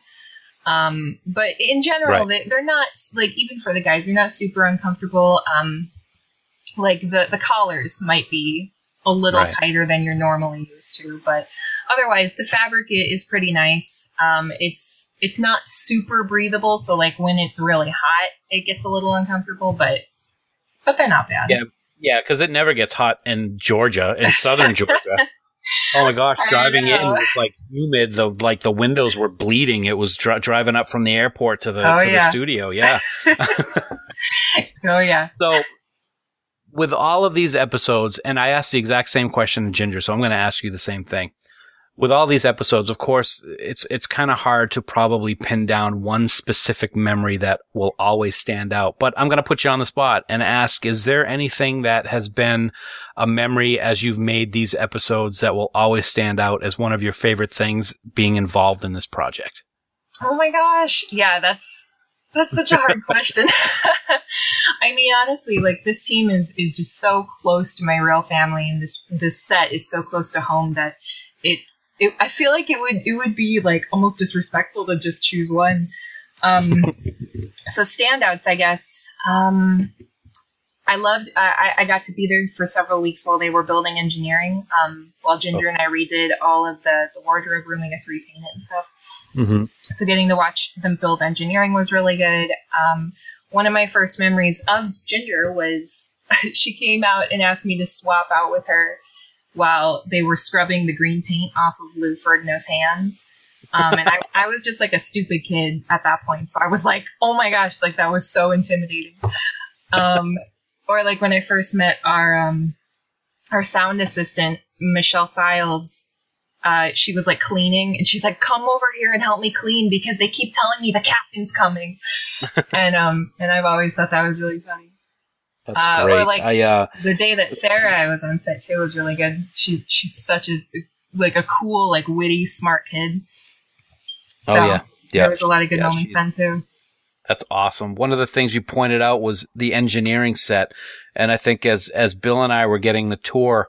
Um, but in general, right. they, they're not, like, even for the guys, they're not super uncomfortable. Um, like, the, the collars might be a little right. tighter than you're normally used to. But otherwise, the fabric is pretty nice. Um, it's it's not super breathable. So, like, when it's really hot, it gets a little uncomfortable. But, but they're not bad. Yeah, yeah, because it never gets hot in Georgia, in southern Georgia. Oh my gosh! Driving in was like humid. The like the windows were bleeding. It was dri- driving up from the airport to the oh, to yeah. the studio. Yeah. oh yeah. So with all of these episodes, and I asked the exact same question to Ginger, so I'm going to ask you the same thing. With all these episodes, of course, it's it's kind of hard to probably pin down one specific memory that will always stand out. But I'm going to put you on the spot and ask, is there anything that has been a memory as you've made these episodes that will always stand out as one of your favorite things being involved in this project? Oh, my gosh. Yeah, that's That's such a hard question. I mean, honestly, like, this team is, is just so close to my real family, and this this set is so close to home that it, it I feel like it would it would be like almost disrespectful to just choose one. Um, so standouts, I guess. Um, I loved. I, I got to be there for several weeks while they were building engineering. Um, while Ginger and I redid all of the, the wardrobe room, I got to repaint it and stuff. Mm-hmm. So getting to watch them build engineering was really good. Um, one of my first memories of Ginger was she came out and asked me to swap out with her while they were scrubbing the green paint off of Lou Ferdigno's hands. Um, and I, I was just like a stupid kid at that point, so I was like, "Oh my gosh!" Like, that was so intimidating. Um, Or like when I first met our um, our sound assistant, Michelle Siles, uh, she was like cleaning, and she's like, "Come over here and help me clean because they keep telling me the captain's coming." and um, and I've always thought that was really funny. That's uh, great. Or like I, uh... the day that Sarah was on set too was really good. She she's such a like a cool, like witty, smart kid. So oh, yeah. Yeah. There was a lot of good yeah, moments she... then too. That's awesome. One of the things you pointed out was the engineering set. And I think as, as Bill and I were getting the tour,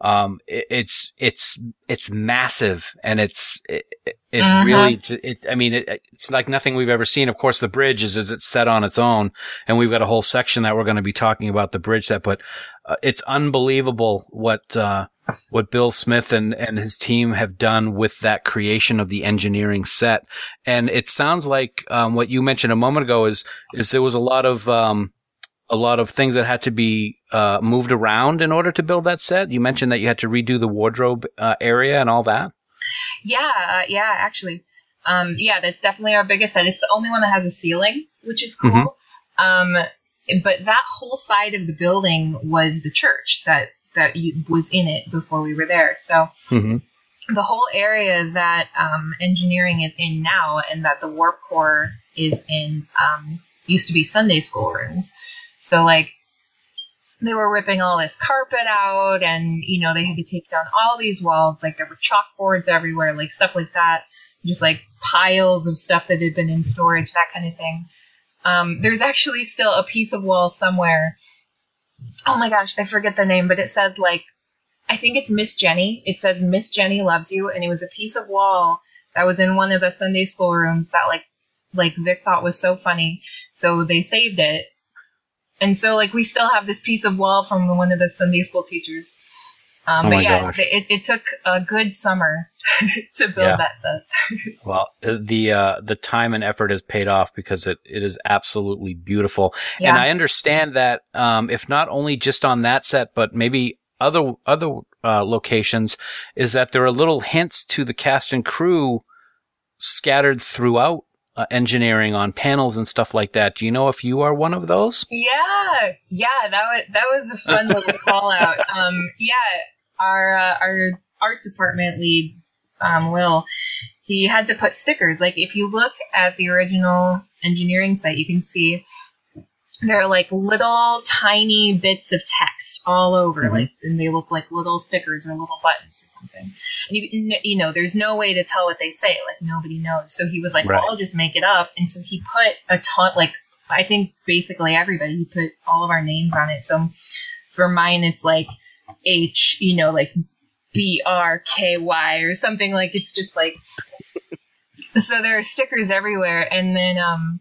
um, it, it's, it's, it's massive, and it's, it, it's uh-huh. really, it, I mean, it, it's like nothing we've ever seen. Of course, the bridge is, is it's set on its own, and we've got a whole section that we're going to be talking about the bridge set, but uh, it's unbelievable what, uh, what Bill Smith and, and his team have done with that creation of the engineering set. And it sounds like, um, what you mentioned a moment ago is, is there was a lot of, um, a lot of things that had to be, uh, moved around in order to build that set. You mentioned that you had to redo the wardrobe uh, area and all that. Yeah. Uh, yeah, actually. Um, yeah, that's definitely our biggest set. It's the only one that has a ceiling, which is cool. Mm-hmm. Um, but that whole side of the building was the church that, that you, was in it before we were there. So mm-hmm. the whole area that um, engineering is in now, and that the Warp Core is in, um, used to be Sunday school rooms. So like they were ripping all this carpet out, and, you know, they had to take down all these walls. Like there were chalkboards everywhere, like stuff like that. Just like piles of stuff that had been in storage, that kind of thing. Um, there's actually still a piece of wall somewhere. Oh my gosh, I forget the name, but it says like, I think it's Miss Jenny. It says Miss Jenny loves you. And it was a piece of wall that was in one of the Sunday school rooms that like, like Vic thought was so funny. So they saved it. And so like, we still have this piece of wall from one of the Sunday school teachers. Um, oh but yeah, it, it took a good summer to build yeah. that set. Well, the uh, the time and effort has paid off because it, it is absolutely beautiful. Yeah. And I understand that um, if not only just on that set, but maybe other other uh, locations, is that there are little hints to the cast and crew scattered throughout uh, engineering on panels and stuff like that. Do you know if you are one of those? Yeah, yeah, that was, that was a fun little call out. Um, yeah. Our uh, our art department lead, um, Will, he had to put stickers. Like, if you look at the original engineering site, you can see there are, like, little tiny bits of text all over. Mm-hmm. Like, and they look like little stickers or little buttons or something. And you, you know, there's no way to tell what they say. Like, nobody knows. So he was like, right. well, I'll just make it up. And so he put a ton, like, I think basically everybody, he put all of our names on it. So for mine, it's like, H, you know, like B R K Y or something. Like, it's just like, so there are stickers everywhere. And then um,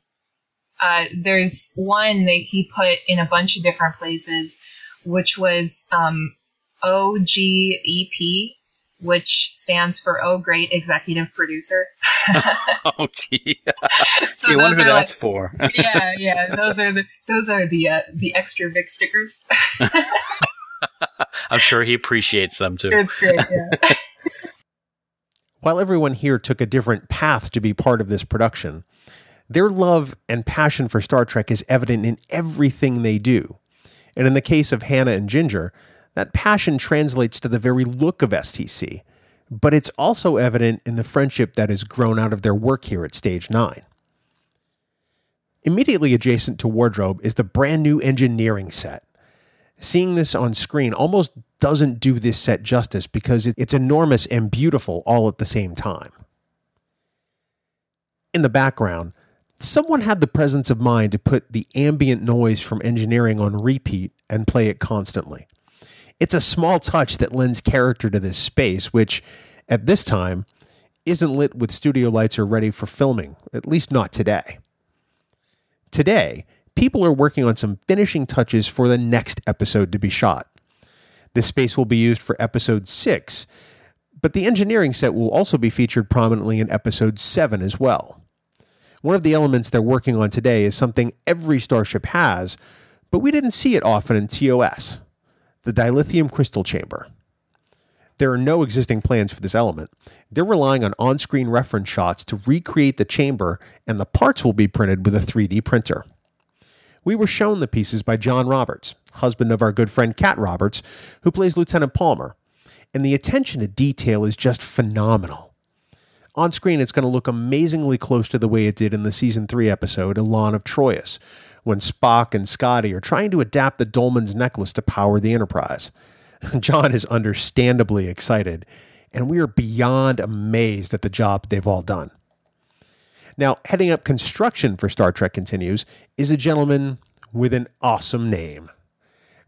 uh, there's one that he put in a bunch of different places, which was um, O G E P, which stands for Oh Great Executive Producer. Oh, gee. So you wonder what that's like, for. yeah, yeah. Those are the, those are the, uh, the extra Vic stickers. I'm sure he appreciates them too. It's great, yeah. While everyone here took a different path to be part of this production, their love and passion for Star Trek is evident in everything they do. And in the case of Hannah and Ginger, that passion translates to the very look of S T C, but it's also evident in the friendship that has grown out of their work here at Stage nine. Immediately adjacent to wardrobe is the brand new engineering set. Seeing this on screen almost doesn't do this set justice because it's enormous and beautiful all at the same time. In the background, someone had the presence of mind to put the ambient noise from engineering on repeat and play it constantly. It's a small touch that lends character to this space, which at this time isn't lit with studio lights or ready for filming, at least not today. Today, people are working on some finishing touches for the next episode to be shot. This space will be used for episode six, but the engineering set will also be featured prominently in episode seven as well. One of the elements they're working on today is something every starship has, but we didn't see it often in T O S, the dilithium crystal chamber. There are no existing plans for this element. They're relying on on-screen reference shots to recreate the chamber, and the parts will be printed with a three D printer. We were shown the pieces by John Roberts, husband of our good friend Cat Roberts, who plays Lieutenant Palmer, and the attention to detail is just phenomenal. On screen, it's going to look amazingly close to the way it did in the Season three episode, Elan of Troyes, when Spock and Scotty are trying to adapt the Dolman's necklace to power the Enterprise. John is understandably excited, and we are beyond amazed at the job they've all done. Now, heading up construction for Star Trek Continues is a gentleman with an awesome name.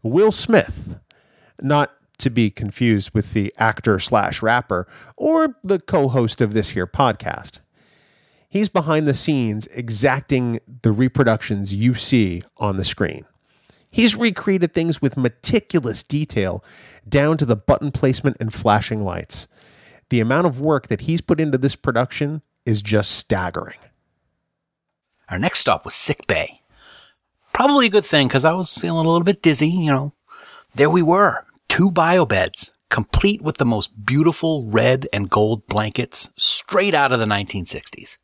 Will Smith, not to be confused with the actor slash rapper or the co-host of this here podcast. He's behind the scenes exacting the reproductions you see on the screen. He's recreated things with meticulous detail, down to the button placement and flashing lights. The amount of work that he's put into this production is just staggering. Our next stop was sick bay. Probably a good thing, because I was feeling a little bit dizzy, you know. There we were, two bio beds, complete with the most beautiful red and gold blankets, straight out of the nineteen sixties.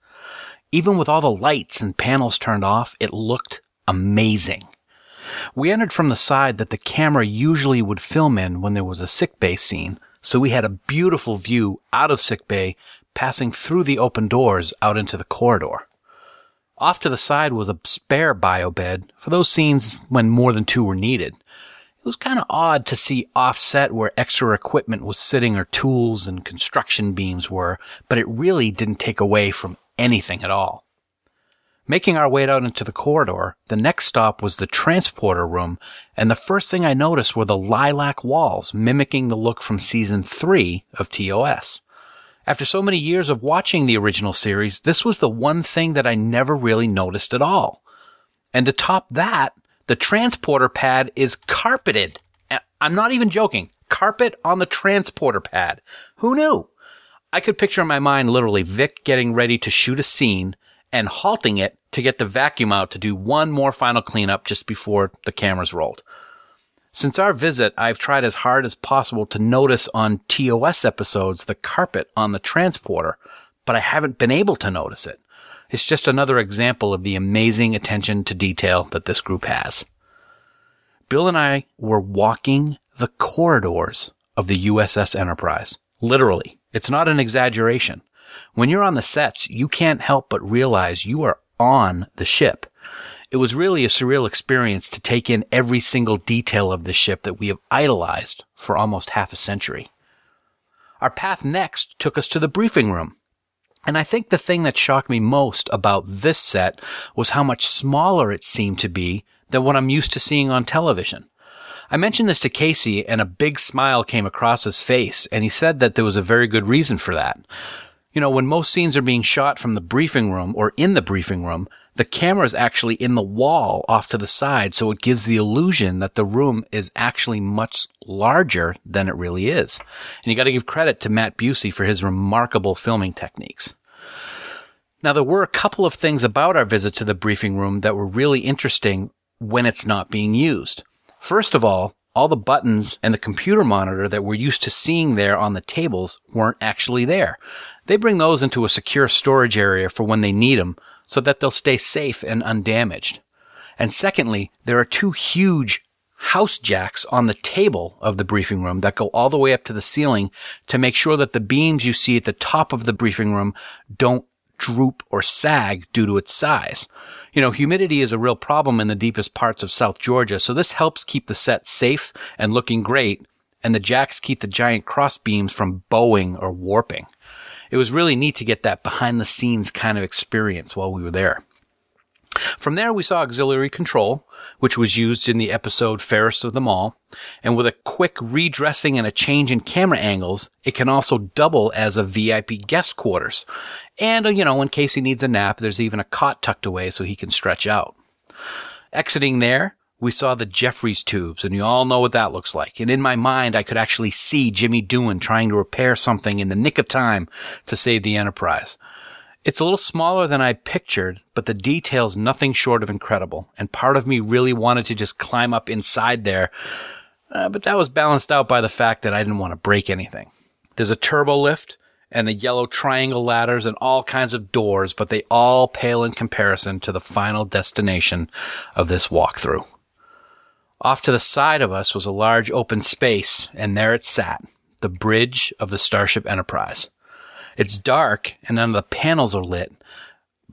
Even with all the lights and panels turned off, it looked amazing. We entered from the side that the camera usually would film in when there was a sickbay scene, so we had a beautiful view out of sickbay, passing through the open doors out into the corridor. Off to the side was a spare bio bed for those scenes when more than two were needed. It was kind of odd to see offset where extra equipment was sitting or tools and construction beams were, but it really didn't take away from anything at all. Making our way out into the corridor, the next stop was the transporter room, and the first thing I noticed were the lilac walls, mimicking the look from Season three of T O S. After so many years of watching the original series, this was the one thing that I never really noticed at all. And to top that, the transporter pad is carpeted. I'm not even joking. Carpet on the transporter pad. Who knew? I could picture in my mind literally Vic getting ready to shoot a scene and halting it to get the vacuum out to do one more final cleanup just before the cameras rolled. Since our visit, I've tried as hard as possible to notice on T O S episodes the carpet on the transporter, but I haven't been able to notice it. It's just another example of the amazing attention to detail that this group has. Bill and I were walking the corridors of the U S S Enterprise. Literally. It's not an exaggeration. When you're on the sets, you can't help but realize you are on the ship. It was really a surreal experience to take in every single detail of the ship that we have idolized for almost half a century. Our path next took us to the briefing room. And I think the thing that shocked me most about this set was how much smaller it seemed to be than what I'm used to seeing on television. I mentioned this to Casey, and a big smile came across his face, and he said that there was a very good reason for that. You know, when most scenes are being shot from the briefing room or in the briefing room, the camera is actually in the wall off to the side, so it gives the illusion that the room is actually much larger than it really is. And you got to give credit to Matt Busey for his remarkable filming techniques. Now, there were a couple of things about our visit to the briefing room that were really interesting when it's not being used. First of all, all the buttons and the computer monitor that we're used to seeing there on the tables weren't actually there. They bring those into a secure storage area for when they need them so that they'll stay safe and undamaged. And secondly, there are two huge house jacks on the table of the briefing room that go all the way up to the ceiling to make sure that the beams you see at the top of the briefing room don't droop or sag due to its size. You know, humidity is a real problem in the deepest parts of South Georgia, so this helps keep the set safe and looking great, and the jacks keep the giant cross beams from bowing or warping. It was really neat to get that behind-the-scenes kind of experience while we were there. From there, we saw auxiliary control, which was used in the episode Fairest of Them All. And with a quick redressing and a change in camera angles, it can also double as a V I P guest quarters. And, you know, when Casey needs a nap, there's even a cot tucked away so he can stretch out. Exiting there, we saw the Jeffries tubes, and you all know what that looks like. And in my mind, I could actually see Jimmy Doohan trying to repair something in the nick of time to save the Enterprise. It's a little smaller than I pictured, but the detail's nothing short of incredible. And part of me really wanted to just climb up inside there, uh, but that was balanced out by the fact that I didn't want to break anything. There's a turbo lift and the yellow triangle ladders and all kinds of doors, but they all pale in comparison to the final destination of this walkthrough. Off to the side of us was a large open space, and there it sat, the bridge of the Starship Enterprise. It's dark, and none of the panels are lit,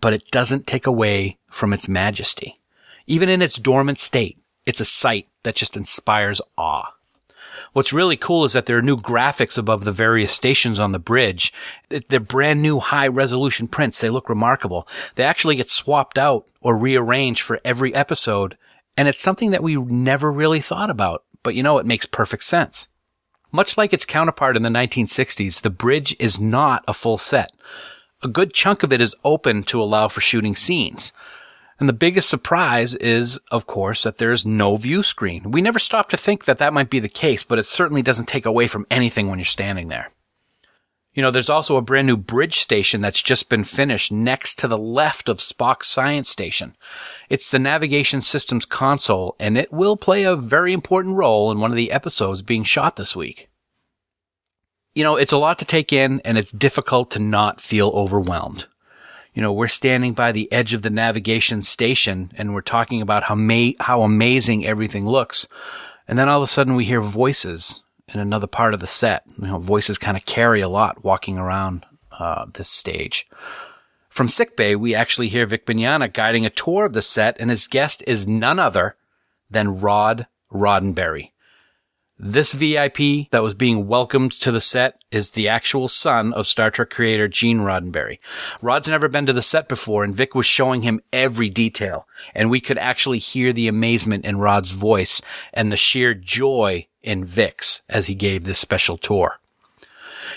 but it doesn't take away from its majesty. Even in its dormant state, it's a sight that just inspires awe. What's really cool is that there are new graphics above the various stations on the bridge. They're brand new high-resolution prints. They look remarkable. They actually get swapped out or rearranged for every episode, and it's something that we never really thought about, but you know, it makes perfect sense. Much like its counterpart in the nineteen sixties, the bridge is not a full set. A good chunk of it is open to allow for shooting scenes. And the biggest surprise is, of course, that there is no view screen. We never stopped to think that that might be the case, but it certainly doesn't take away from anything when you're standing there. You know, there's also a brand new bridge station that's just been finished next to the left of Spock's science station. It's the navigation systems console, and it will play a very important role in one of the episodes being shot this week. You know, it's a lot to take in, and it's difficult to not feel overwhelmed. You know, we're standing by the edge of the navigation station, and we're talking about how ma- how amazing everything looks. And then all of a sudden we hear voices in another part of the set. You know, voices kind of carry a lot walking around uh, this stage. From sickbay, we actually hear Vic Mignogna guiding a tour of the set, and his guest is none other than Rod Roddenberry. This V I P that was being welcomed to the set is the actual son of Star Trek creator Gene Roddenberry. Rod's never been to the set before, and Vic was showing him every detail, and we could actually hear the amazement in Rod's voice and the sheer joy in Vic's as he gave this special tour.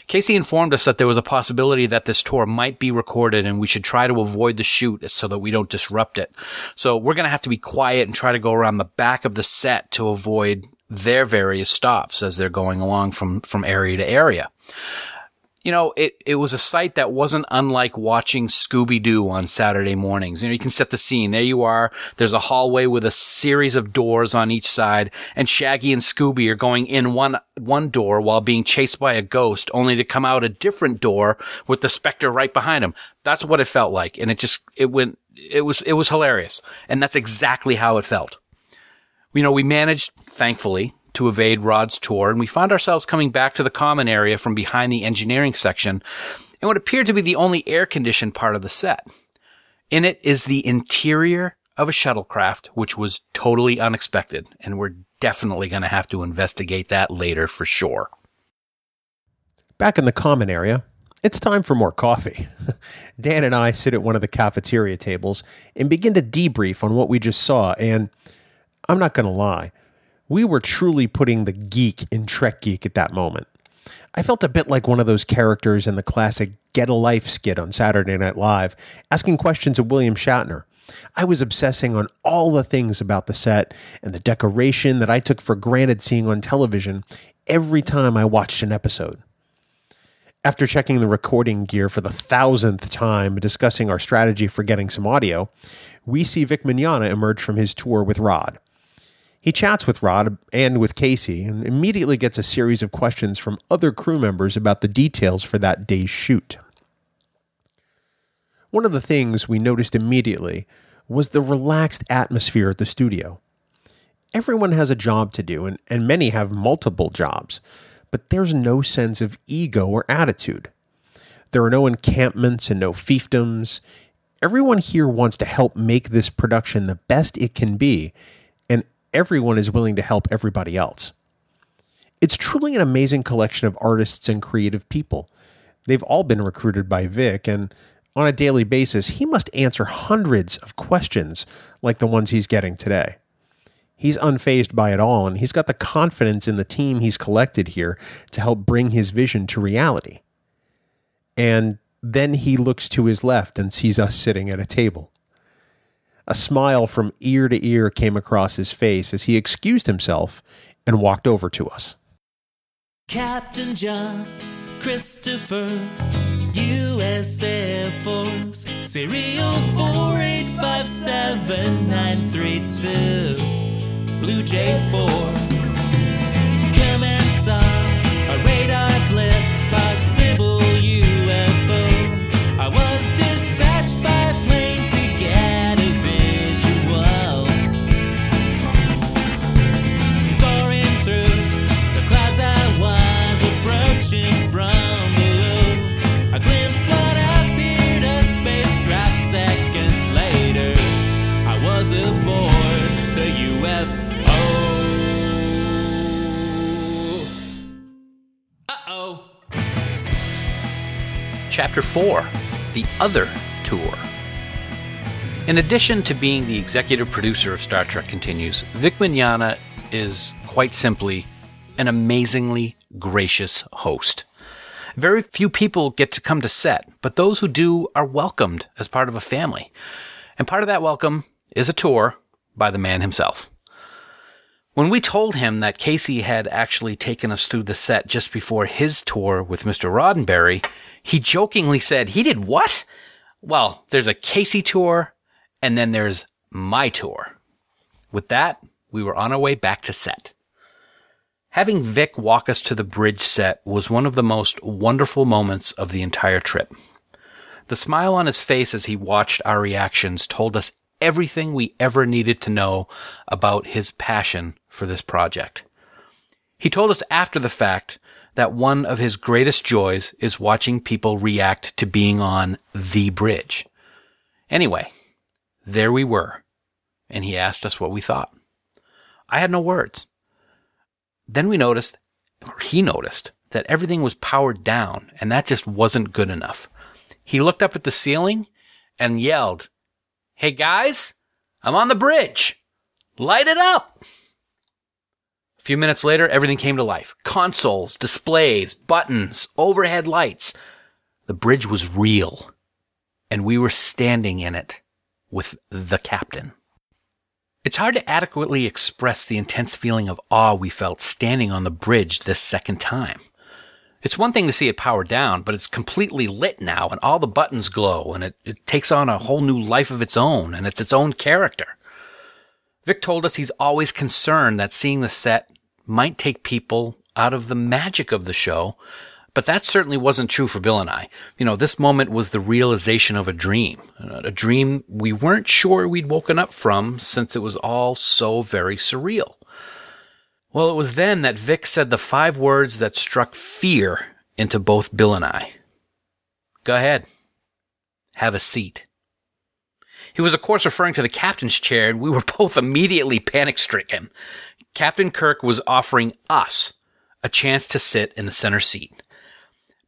Casey informed us that there was a possibility that this tour might be recorded and we should try to avoid the shoot so that we don't disrupt it. So we're going to have to be quiet and try to go around the back of the set to avoid their various stops as they're going along from, from area to area. You know, it, it was a sight that wasn't unlike watching Scooby-Doo on Saturday mornings. You know, you can set the scene. There you are. There's a hallway with a series of doors on each side, and Shaggy and Scooby are going in one one door while being chased by a ghost, only to come out a different door with the specter right behind him. That's what it felt like, and it just it went it was it was hilarious, and that's exactly how it felt. You know, we managed, thankfully, to evade Rod's tour, and we found ourselves coming back to the common area from behind the engineering section and what appeared to be the only air-conditioned part of the set. In it is the interior of a shuttlecraft, which was totally unexpected, and we're definitely going to have to investigate that later for sure. Back in the common area, it's time for more coffee. Dan and I sit at one of the cafeteria tables and begin to debrief on what we just saw, and I'm not going to lie, we were truly putting the geek in Trek Geek at that moment. I felt a bit like one of those characters in the classic Get a Life skit on Saturday Night Live, asking questions of William Shatner. I was obsessing on all the things about the set and the decoration that I took for granted seeing on television every time I watched an episode. After checking the recording gear for the thousandth time and discussing our strategy for getting some audio, we see Vic Mignogna emerge from his tour with Rod. He chats with Rod and with Casey and immediately gets a series of questions from other crew members about the details for that day's shoot. One of the things we noticed immediately was the relaxed atmosphere at the studio. Everyone has a job to do, and, and many have multiple jobs, but there's no sense of ego or attitude. There are no encampments and no fiefdoms. Everyone here wants to help make this production the best it can be, and everyone is willing to help everybody else. It's truly an amazing collection of artists and creative people. They've all been recruited by Vic, and on a daily basis, he must answer hundreds of questions like the ones he's getting today. He's unfazed by it all, and he's got the confidence in the team he's collected here to help bring his vision to reality. And then he looks to his left and sees us sitting at a table. A smile from ear to ear came across his face as he excused himself and walked over to us. Captain John Christopher, U S Air Force, serial four eight five seven nine three two. Blue J four, command saw a radar blip, possible U F O. I was dispatched by plane to get a visual. Soaring through the clouds, I was approaching from below. I glimpsed what appeared a spacecraft seconds later. I was aboard the U F O. Chapter four, The Other Tour. In addition to being the executive producer of Star Trek Continues, Vic Mignogna is, quite simply, an amazingly gracious host. Very few people get to come to set, but those who do are welcomed as part of a family. And part of that welcome is a tour by the man himself. When we told him that Casey had actually taken us through the set just before his tour with Mister Roddenberry, he jokingly said, he did what? Well, there's a Casey tour, and then there's my tour. With that, we were on our way back to set. Having Vic walk us to the bridge set was one of the most wonderful moments of the entire trip. The smile on his face as he watched our reactions told us everything we ever needed to know about his passion for this project. He told us after the fact that one of his greatest joys is watching people react to being on the bridge. Anyway, there we were, and he asked us what we thought. I had no words. Then we noticed, or he noticed, that everything was powered down, and that just wasn't good enough. He looked up at the ceiling and yelled, "Hey guys, I'm on the bridge! Light it up!" A few minutes later, everything came to life. Consoles, displays, buttons, overhead lights. The bridge was real, and we were standing in it with the captain. It's hard to adequately express the intense feeling of awe we felt standing on the bridge this second time. It's one thing to see it powered down, but it's completely lit now, and all the buttons glow, and it, it takes on a whole new life of its own, and it's its own character. Vic told us he's always concerned that seeing the set might take people out of the magic of the show, but that certainly wasn't true for Bill and I. You know, this moment was the realization of a dream, a dream we weren't sure we'd woken up from since it was all so very surreal. Well, it was then that Vic said the five words that struck fear into both Bill and I. Go ahead. Have a seat. He was, of course, referring to the captain's chair, and we were both immediately panic-stricken. Captain Kirk was offering us a chance to sit in the center seat.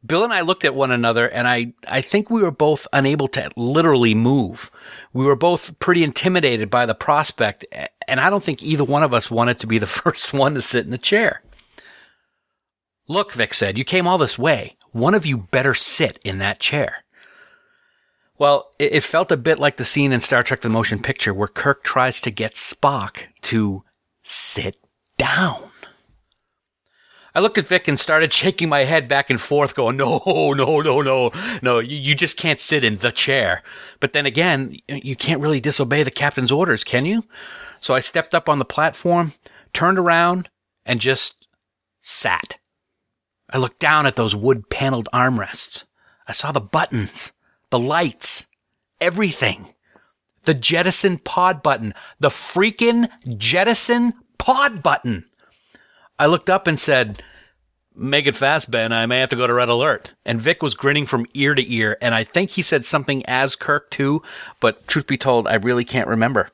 Bill and I looked at one another, and I, I think we were both unable to literally move. We were both pretty intimidated by the prospect, and I don't think either one of us wanted to be the first one to sit in the chair. "Look," Vic said, "you came all this way. One of you better sit in that chair." Well, it felt a bit like the scene in Star Trek The Motion Picture where Kirk tries to get Spock to sit down. I looked at Vic and started shaking my head back and forth going, no, no, no, no, no, you, you just can't sit in the chair. But then again, you can't really disobey the captain's orders, can you? So I stepped up on the platform, turned around, and just sat. I looked down at those wood-paneled armrests. I saw the buttons. The lights, everything, the jettison pod button, the freaking jettison pod button. I looked up and said, "Make it fast, Ben. I may have to go to red alert." And Vic was grinning from ear to ear. And I think he said something as Kirk too, but truth be told, I really can't remember.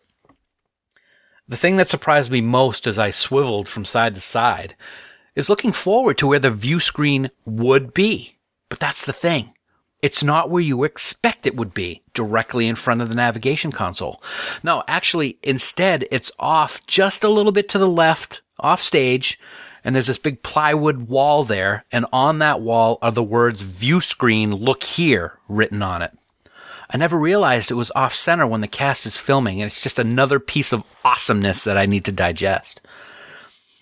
The thing that surprised me most as I swiveled from side to side is looking forward to where the view screen would be. But that's the thing. It's not where you expect it would be, directly in front of the navigation console. No, actually, instead, it's off just a little bit to the left, off stage, and there's this big plywood wall there, and on that wall are the words "View Screen, Look Here" written on it. I never realized it was off-center when the cast is filming, and it's just another piece of awesomeness that I need to digest.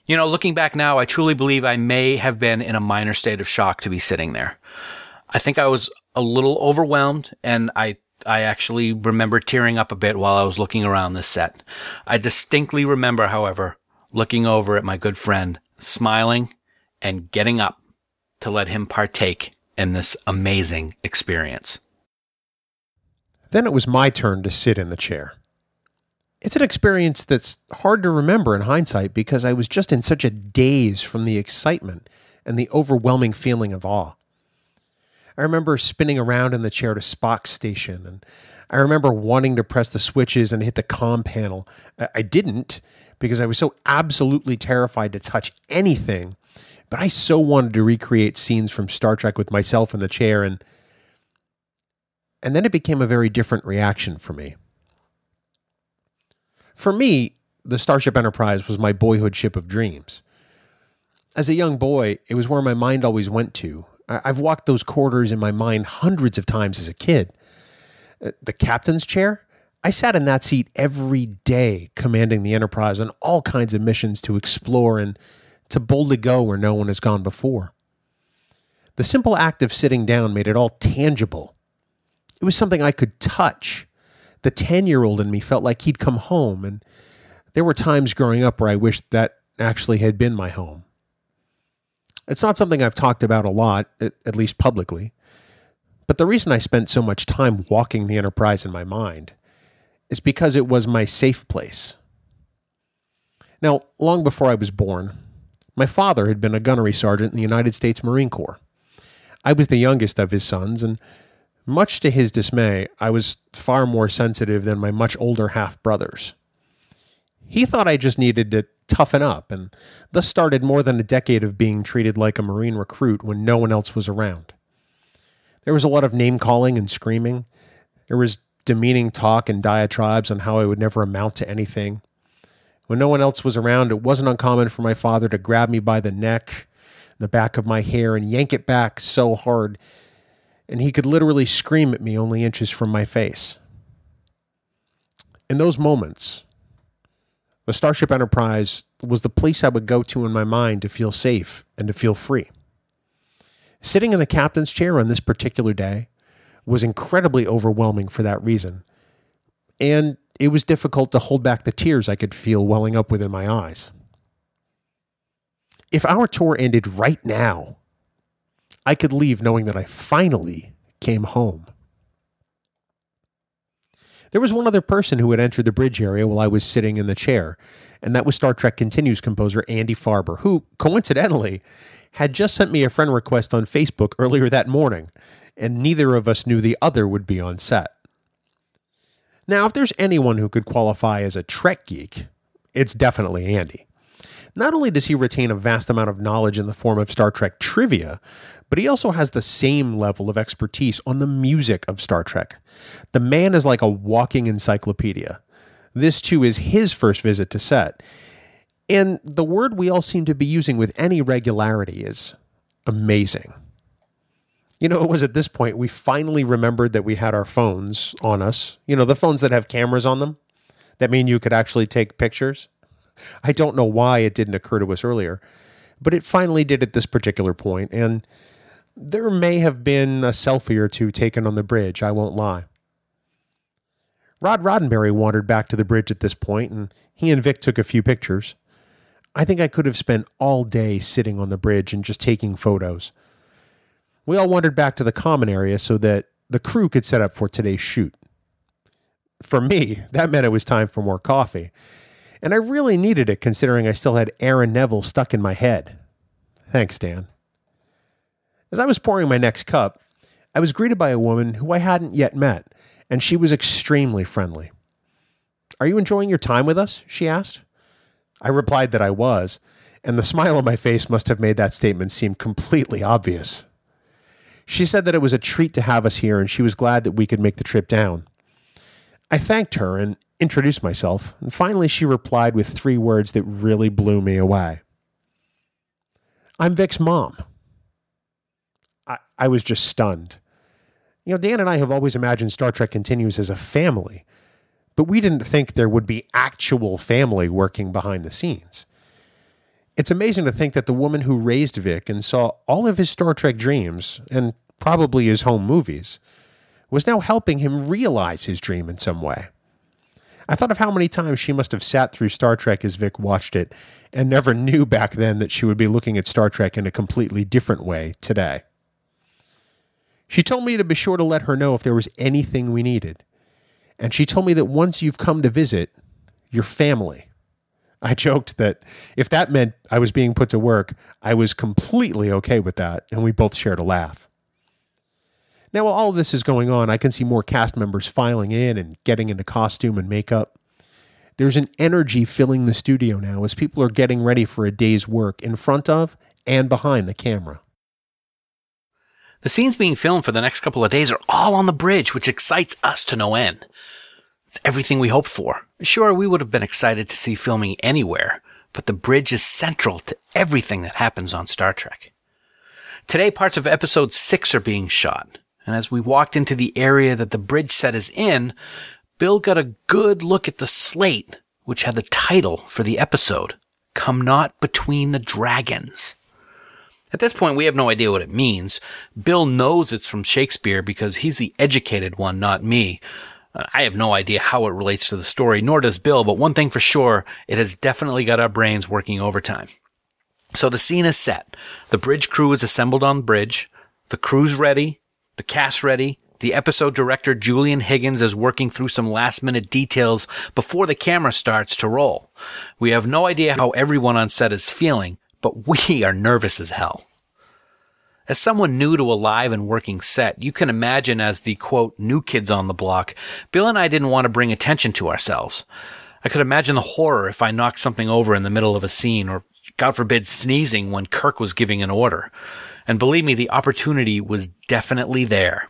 You know, looking back now, I truly believe I may have been in a minor state of shock to be sitting there. I think I was a little overwhelmed, and I I actually remember tearing up a bit while I was looking around this set. I distinctly remember, however, looking over at my good friend, smiling, and getting up to let him partake in this amazing experience. Then it was my turn to sit in the chair. It's an experience that's hard to remember in hindsight because I was just in such a daze from the excitement and the overwhelming feeling of awe. I remember spinning around in the chair to Spock's station, and I remember wanting to press the switches and hit the comm panel. I didn't, because I was so absolutely terrified to touch anything, but I so wanted to recreate scenes from Star Trek with myself in the chair, and and then it became a very different reaction for me. For me, the Starship Enterprise was my boyhood ship of dreams. As a young boy, it was where my mind always went to. I've walked those corridors in my mind hundreds of times as a kid. The captain's chair? I sat in that seat every day, commanding the Enterprise on all kinds of missions to explore and to boldly go where no one has gone before. The simple act of sitting down made it all tangible. It was something I could touch. The ten-year-old in me felt like he'd come home, and there were times growing up where I wished that actually had been my home. It's not something I've talked about a lot, at least publicly, but the reason I spent so much time walking the Enterprise in my mind is because it was my safe place. Now, long before I was born, my father had been a gunnery sergeant in the United States Marine Corps. I was the youngest of his sons, and much to his dismay, I was far more sensitive than my much older half-brothers. He thought I just needed to toughen up, and thus started more than a decade of being treated like a Marine recruit when no one else was around. There was a lot of name-calling and screaming. There was demeaning talk and diatribes on how I would never amount to anything. When no one else was around, it wasn't uncommon for my father to grab me by the neck, the back of my hair, and yank it back so hard, and he could literally scream at me only inches from my face. In those moments, the Starship Enterprise was the place I would go to in my mind to feel safe and to feel free. Sitting in the captain's chair on this particular day was incredibly overwhelming for that reason, and it was difficult to hold back the tears I could feel welling up within my eyes. If our tour ended right now, I could leave knowing that I finally came home. There was one other person who had entered the bridge area while I was sitting in the chair, and that was Star Trek Continues composer Andy Farber, who, coincidentally, had just sent me a friend request on Facebook earlier that morning, and neither of us knew the other would be on set. Now, if there's anyone who could qualify as a Trek geek, it's definitely Andy. Not only does he retain a vast amount of knowledge in the form of Star Trek trivia, but he also has the same level of expertise on the music of Star Trek. The man is like a walking encyclopedia. This, too, is his first visit to set. And the word we all seem to be using with any regularity is amazing. You know, it was at this point we finally remembered that we had our phones on us. You know, the phones that have cameras on them that mean you could actually take pictures. I don't know why it didn't occur to us earlier, but it finally did at this particular point, and there may have been a selfie or two taken on the bridge, I won't lie. Rod Roddenberry wandered back to the bridge at this point, and he and Vic took a few pictures. I think I could have spent all day sitting on the bridge and just taking photos. We all wandered back to the common area so that the crew could set up for today's shoot. For me, that meant it was time for more coffee. And I really needed it, considering I still had Aaron Neville stuck in my head. Thanks, Dan. As I was pouring my next cup, I was greeted by a woman who I hadn't yet met, and she was extremely friendly. "Are you enjoying your time with us?" she asked. I replied that I was, and the smile on my face must have made that statement seem completely obvious. She said that it was a treat to have us here, and she was glad that we could make the trip down. I thanked her and introduced myself, and finally she replied with three words that really blew me away. I'm Vic's mom. I, I was just stunned. You know, Dan and I have always imagined Star Trek Continues as a family, but we didn't think there would be actual family working behind the scenes. It's amazing to think that the woman who raised Vic and saw all of his Star Trek dreams, and probably his home movies, was now helping him realize his dream in some way. I thought of how many times she must have sat through Star Trek as Vic watched it and never knew back then that she would be looking at Star Trek in a completely different way today. She told me to be sure to let her know if there was anything we needed. And she told me that once you've come to visit, you're family. I joked that if that meant I was being put to work, I was completely okay with that, and we both shared a laugh. Now, while all this is going on, I can see more cast members filing in and getting into costume and makeup. There's an energy filling the studio now as people are getting ready for a day's work in front of and behind the camera. The scenes being filmed for the next couple of days are all on the bridge, which excites us to no end. It's everything we hoped for. Sure, we would have been excited to see filming anywhere, but the bridge is central to everything that happens on Star Trek. Today, parts of episode six are being shot, and as we walked into the area that the bridge set is in, Bill got a good look at the slate, which had the title for the episode, Come Not Between the Dragons. At this point, we have no idea what it means. Bill knows it's from Shakespeare because he's the educated one, not me. I have no idea how it relates to the story, nor does Bill, but one thing for sure, it has definitely got our brains working overtime. So the scene is set. The bridge crew is assembled on the bridge. The crew's ready. The cast's ready. The episode director, Julian Higgins, is working through some last-minute details before the camera starts to roll. We have no idea how everyone on set is feeling, but we are nervous as hell. As someone new to a live and working set, you can imagine as the, quote, new kids on the block, Bill and I didn't want to bring attention to ourselves. I could imagine the horror if I knocked something over in the middle of a scene, or, God forbid, sneezing when Kirk was giving an order. And believe me, the opportunity was definitely there.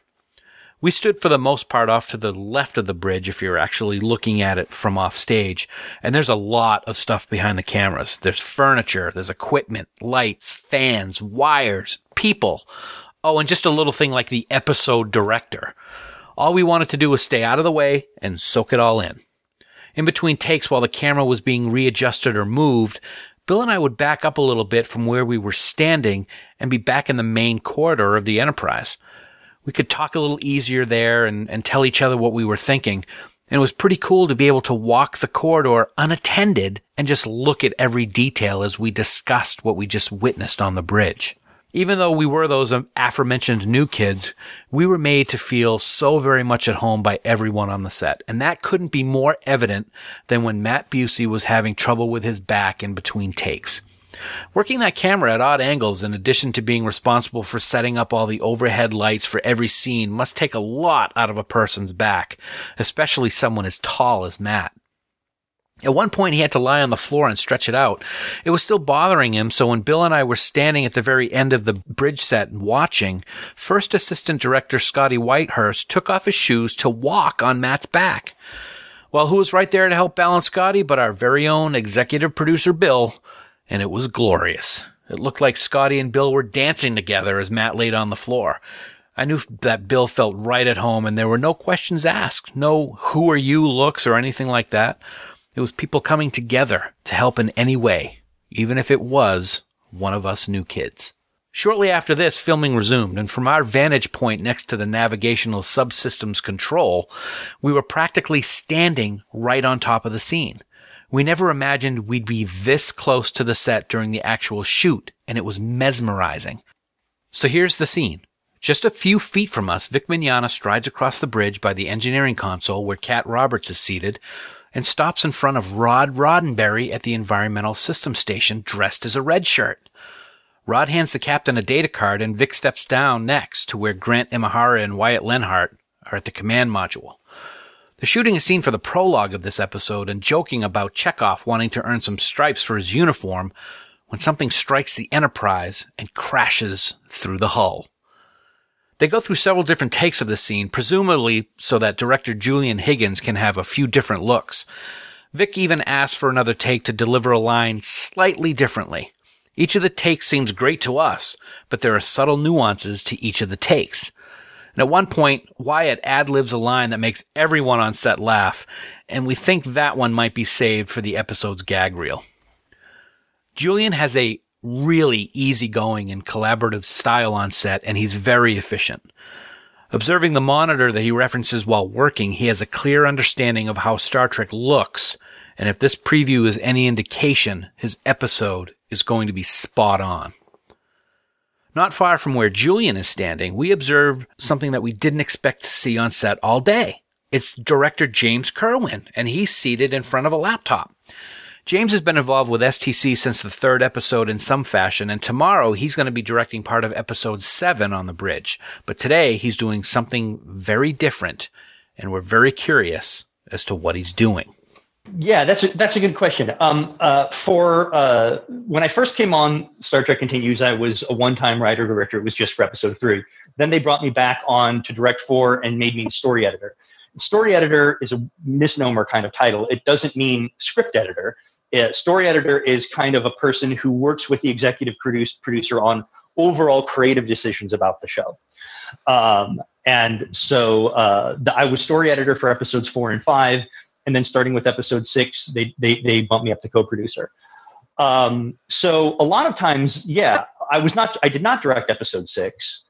We stood for the most part off to the left of the bridge if you're actually looking at it from off stage, and there's a lot of stuff behind the cameras. There's furniture, there's equipment, lights, fans, wires, people. Oh, and just a little thing like the episode director. All we wanted to do was stay out of the way and soak it all in. In between takes while the camera was being readjusted or moved, Bill and I would back up a little bit from where we were standing and be back in the main corridor of the Enterprise. We could talk a little easier there and, and tell each other what we were thinking. And it was pretty cool to be able to walk the corridor unattended and just look at every detail as we discussed what we just witnessed on the bridge. Even though we were those aforementioned new kids, we were made to feel so very much at home by everyone on the set. And that couldn't be more evident than when Matt Busey was having trouble with his back in between takes. Working that camera at odd angles, in addition to being responsible for setting up all the overhead lights for every scene, must take a lot out of a person's back, especially someone as tall as Matt. At one point, he had to lie on the floor and stretch it out. It was still bothering him, so when Bill and I were standing at the very end of the bridge set and watching, first assistant director Scotty Whitehurst took off his shoes to walk on Matt's back. Well, who was right there to help balance Scotty but our very own executive producer Bill? And it was glorious. It looked like Scotty and Bill were dancing together as Matt laid on the floor. I knew that Bill felt right at home, and there were no questions asked, no who are you looks or anything like that. It was people coming together to help in any way, even if it was one of us new kids. Shortly after this, filming resumed, and from our vantage point next to the navigational subsystems control, we were practically standing right on top of the scene. We never imagined we'd be this close to the set during the actual shoot, and it was mesmerizing. So here's the scene. Just a few feet from us, Vic Mignogna strides across the bridge by the engineering console where Cat Roberts is seated and stops in front of Rod Roddenberry at the environmental system station dressed as a red shirt. Rod hands the captain a data card, and Vic steps down next to where Grant Imahara and Wyatt Lenhart are at the command module. They're shooting a scene for the prologue of this episode and joking about Chekhov wanting to earn some stripes for his uniform when something strikes the Enterprise and crashes through the hull. They go through several different takes of the scene, presumably so that director Julian Higgins can have a few different looks. Vic even asks for another take to deliver a line slightly differently. Each of the takes seems great to us, but there are subtle nuances to each of the takes. And at one point, Wyatt ad-libs a line that makes everyone on set laugh, and we think that one might be saved for the episode's gag reel. Julian has a really easygoing and collaborative style on set, and he's very efficient. Observing the monitor that he references while working, he has a clear understanding of how Star Trek looks, and if this preview is any indication, his episode is going to be spot on. Not far from where Julian is standing, we observed something that we didn't expect to see on set all day. It's director James Kerwin, and he's seated in front of a laptop. James has been involved with S T C since the third episode in some fashion, and tomorrow he's going to be directing part of episode seven on the bridge. But today he's doing something very different, and we're very curious as to what he's doing. Yeah, that's a, that's a good question. Um, uh, for uh, when I first came on Star Trek Continues, I was a one-time writer director. It was just for episode three. Then they brought me back on to direct four and made me story editor. Story editor is a misnomer kind of title. It doesn't mean script editor. Uh, story editor is kind of a person who works with the executive produce, producer on overall creative decisions about the show. Um, and so uh, the, I was story editor for episodes four and five. And then starting with episode six, they they they bumped me up to co-producer. Um, so a lot of times, yeah, I was not, I did not direct episode six.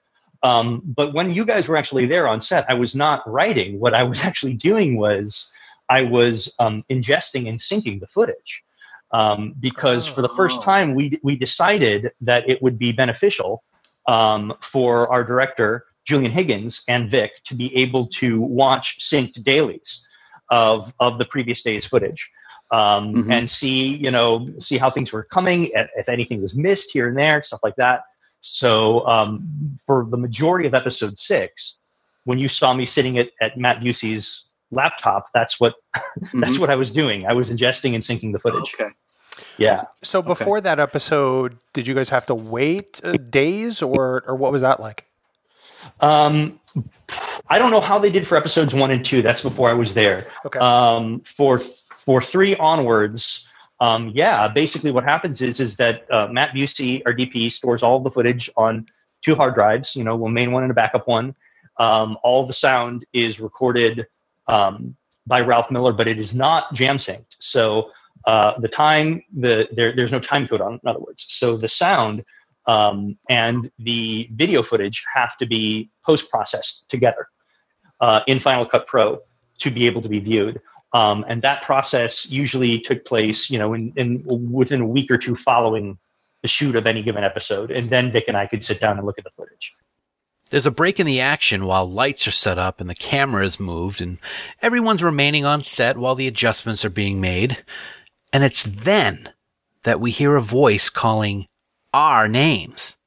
Um, but when you guys were actually there on set, I was not writing. What I was actually doing was I was um, ingesting and syncing the footage um, because oh, for the first oh. time we we decided that it would be beneficial um, for our director Julian Higgins and Vic to be able to watch synced dailies of of the previous day's footage um, mm-hmm. and see, you know, see how things were coming, if anything was missed here and there, stuff like that. So um, for the majority of episode six, when you saw me sitting at, at Matt Busey's laptop, that's what mm-hmm. that's what I was doing. I was ingesting and syncing the footage. Okay. Yeah. So before okay. that episode, did you guys have to wait uh, days or or what was that like? Um, I don't know how they did for episodes one and two. That's before I was there. Okay. Um, for for three onwards, um, yeah. Basically, what happens is is that uh, Matt Busey, our D P, stores all the footage on two hard drives. You know, a main one and a backup one. Um, all the sound is recorded um, by Ralph Miller, but it is not jam synced. So uh, the time the there there's no time code on. In other words, so the sound. Um, and the video footage have to be post-processed together uh, in Final Cut Pro to be able to be viewed. Um, and that process usually took place, you know, in, in within a week or two following the shoot of any given episode. And then Vic and I could sit down and look at the footage. There's a break in the action while lights are set up and the camera is moved and everyone's remaining on set while the adjustments are being made. And it's then that we hear a voice calling our names,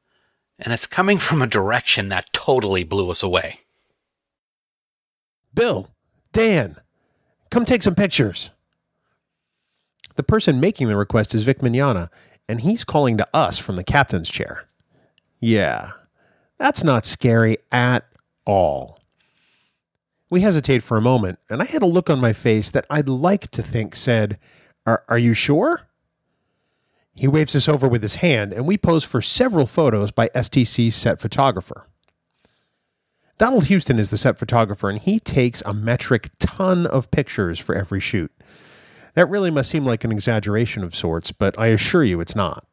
and it's coming from a direction that totally blew us away. Bill, Dan, come take some pictures. The person making the request is Vic Mignogna, and he's calling to us from the captain's chair. Yeah, that's not scary at all. We hesitate for a moment, and I had a look on my face that I'd like to think said, Are, are you sure? He waves us over with his hand, and we pose for several photos by S T C set photographer. Donald Houston is the set photographer, and he takes a metric ton of pictures for every shoot. That really must seem like an exaggeration of sorts, but I assure you it's not.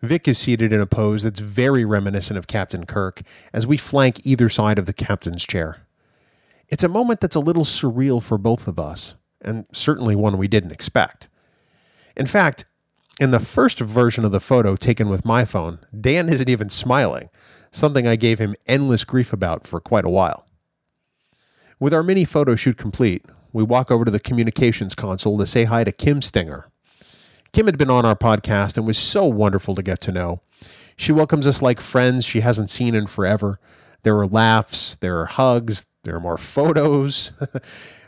Vic is seated in a pose that's very reminiscent of Captain Kirk as we flank either side of the captain's chair. It's a moment that's a little surreal for both of us, and certainly one we didn't expect. In fact, in the first version of the photo taken with my phone, Dan isn't even smiling, something I gave him endless grief about for quite a while. With our mini photo shoot complete, we walk over to the communications console to say hi to Kim Stinger. Kim had been on our podcast and was so wonderful to get to know. She welcomes us like friends she hasn't seen in forever. There are laughs, there are hugs, there are more photos.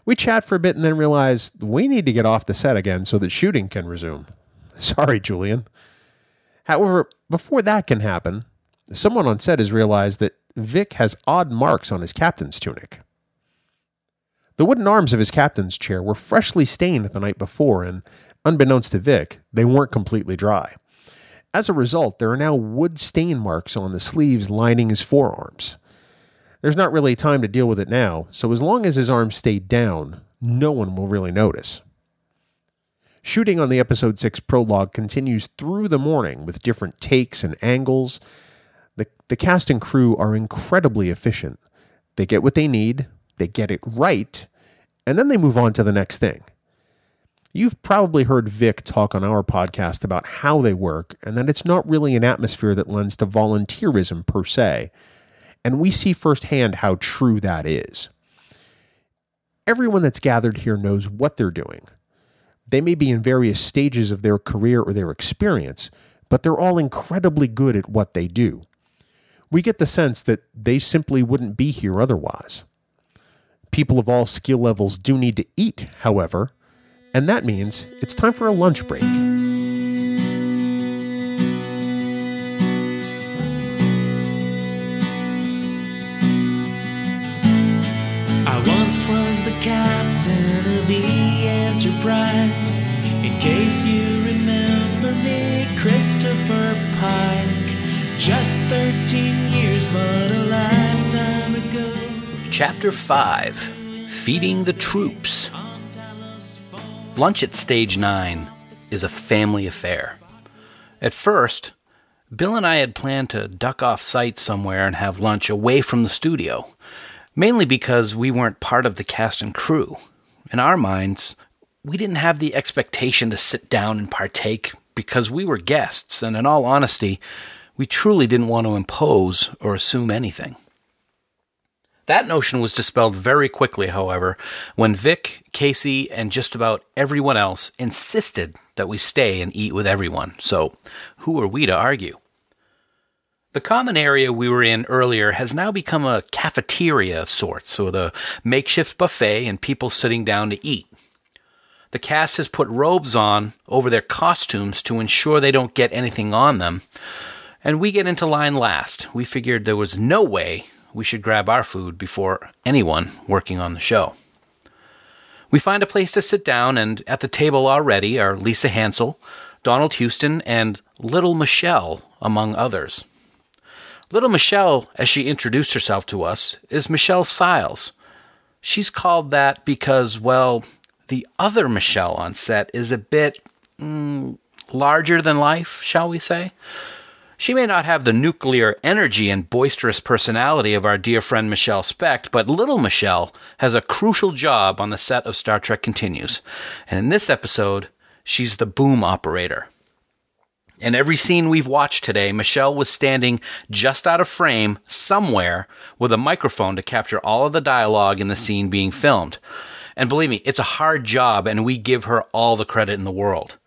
We chat for a bit and then realize we need to get off the set again so that shooting can resume. Sorry, Julian. However, before that can happen, someone on set has realized that Vic has odd marks on his captain's tunic. The wooden arms of his captain's chair were freshly stained the night before, and unbeknownst to Vic, they weren't completely dry. As a result, there are now wood stain marks on the sleeves lining his forearms. There's not really time to deal with it now, so as long as his arms stay down, no one will really notice. Shooting on the Episode six prologue continues through the morning with different takes and angles. The, the cast and crew are incredibly efficient. They get what they need, they get it right, and then they move on to the next thing. You've probably heard Vic talk on our podcast about how they work and that it's not really an atmosphere that lends to volunteerism per se, and we see firsthand how true that is. Everyone that's gathered here knows what they're doing. They may be in various stages of their career or their experience, but they're all incredibly good at what they do. We get the sense that they simply wouldn't be here otherwise. People of all skill levels do need to eat, however, and that means it's time for a lunch break. I once was the captain of the Enterprise. In case you remember me, Christopher Pike. Just thirteen years, but a lifetime ago. Chapter five, Feeding the Troops. Lunch at Stage nine is a family affair. At first, Bill and I had planned to duck off site somewhere and have lunch away from the studio, mainly because we weren't part of the cast and crew. In our minds, we didn't have the expectation to sit down and partake because we were guests, and in all honesty, we truly didn't want to impose or assume anything. That notion was dispelled very quickly, however, when Vic, Casey, and just about everyone else insisted that we stay and eat with everyone, so who are we to argue? The common area we were in earlier has now become a cafeteria of sorts, with a makeshift buffet and people sitting down to eat. The cast has put robes on over their costumes to ensure they don't get anything on them, and we get into line last. We figured there was no way we should grab our food before anyone working on the show. We find a place to sit down, and at the table already are Lisa Hansel, Donald Houston, and Little Michelle, among others. Little Michelle, as she introduced herself to us, is Michelle Siles. She's called that because, well, the other Michelle on set is a bit mm, larger than life, shall we say. She may not have the nuclear energy and boisterous personality of our dear friend Michelle Specht, but Little Michelle has a crucial job on the set of Star Trek Continues. And in this episode, she's the boom operator. In every scene we've watched today, Michelle was standing just out of frame somewhere with a microphone to capture all of the dialogue in the scene being filmed. And believe me, it's a hard job, and we give her all the credit in the world.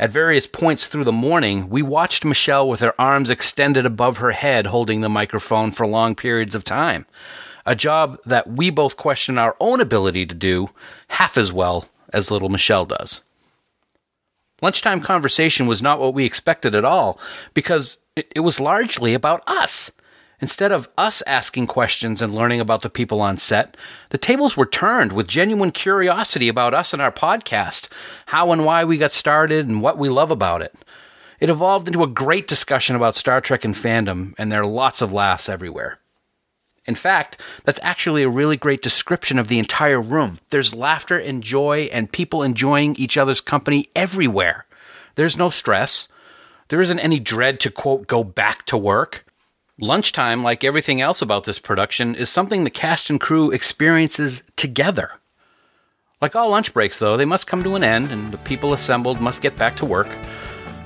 At various points through the morning, we watched Michelle with her arms extended above her head holding the microphone for long periods of time, a job that we both question our own ability to do half as well as Little Michelle does. Lunchtime conversation was not what we expected at all, because it was largely about us. Instead of us asking questions and learning about the people on set, the tables were turned with genuine curiosity about us and our podcast, how and why we got started and what we love about it. It evolved into a great discussion about Star Trek and fandom, and there are lots of laughs everywhere. In fact, that's actually a really great description of the entire room. There's laughter and joy and people enjoying each other's company everywhere. There's no stress. There isn't any dread to, quote, go back to work. Lunchtime, like everything else about this production, is something the cast and crew experiences together. Like all lunch breaks, though, they must come to an end, and the people assembled must get back to work.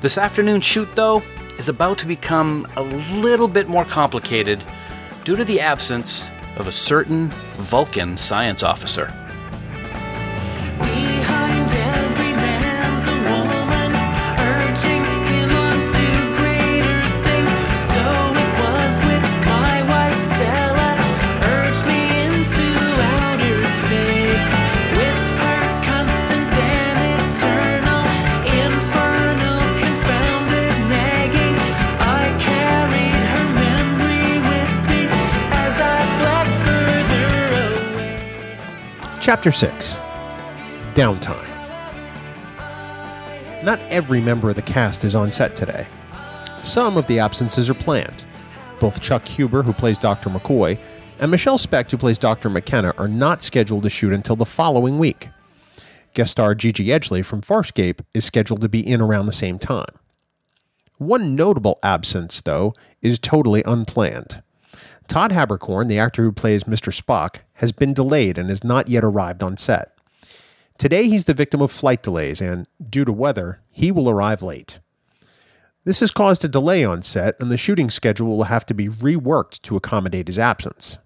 This afternoon's shoot, though, is about to become a little bit more complicated due to the absence of a certain Vulcan science officer. Her Chapter six, Downtime. Not every member of the cast is on set today. Some of the absences are planned. Both Chuck Huber, who plays Doctor McCoy, and Michelle Specht, who plays Doctor McKenna, are not scheduled to shoot until the following week. Guest star Gigi Edgley from Farscape is scheduled to be in around the same time. One notable absence, though, is totally unplanned. Todd Haberkorn, the actor who plays Mister Spock, has been delayed and has not yet arrived on set. Today, he's the victim of flight delays, and due to weather, he will arrive late. This has caused a delay on set, and the shooting schedule will have to be reworked to accommodate his absence.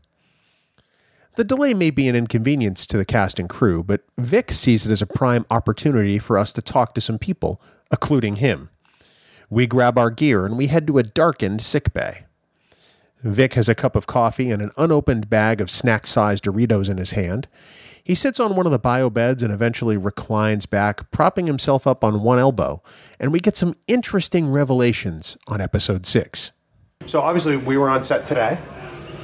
The delay may be an inconvenience to the cast and crew, but Vic sees it as a prime opportunity for us to talk to some people, including him. We grab our gear and we head to a darkened sickbay. Vic has a cup of coffee and an unopened bag of snack-sized Doritos in his hand. He sits on one of the bio beds and eventually reclines back, propping himself up on one elbow, and we get some interesting revelations on episode six. So obviously we were on set today,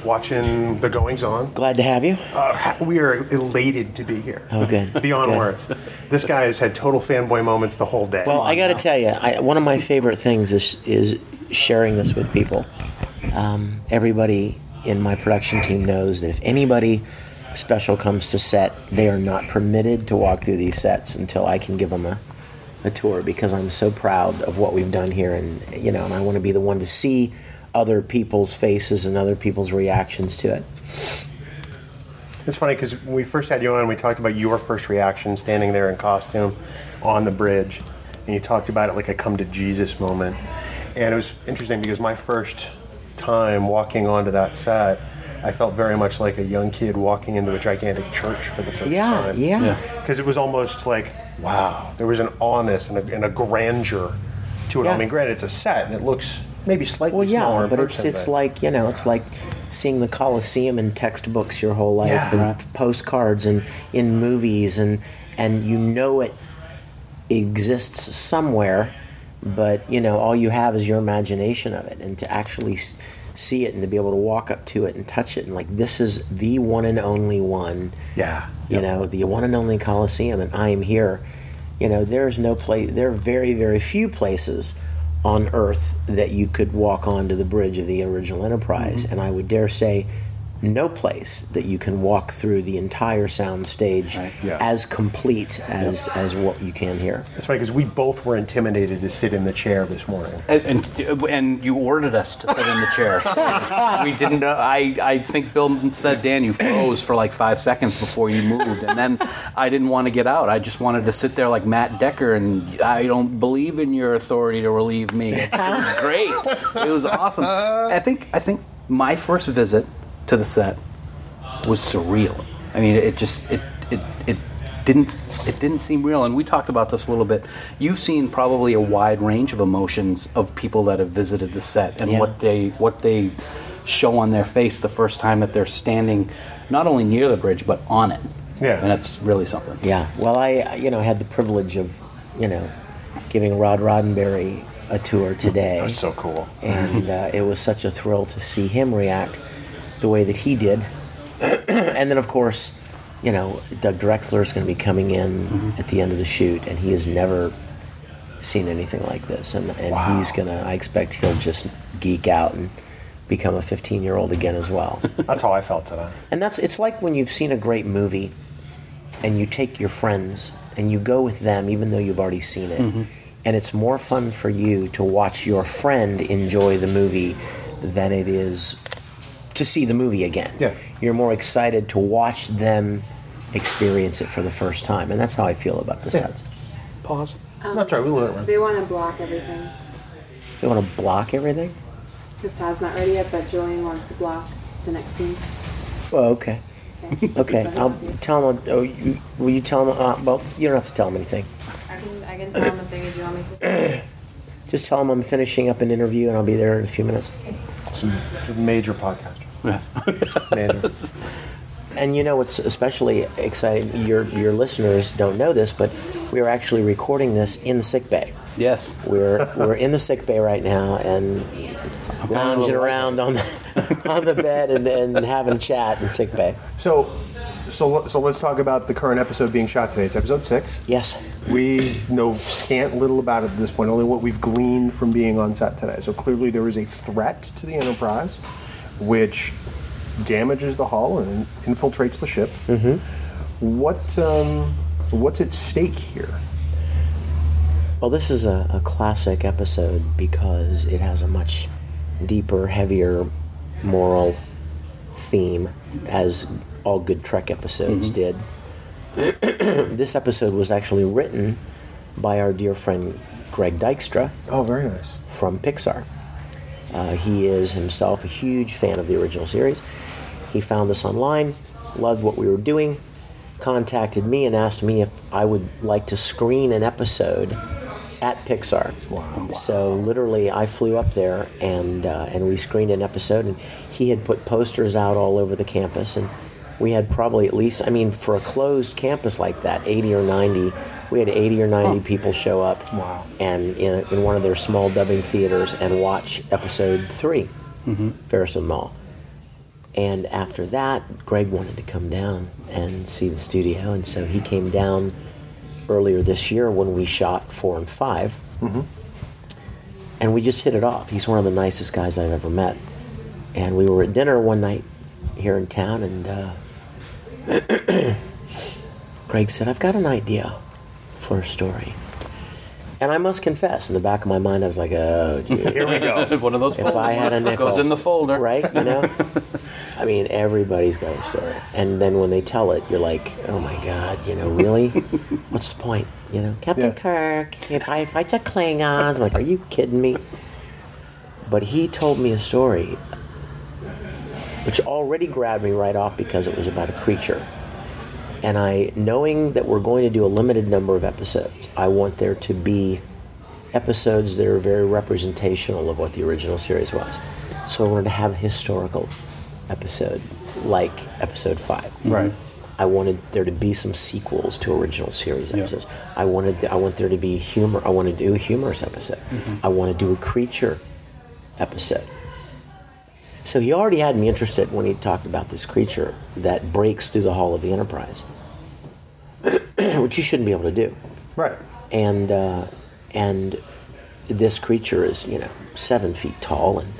watching the goings-on. Glad to have you. Uh, we are elated to be here. Oh, good. Beyond good. Words. This guy has had total fanboy moments the whole day. Well, I got to tell you, I, one of my favorite things is, is sharing this with people. Um, everybody in my production team knows that if anybody special comes to set, they are not permitted to walk through these sets until I can give them a, a tour, because I'm so proud of what we've done here, and you know, and I want to be the one to see other people's faces and other people's reactions to it. It's funny because when we first had you on, we talked about your first reaction standing there in costume on the bridge, and you talked about it like a come to Jesus moment, and it was interesting because my first time walking onto that set, I felt very much like a young kid walking into a gigantic church for the first yeah, time. Yeah, yeah. Because it was almost like, wow, there was an awness and a, and a grandeur to it. Yeah. I mean, granted, it's a set and it looks maybe slightly well, yeah, smaller. But it's, it's but like, you know, it's like seeing the Colosseum in textbooks your whole life, yeah, and right. postcards and in movies, and and you know it exists somewhere, but, you know, all you have is your imagination of it, and to actually see it and to be able to walk up to it and touch it and like, this is the one and only one. Yeah. You yep. know, the one and only Coliseum, and I am here. You know, there's no place, there are very, very few places on Earth that you could walk onto the bridge of the original Enterprise, mm-hmm. and I would dare say no place that you can walk through the entire sound stage right. yes. as complete as yep. as what you can hear. That's right, because we both were intimidated to sit in the chair this morning. And and, and you ordered us to sit in the chair. So we didn't. Uh, I I think Bill said, Dan, you froze for like five seconds before you moved, and then I didn't want to get out. I just wanted to sit there like Matt Decker, and I don't believe in your authority to relieve me. It was great. It was awesome. I think I think my first visit to the set was surreal. I mean, it just it it it didn't it didn't seem real. And we talked about this a little bit. You've seen probably a wide range of emotions of people that have visited the set, and yeah. what they what they show on their face the first time that they're standing not only near the bridge but on it. Yeah, and that's really something. Yeah. Well, I you know had the privilege of you know giving Rod Roddenberry a tour today. That was so cool, and uh, it was such a thrill to see him react the way that he did. And then, of course, you know, Doug Drexler is going to be coming in mm-hmm. at the end of the shoot, and he has never seen anything like this. And, and wow. he's going to, I expect he'll just geek out and become a fifteen-year-old again as well. That's how I felt today. And that's it's like when you've seen a great movie and you take your friends and you go with them even though you've already seen it. Mm-hmm. And it's more fun for you to watch your friend enjoy the movie than it is to see the movie again. Yeah. You're more excited to watch them experience it for the first time, and that's how I feel about the yeah. sets. Pause. Um, that's right, we let it run. They want to block everything. They want to block everything? Because Todd's not ready yet, but Julian wants to block the next scene. Well, okay. Okay, okay. I'll tell him, oh, you, will you tell him, uh, well, you don't have to tell him anything. I can, I can tell him a thing if you want me to. Just tell him I'm finishing up an interview and I'll be there in a few minutes. Major podcasters. Yes. Major. And you know what's especially exciting, your your listeners don't know this, but we are actually recording this in the sick bay. Yes. We're we're in the sick bay right now and lounging around on the on the bed and, and having a chat in sick bay. So so so let's talk about the current episode being shot today. It's episode six. Yes. We know scant little about it at this point, only what we've gleaned from being on set today. So clearly there is a threat to the Enterprise, which damages the hull and infiltrates the ship. Mm-hmm. What um, what's at stake here? Well, this is a, a classic episode because it has a much deeper, heavier moral theme, as all good Trek episodes mm-hmm. did. This episode was actually written by our dear friend Greg Dykstra. Oh, very nice. From Pixar. Uh, he is himself a huge fan of the original series. He found us online, loved what we were doing, contacted me and asked me if I would like to screen an episode at Pixar. Wow. So literally I flew up there and uh, and we screened an episode, and he had put posters out all over the campus, and we had probably at least, I mean, for a closed campus like that, eighty or ninety, we had eighty or ninety oh. people show up. Wow. And in, in one of their small dubbing theaters and watch episode three, mm-hmm. Fairest of Them All. And after that, Greg wanted to come down and see the studio, and so he came down earlier this year when we shot four and five, mm-hmm. and we just hit it off. He's one of the nicest guys I've ever met, and we were at dinner one night here in town, and uh, Greg said, I've got an idea for a story. And I must confess, in the back of my mind, I was like, oh, gee. Here we go. One of those folders. If I had a nickel. It goes in the folder. Right? You know? I mean, everybody's got a story. And then when they tell it, you're like, oh, my God, you know, really? What's the point? You know, Captain yeah. Kirk, if I fight the Klingons. I'm like, are you kidding me? But he told me a story which already grabbed me right off because it was about a creature. And I, knowing that we're going to do a limited number of episodes, I want there to be episodes that are very representational of what the original series was. So I wanted to have a historical episode, like episode five. Right. I wanted there to be some sequels to original series episodes. Yeah. I wanted, I want there to be humor. I want to do a humorous episode. Mm-hmm. I want to do a creature episode. So he already had me interested when he talked about this creature that breaks through the hull of the Enterprise, which you shouldn't be able to do. Right. And uh, and this creature is, you know, seven feet tall and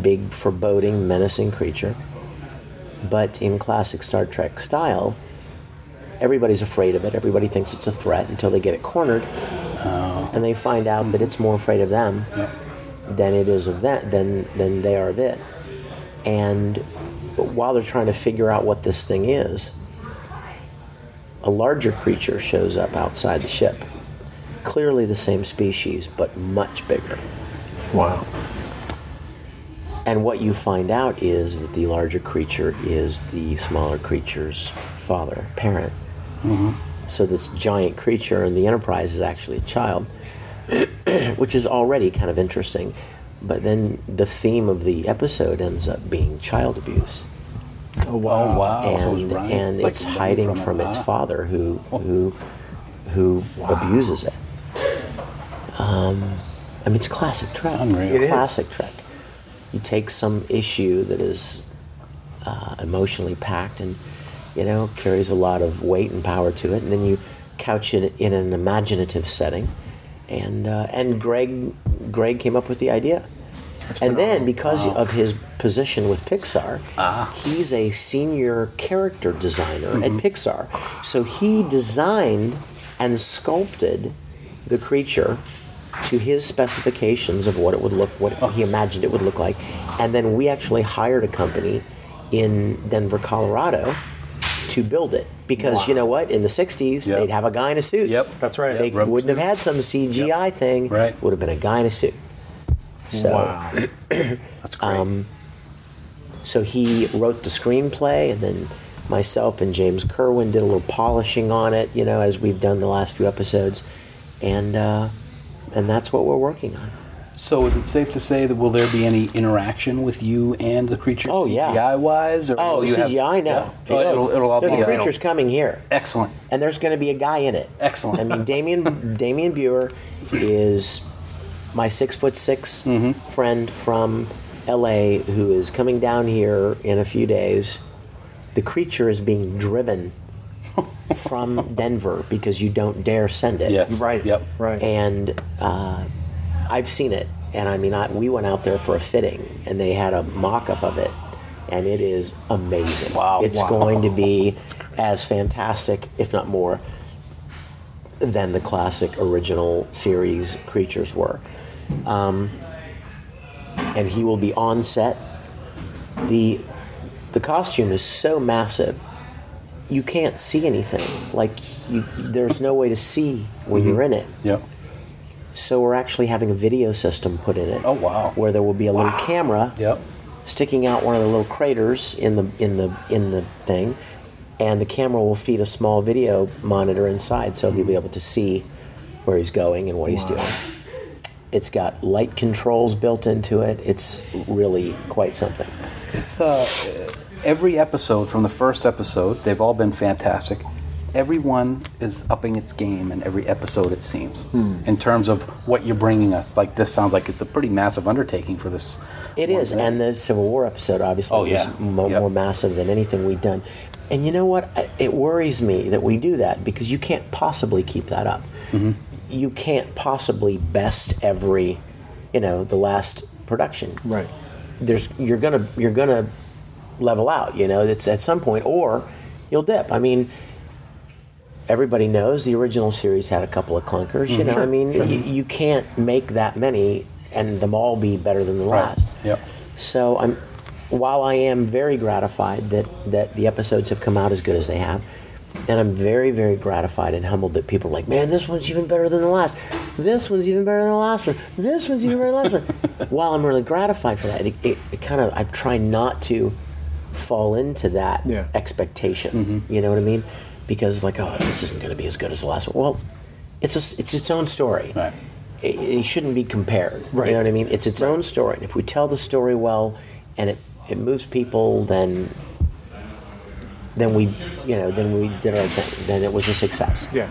big, foreboding, menacing creature. But in classic Star Trek style, everybody's afraid of it. Everybody thinks it's a threat until they get it cornered, oh. and they find out mm. that it's more afraid of them yep. than it is of that than than they are of it. And while they're trying to figure out what this thing is, a larger creature shows up outside the ship. Clearly the same species, but much bigger. Wow. And what you find out is that the larger creature is the smaller creature's father, parent. Mm-hmm. So this giant creature in the Enterprise is actually a child, which is already kind of interesting. But then the theme of the episode ends up being child abuse. Oh wow! Oh, wow. And, right. and like it's hiding from, from its father, who oh. who who wow. abuses it. Um, I mean, it's classic Trek. It classic is. Trek. You take some issue that is uh, emotionally packed and, you know, carries a lot of weight and power to it, and then you couch it in an imaginative setting. And uh, and Greg Greg came up with the idea. That's and phenomenal. Then because wow. of his position with Pixar, ah. he's a senior character designer mm-hmm. at Pixar. So he designed and sculpted the creature to his specifications of what it would look, what he imagined it would look like. And then we actually hired a company in Denver, Colorado to build it. Because wow. you know what? In the sixties, yep. they'd have a guy in a suit. Yep, that's right. They yep. wouldn't suit. have had some C G I yep. thing. Right. Would have been a guy in a suit. So, wow. That's great. Um, so he wrote the screenplay, and then myself and James Kerwin did a little polishing on it, you know, as we've done the last few episodes. And, uh, and that's what we're working on. So is it safe to say that will there be any interaction with you and the creature oh, yeah. C G I-wise? Or oh, you C G I, have, no. Yeah. Oh, it'll, it'll, it'll all be the creature's yeah. coming here. Excellent. And there's going to be a guy in it. Excellent. I mean, Damien Damien Buer is my six foot six mm-hmm. friend from L A who is coming down here in a few days the creature is being driven from Denver because you don't dare send it. Yes. Right. Yep. Right. And uh, I've seen it. And I mean, I, we went out there for a fitting, and they had a mock-up of it, and it is amazing. Wow! It's wow. going to be as fantastic, if not more, than the classic original series creatures were. Um, and he will be on set. the The costume is so massive, you can't see anything. Like, you, there's no way to see when mm-hmm. you're in it. Yep. So we're actually having a video system put in it. Oh, wow. Where there will be a wow. little camera yep. sticking out one of the little craters in the in the in the thing, and the camera will feed a small video monitor inside, so he'll be able to see where he's going and what wow. he's doing. It's got light controls built into it. It's really quite something. It's uh, every episode from the first episode, they've all been fantastic. Everyone is upping its game in every episode, it seems, hmm. in terms of what you're bringing us. Like, this sounds like it's a pretty massive undertaking for this. It is, thing. And the Civil War episode, obviously, oh, yeah. was mo- yep. more massive than anything we've done. And you know what? It worries me that we do that, because you can't possibly keep that up. Mm-hmm. You can't possibly best every, you know, the last production. Right. There's you're gonna you're gonna level out. You know, it's at some point, or you'll dip. I mean. Everybody knows the original series had a couple of clunkers. You mm-hmm. know, sure, I mean, sure. you, you can't make that many and them all be better than the right. last. Yep. So I'm, while I am very gratified that, that the episodes have come out as good as they have, and I'm very, very gratified and humbled that people are like, man, this one's even better than the last. This one's even better than the last one. This one's even better than the last one. While I'm really gratified for that, it, it, it kind of, I try not to fall into that yeah. expectation. Mm-hmm. You know what I mean? Because, like, oh, this isn't going to be as good as the last one. Well, it's a, it's its own story. Right. It, it shouldn't be compared. Right. You know what I mean? It's its right. own story. And if we tell the story well and it, it moves people, then then we you know then we did our thing. Then it was a success. Yeah.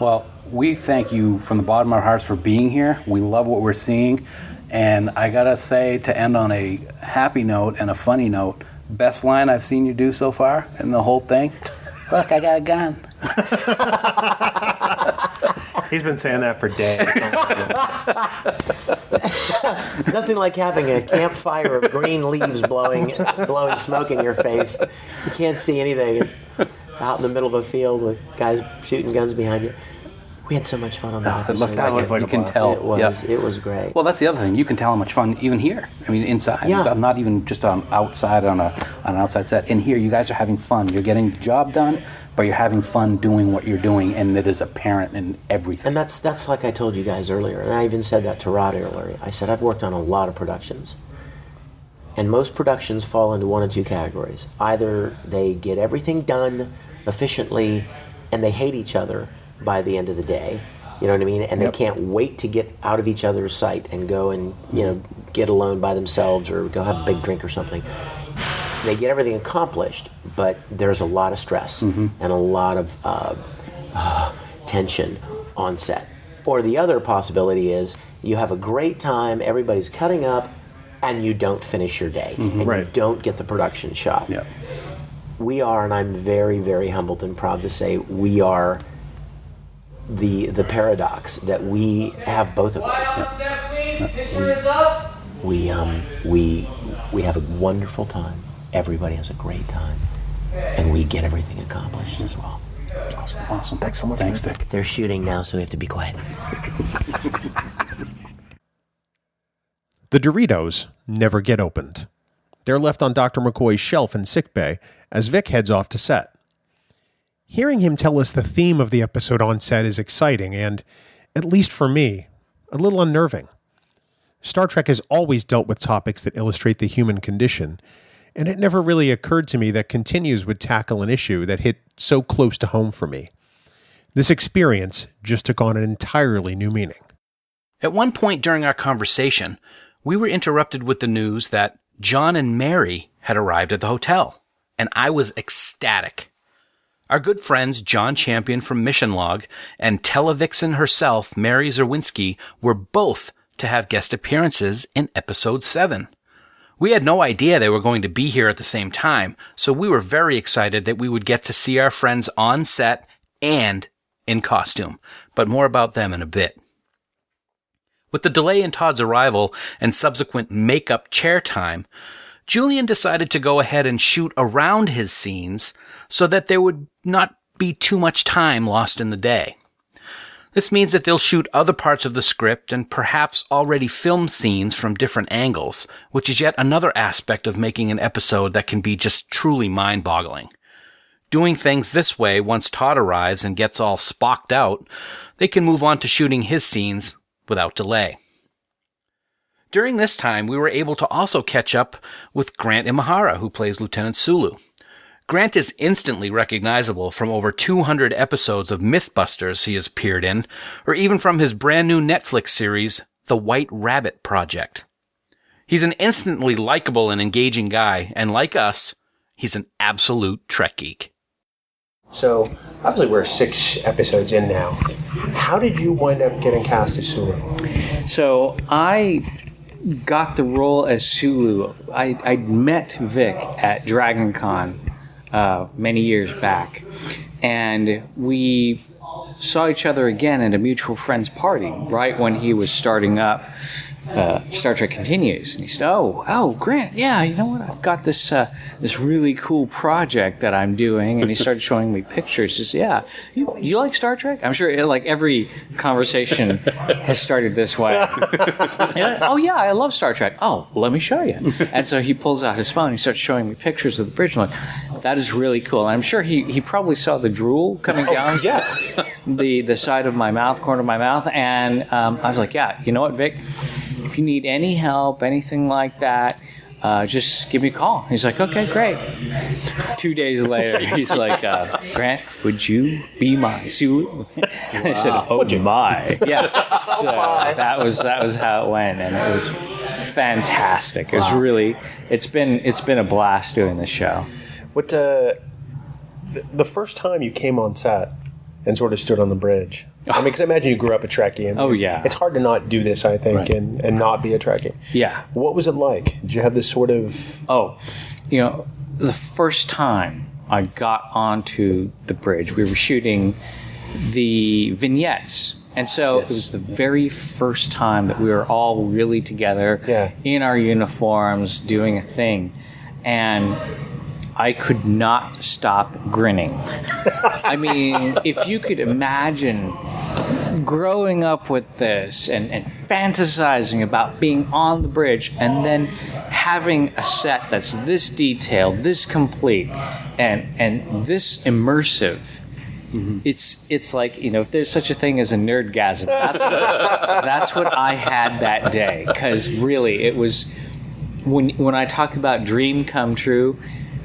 Well, we thank you from the bottom of our hearts for being here. We love what we're seeing, and I gotta say, to end on a happy note and a funny note. Best line I've seen you do so far in the whole thing. Look, I got a gun. He's been saying that for days. Nothing like having a campfire of green leaves blowing, blowing smoke in your face. You can't see anything. Out in the middle of a field with guys shooting guns behind you. We had so much fun on that. Oh, it looked that like, like you can tell. It was, yep. it was great. Well, that's the other thing. You can tell how much fun even here. I mean, inside. Yeah. I'm not even just on outside on a on an outside set. In here, you guys are having fun. You're getting the job done, but you're having fun doing what you're doing, and it is apparent in everything. And that's that's like I told you guys earlier, and I even said that to Rod earlier. I said I've worked on a lot of productions, and most productions fall into one of two categories: either they get everything done efficiently, and they hate each other by the end of the day, you know what I mean? And yep. they can't wait to get out of each other's sight and go and, you know, get alone by themselves or go have a big drink or something. They get everything accomplished, but there's a lot of stress mm-hmm. and a lot of uh, uh, tension on set. Or the other possibility is you have a great time, everybody's cutting up, and you don't finish your day. Mm-hmm. And right. you don't get the production shot. Yep. We are, and I'm very, very humbled and proud to say, we are... The, the paradox that we have both of those. We, we, um, we, we have a wonderful time. Everybody has a great time. And we get everything accomplished as well. Awesome. Awesome. Thanks so much. Thanks, Vic. They're shooting now, so we have to be quiet. The Doritos never get opened. They're left on Doctor McCoy's shelf in sickbay as Vic heads off to set. Hearing him tell us the theme of the episode on set is exciting and, at least for me, a little unnerving. Star Trek has always dealt with topics that illustrate the human condition, and it never really occurred to me that Continues would tackle an issue that hit so close to home for me. This experience just took on an entirely new meaning. At one point during our conversation, we were interrupted with the news that John and Mary had arrived at the hotel, and I was ecstatic. Our good friends John Champion from Mission Log and Televixen herself, Mary Zerwinski, were both to have guest appearances in Episode seven. We had no idea they were going to be here at the same time, so we were very excited that we would get to see our friends on set and in costume, but more about them in a bit. With the delay in Todd's arrival and subsequent makeup chair time, Julian decided to go ahead and shoot around his scenes so that there would not be too much time lost in the day. This means that they'll shoot other parts of the script and perhaps already filmed scenes from different angles, which is yet another aspect of making an episode that can be just truly mind-boggling. Doing things this way, once Todd arrives and gets all spocked out, they can move on to shooting his scenes without delay. During this time, we were able to also catch up with Grant Imahara, who plays Lieutenant Sulu. Grant is instantly recognizable from over two hundred episodes of Mythbusters he has appeared in, or even from his brand new Netflix series, The White Rabbit Project. He's an instantly likable and engaging guy, and like us, he's an absolute Trek geek. So, obviously we're six episodes in now. How did you wind up getting cast as Sulu? So, I... got the role as Sulu. I I met Vic at Dragon Con uh, many years back, and we saw each other again at a mutual friend's party right when he was starting up uh, Star Trek Continues. And he said, "Oh, oh, Grant, yeah, you know what? I've got this uh, this really cool project that I'm doing." And he started showing me pictures. He said, "Yeah, you, you like Star Trek?" I'm sure like every conversation has started this way. Like, "Oh yeah, I love Star Trek." "Oh, let me show you." And so he pulls out his phone. And he starts showing me pictures of the bridge. I'm like, "That is really cool." And I'm sure he he probably saw the drool coming down. Oh, yeah. The, the side of my mouth, corner of my mouth, and um, I was like, "Yeah, you know what, Vic? If you need any help, anything like that, uh, just give me a call." He's like, "Okay, great." Two days later, he's like, uh, "Grant, would you be my Sulu?" Wow. I said, "Oh my!" Yeah. So that was that was how it went, and it was fantastic. Wow. It was really it's been it's been a blast doing this show. What uh, the first time you came on set and sort of stood on the bridge? I mean, because I imagine you grew up a Trekkie. And oh, yeah. It's hard to not do this, I think, right. and, and not be a Trekkie. Yeah. What was it like? Did you have this sort of... Oh, you know, the first time I got onto the bridge, we were shooting the vignettes. And so yes. It was the very first time that we were all really together yeah. in our uniforms doing a thing. And... I could not stop grinning. I mean, if you could imagine growing up with this and, and fantasizing about being on the bridge and then having a set that's this detailed, this complete, and and this immersive, mm-hmm. it's it's like, you know, if there's such a thing as a nerdgasm, that's what, that's what I had that day. Because really, it was, when when I talk about dream come true,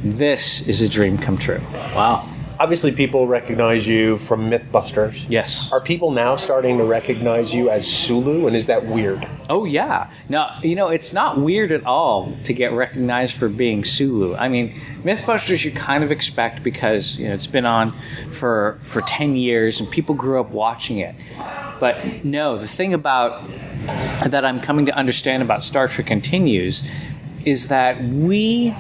this is a dream come true. Wow. Obviously, people recognize you from Mythbusters. Yes. Are people now starting to recognize you as Sulu, and is that weird? Oh, yeah. Now, you know, it's not weird at all to get recognized for being Sulu. I mean, Mythbusters you kind of expect because, you know, it's been on for for ten years, and people grew up watching it. But, no, the thing about that I'm coming to understand about Star Trek Continues is that we...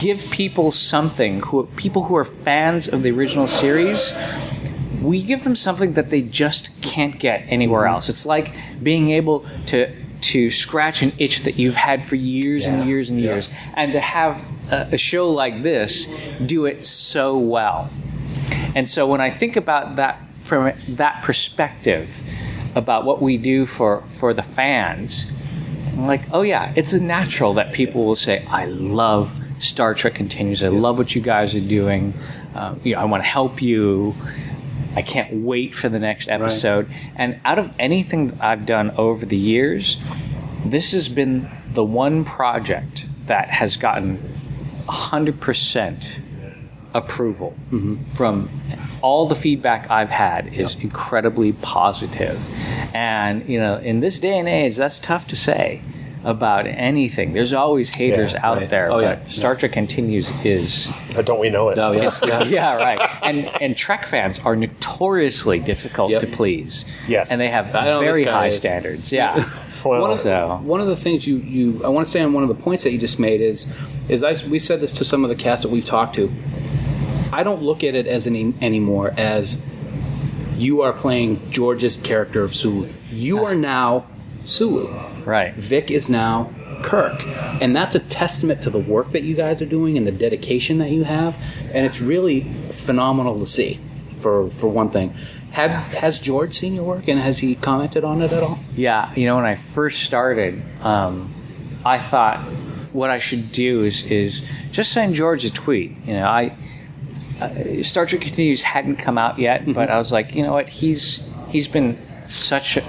give people something, who people who are fans of the original series, we give them something that they just can't get anywhere else. It's like being able to to scratch an itch that you've had for years yeah. and years and yeah. years, and to have a, a show like this do it so well. And so when I think about that from that perspective, about what we do for, for the fans, I'm like, oh yeah, it's a natural that people will say, I love Star Trek Continues. I love what you guys are doing. Uh, you know, I want to help you. I can't wait for the next episode. Right. And out of anything that I've done over the years, this has been the one project that has gotten one hundred percent approval mm-hmm. from all the feedback I've had is yep. incredibly positive. And, you know, in this day and age, that's tough to say about anything. There's always haters yeah, out right. there, oh, but yeah. Star Trek Continues is... Oh, don't we know it? Oh, yeah. yeah. yeah, right. And and Trek fans are notoriously difficult yep. to please. Yes. And they have I very high standards. Yeah. Well, one, of, so. one of the things you, you I want to say on one of the points that you just made is is I we've said this to some of the cast that we've talked to. I don't look at it as any anymore as you are playing George's character of Sulu. You are now Sulu. Right. Vic is now Kirk, and that's a testament to the work that you guys are doing and the dedication that you have, and it's really phenomenal to see. For for one thing, have has George seen your work and has he commented on it at all? Yeah, you know, when I first started, um, I thought what I should do is is just send George a tweet. You know, I uh, Star Trek Continues hadn't come out yet, mm-hmm. but I was like, you know what, he's he's been such a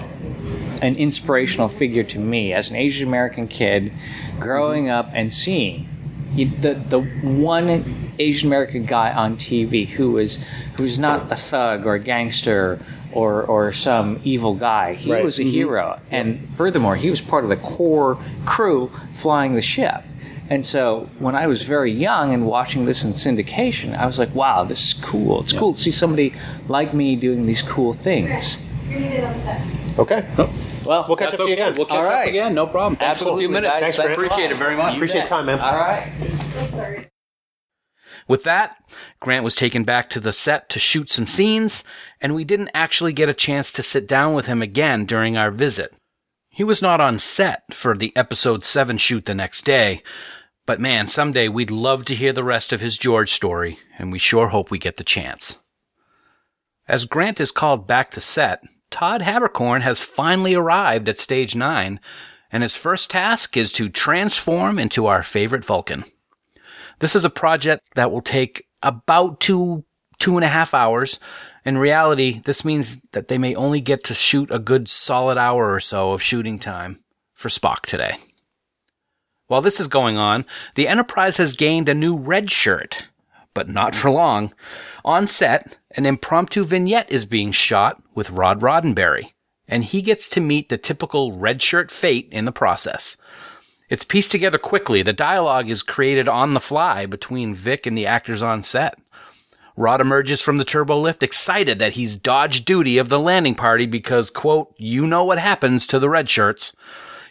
an inspirational figure to me as an Asian American kid growing up and seeing the the one Asian American guy on T V who is who's not a thug or a gangster or or some evil guy. He right. was a mm-hmm. hero, and furthermore, he was part of the core crew flying the ship. And so when I was very young and watching this in syndication, I was like, wow, this is cool. It's yeah. cool to see somebody like me doing these cool things. Okay. Oh. Well, we'll catch up to okay. you again. We'll catch All right. up again. No problem. Thanks Absolutely. For a few minutes. Thanks, Thanks for appreciate it very much. You appreciate the time, man. All right. So sorry. With that, Grant was taken back to the set to shoot some scenes, and we didn't actually get a chance to sit down with him again during our visit. He was not on set for the episode seven shoot the next day, but man, someday we'd love to hear the rest of his George story, and we sure hope we get the chance. As Grant is called back to set, Todd Haberkorn has finally arrived at Stage nine, and his first task is to transform into our favorite Vulcan. This is a project that will take about two, two and a half hours. In reality, this means that they may only get to shoot a good solid hour or so of shooting time for Spock today. While this is going on, the Enterprise has gained a new red shirt, but not for long. On set, an impromptu vignette is being shot with Rod Roddenberry, and he gets to meet the typical red shirt fate in the process. It's pieced together quickly. The dialogue is created on the fly between Vic and the actors on set. Rod emerges from the turbo lift excited that he's dodged duty of the landing party because, quote, you know what happens to the red shirts.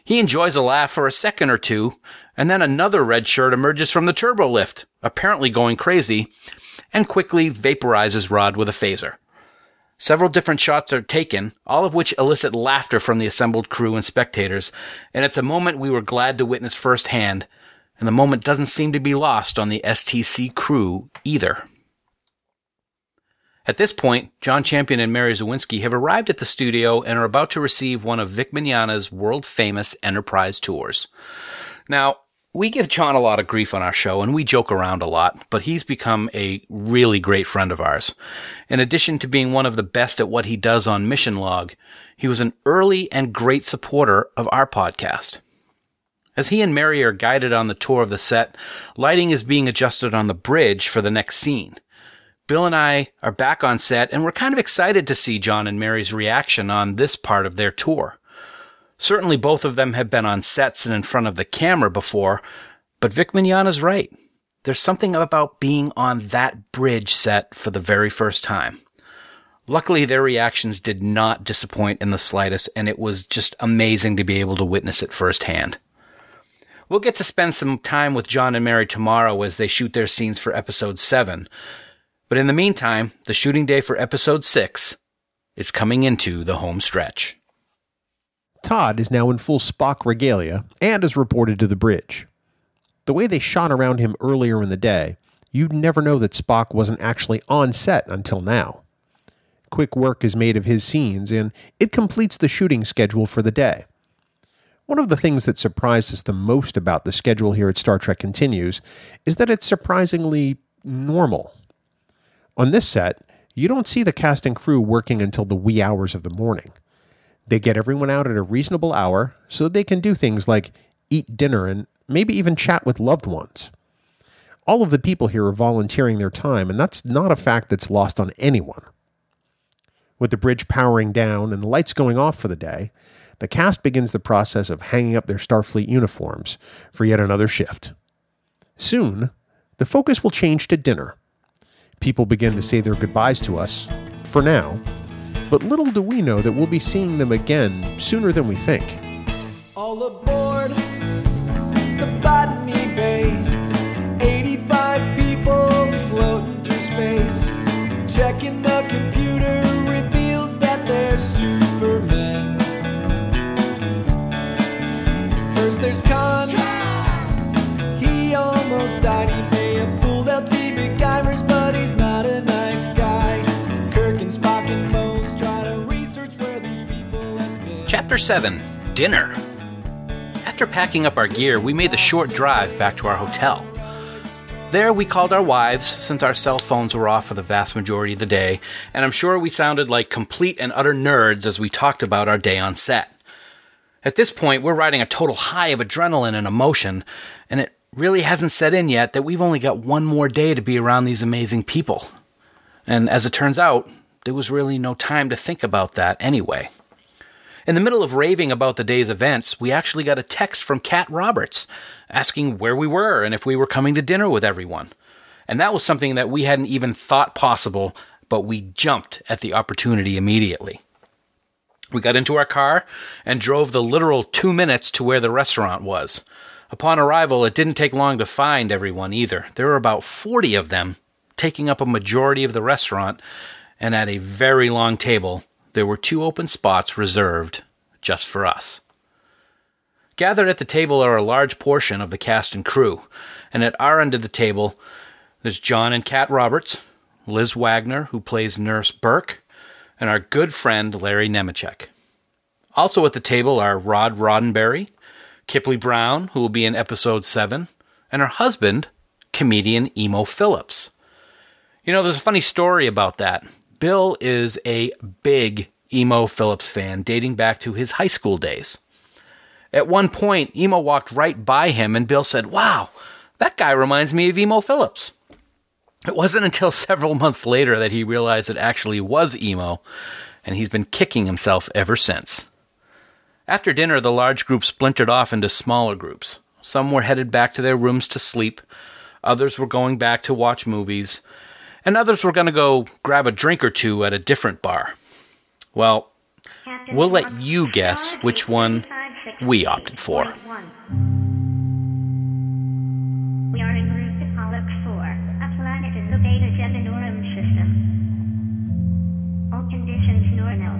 He enjoys a laugh for a second or two, and then another red shirt emerges from the turbo lift, apparently going crazy, and quickly vaporizes Rod with a phaser. Several different shots are taken, all of which elicit laughter from the assembled crew and spectators, and it's a moment we were glad to witness firsthand, and the moment doesn't seem to be lost on the S T C crew either. At this point, John Champion and Mary Zawinski have arrived at the studio and are about to receive one of Vic Mignogna's world-famous Enterprise tours. Now, we give John a lot of grief on our show, and we joke around a lot, but he's become a really great friend of ours. In addition to being one of the best at what he does on Mission Log, he was an early and great supporter of our podcast. As he and Mary are guided on the tour of the set, lighting is being adjusted on the bridge for the next scene. Bill and I are back on set, and we're kind of excited to see John and Mary's reaction on this part of their tour. Certainly both of them have been on sets and in front of the camera before, but Vic Mignogna's right. There's something about being on that bridge set for the very first time. Luckily, their reactions did not disappoint in the slightest, and it was just amazing to be able to witness it firsthand. We'll get to spend some time with John and Mary tomorrow as they shoot their scenes for Episode seven, but in the meantime, the shooting day for Episode six is coming into the home stretch. Todd is now in full Spock regalia and is reported to the bridge. The way they shot around him earlier in the day, you'd never know that Spock wasn't actually on set until now. Quick work is made of his scenes, and it completes the shooting schedule for the day. One of the things that surprised us the most about the schedule here at Star Trek Continues is that it's surprisingly normal. On this set, you don't see the cast and crew working until the wee hours of the morning. They get everyone out at a reasonable hour so they can do things like eat dinner and maybe even chat with loved ones. All of the people here are volunteering their time, and that's not a fact that's lost on anyone. With the bridge powering down and the lights going off for the day, the cast begins the process of hanging up their Starfleet uniforms for yet another shift. Soon, the focus will change to dinner. People begin to say their goodbyes to us, for now, but little do we know that we'll be seeing them again sooner than we think. All aboard the Botany Bay, eighty-five people floating through space, checking the computer reveals that they're supermen. First there's Khan, he almost died, he may have fooled L T McIvers, but he's not a nice guy. Kirk and Spock and Bones try to research where these people have been. Chapter seven, Dinner. After packing up our gear, we made the short drive back to our hotel. There we called our wives, since our cell phones were off for the vast majority of the day, and I'm sure we sounded like complete and utter nerds as we talked about our day on set. At this point, we're riding a total high of adrenaline and emotion, and it really hasn't set in yet that we've only got one more day to be around these amazing people. And as it turns out, there was really no time to think about that anyway. In the middle of raving about the day's events, we actually got a text from Cat Roberts asking where we were and if we were coming to dinner with everyone. And that was something that we hadn't even thought possible, but we jumped at the opportunity immediately. We got into our car and drove the literal two minutes to where the restaurant was. Upon arrival, it didn't take long to find everyone either. There were about forty of them, taking up a majority of the restaurant, and at a very long table, there were two open spots reserved just for us. Gathered at the table are a large portion of the cast and crew, and at our end of the table, there's John and Cat Roberts, Liz Wagner, who plays Nurse Burke, and our good friend Larry Nemechek. Also at the table are Rod Roddenberry, Kipley Brown, who will be in Episode seven, and her husband, comedian Emo Phillips. You know, there's a funny story about that. Bill is a big Emo Phillips fan, dating back to his high school days. At one point, Emo walked right by him, and Bill said, "Wow, that guy reminds me of Emo Phillips." It wasn't until several months later that he realized it actually was Emo, and he's been kicking himself ever since. After dinner, the large group splintered off into smaller groups. Some were headed back to their rooms to sleep, others were going back to watch movies, and others were going to go grab a drink or two at a different bar. Well, we'll let you guess which one we opted for. We are en route to Pollux four, a planet in the Beta Geminorum system. All conditions normal.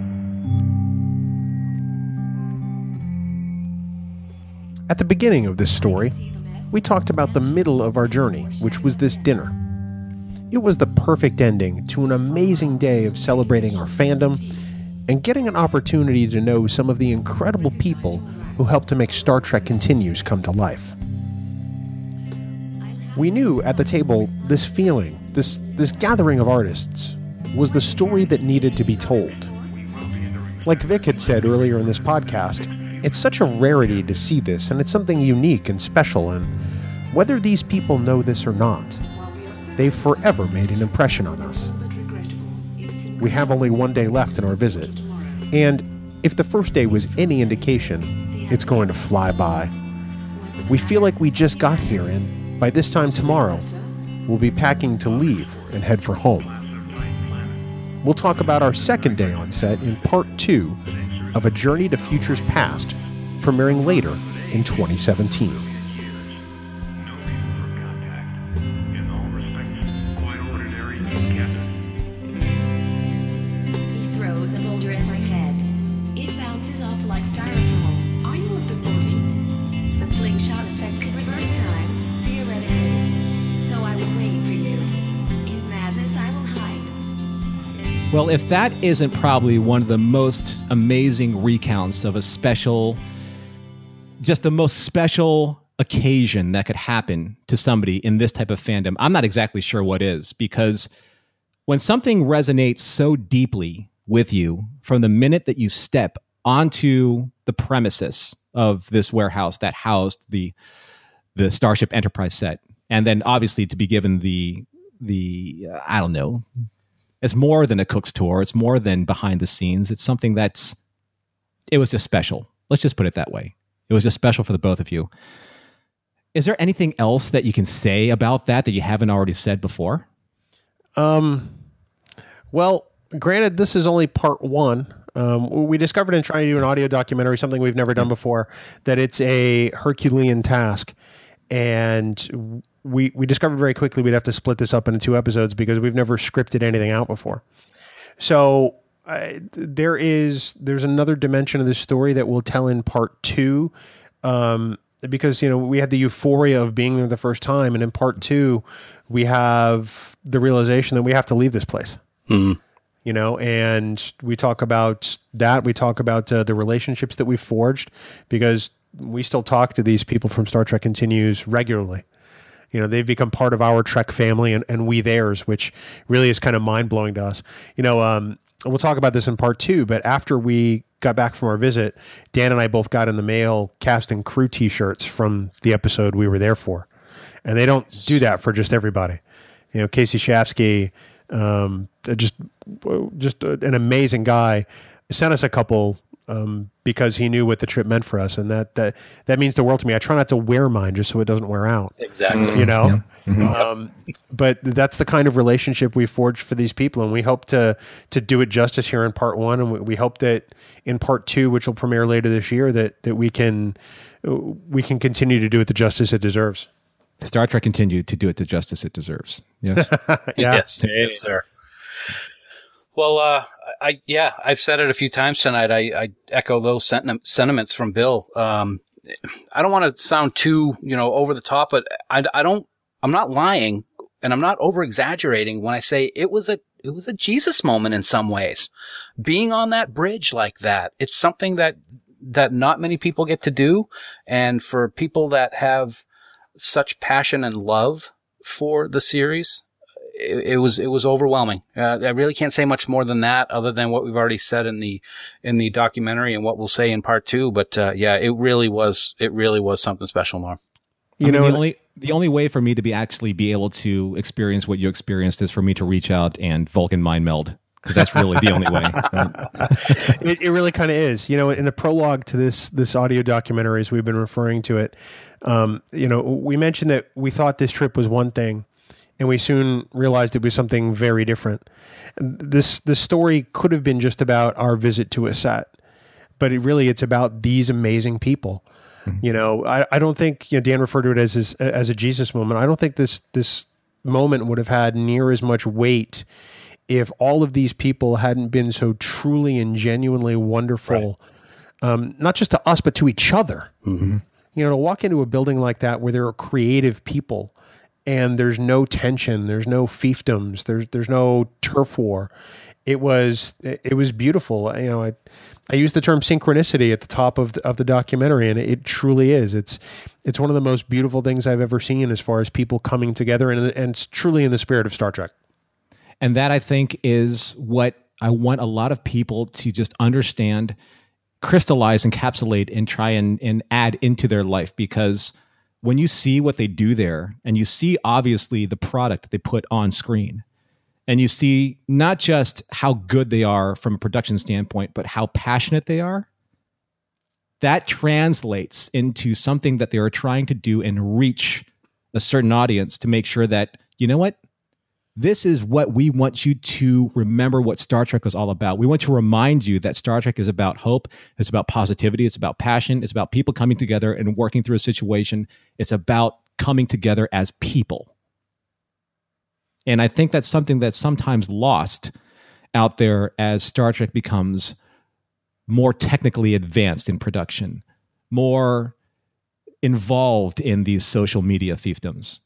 At the beginning of this story, we talked about the middle of our journey, which was this dinner. It was the perfect ending to an amazing day of celebrating our fandom and getting an opportunity to know some of the incredible people who helped to make Star Trek Continues come to life. We knew at the table this feeling, this, this gathering of artists, was the story that needed to be told. Like Vic had said earlier in this podcast, it's such a rarity to see this, and it's something unique and special, and whether these people know this or not, they've forever made an impression on us. We have only one day left in our visit, and if the first day was any indication, it's going to fly by. We feel like we just got here, and by this time tomorrow, we'll be packing to leave and head for home. We'll talk about our second day on set in part two of A Journey to Futures Past, premiering later in twenty seventeen. Well, if that isn't probably one of the most amazing recounts of a special, just the most special occasion that could happen to somebody in this type of fandom, I'm not exactly sure what is, because when something resonates so deeply with you from the minute that you step onto the premises of this warehouse that housed the the Starship Enterprise set, and then obviously to be given the, the uh, I don't know, it's more than a cook's tour. It's more than behind the scenes. It's something that's, it was just special. Let's just put it that way. It was just special for the both of you. Is there anything else that you can say about that that you haven't already said before? Um, well, granted, this is only part one. Um, we discovered in trying to do an audio documentary, something we've never done before, that it's a Herculean task. And we we discovered very quickly we'd have to split this up into two episodes because we've never scripted anything out before. So uh, there is there's another dimension of this story that we'll tell in part two, um, because you know we had the euphoria of being there the first time, and in part two we have the realization that we have to leave this place. Mm-hmm. You know, and we talk about that. We talk about uh, the relationships that we forged, because we still talk to these people from Star Trek Continues regularly. You know, they've become part of our Trek family, and, and we theirs, which really is kind of mind-blowing to us. You know, um, we'll talk about this in part two, but after we got back from our visit, Dan and I both got in the mail cast and crew T-shirts from the episode we were there for. And they don't do that for just everybody. You know, Casey Shafsky... Um, just, just an amazing guy, sent us a couple, um, because he knew what the trip meant for us. And that, that, that means the world to me. I try not to wear mine just so it doesn't wear out. Exactly. You know, yeah. mm-hmm. um, but that's the kind of relationship we forged for these people. And we hope to, to do it justice here in part one. And we, we hope that in part two, which will premiere later this year, that, that we can, we can continue to do it the justice it deserves. Star Trek continued to do it the justice it deserves. Yes. yeah. Yes. Yes, sir. Well, uh, I, yeah, I've said it a few times tonight. I, I echo those senti- sentiments from Bill. Um, I don't want to sound too, you know, over the top, but I, I don't, I'm not lying and I'm not over exaggerating when I say it was a, it was a Jesus moment in some ways. Being on that bridge like that, it's something that, that not many people get to do. And for people that have such passion and love for the series, it, it was it was overwhelming. Uh, I really can't say much more than that, other than what we've already said in the in the documentary and what we'll say in part two. But uh, yeah, it really was it really was something special, Norm. You I know, mean, the only the only way for me to be actually be able to experience what you experienced is for me to reach out and Vulcan mind meld, because that's really the only way. it, it really kind of is. You know, in the prologue to this this audio documentary, as we've been referring to it, um, you know, we mentioned that we thought this trip was one thing, and we soon realized it was something very different. This this story could have been just about our visit to a set, but it really it's about these amazing people. Mm-hmm. You know, I, I don't think, you know, Dan referred to it as his, as a Jesus moment. I don't think this this moment would have had near as much weight if all of these people hadn't been so truly and genuinely wonderful, right. um, not just to us, but to each other. Mm-hmm. You know, to walk into a building like that where there are creative people and there's no tension, there's no fiefdoms, there's there's no turf war. It was it was beautiful. You know, I I used the term synchronicity at the top of the, of the documentary, and it truly is. It's it's one of the most beautiful things I've ever seen as far as people coming together, and and it's truly in the spirit of Star Trek. And that, I think, is what I want a lot of people to just understand, crystallize, encapsulate, and try and, and add into their life. Because when you see what they do there, and you see, obviously, the product that they put on screen, and you see not just how good they are from a production standpoint, but how passionate they are, that translates into something that they are trying to do and reach a certain audience to make sure that, you know what? This is what we want you to remember what Star Trek is all about. We want to remind you that Star Trek is about hope. It's about positivity. It's about passion. It's about people coming together and working through a situation. It's about coming together as people. And I think that's something that's sometimes lost out there as Star Trek becomes more technically advanced in production, more involved in these social media fiefdoms.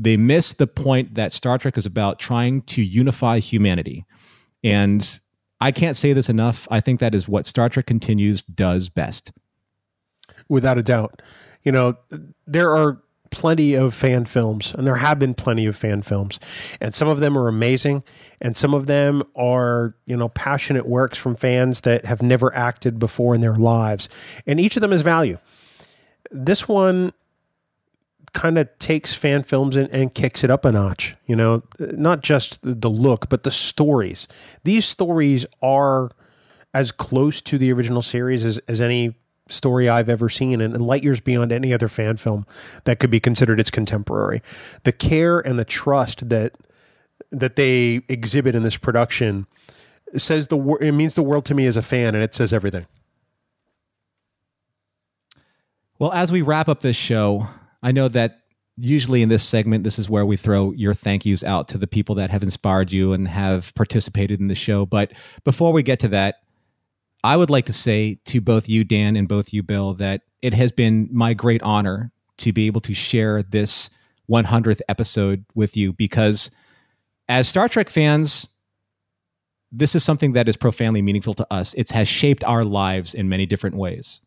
They miss the point that Star Trek is about trying to unify humanity. And I can't say this enough. I think that is what Star Trek Continues does best. Without a doubt. You know, there are plenty of fan films, and there have been plenty of fan films. And some of them are amazing, and some of them are, you know, passionate works from fans that have never acted before in their lives. And each of them is value. This one kind of takes fan films and, and kicks it up a notch, you know, not just the look, but the stories. These stories are as close to the original series as, as any story I've ever seen, and, and light years beyond any other fan film that could be considered its contemporary. The care and the trust that, that they exhibit in this production says the wor- it means the world to me as a fan, and it says everything. Well, as we wrap up this show, I know that usually in this segment, this is where we throw your thank yous out to the people that have inspired you and have participated in the show. But before we get to that, I would like to say to both you, Dan, and both you, Bill, that it has been my great honor to be able to share this one hundredth episode with you, because as Star Trek fans, this is something that is profoundly meaningful to us. It has shaped our lives in many different ways,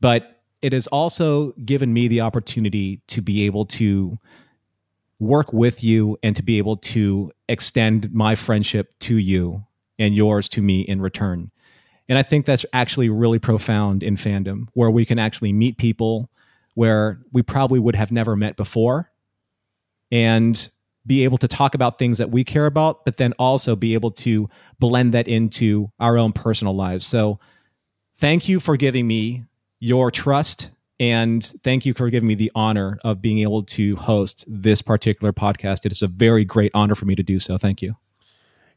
but it has also given me the opportunity to be able to work with you and to be able to extend my friendship to you and yours to me in return. And I think that's actually really profound in fandom, where we can actually meet people where we probably would have never met before and be able to talk about things that we care about, but then also be able to blend that into our own personal lives. So thank you for giving me your trust, and thank you for giving me the honor of being able to host this particular podcast. It is a very great honor for me to do so. Thank you.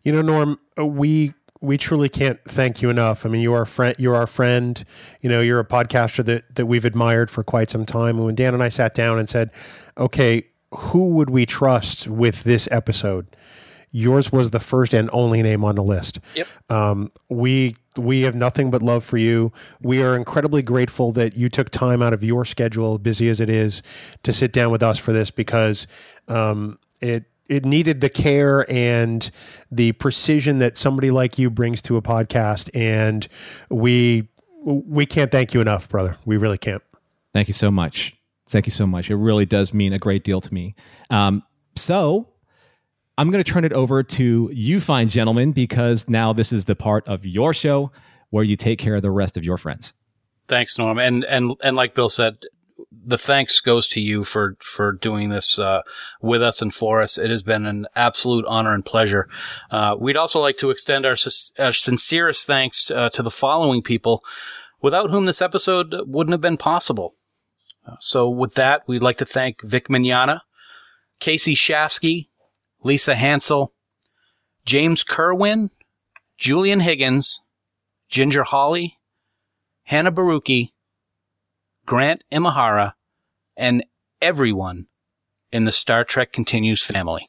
You know, Norm, we... We truly can't thank you enough. I mean, you are a friend. You're our friend. You know, you're a podcaster that, that we've admired for quite some time. And when Dan and I sat down and said, "Okay, who would we trust with this episode?" yours was the first and only name on the list. Yep. Um, we we have nothing but love for you. We are incredibly grateful that you took time out of your schedule, busy as it is, to sit down with us for this, because um, it. It needed the care and the precision that somebody like you brings to a podcast. And we, we can't thank you enough, brother. We really can't. Thank you so much. Thank you so much. It really does mean a great deal to me. Um, so I'm going to turn it over to you fine gentlemen, because now this is the part of your show where you take care of the rest of your friends. Thanks, Norm. And, and, and like Bill said, the thanks goes to you for, for doing this, uh, with us and for us. It has been an absolute honor and pleasure. Uh, we'd also like to extend our, our sincerest thanks uh, to the following people without whom this episode wouldn't have been possible. Uh, so with that, we'd like to thank Vic Mignogna, Casey Shafsky, Lisa Hansel, James Kerwin, Julian Higgins, Ginger Holly, Hannah Baruki, Grant Imahara, and everyone in the Star Trek Continues family.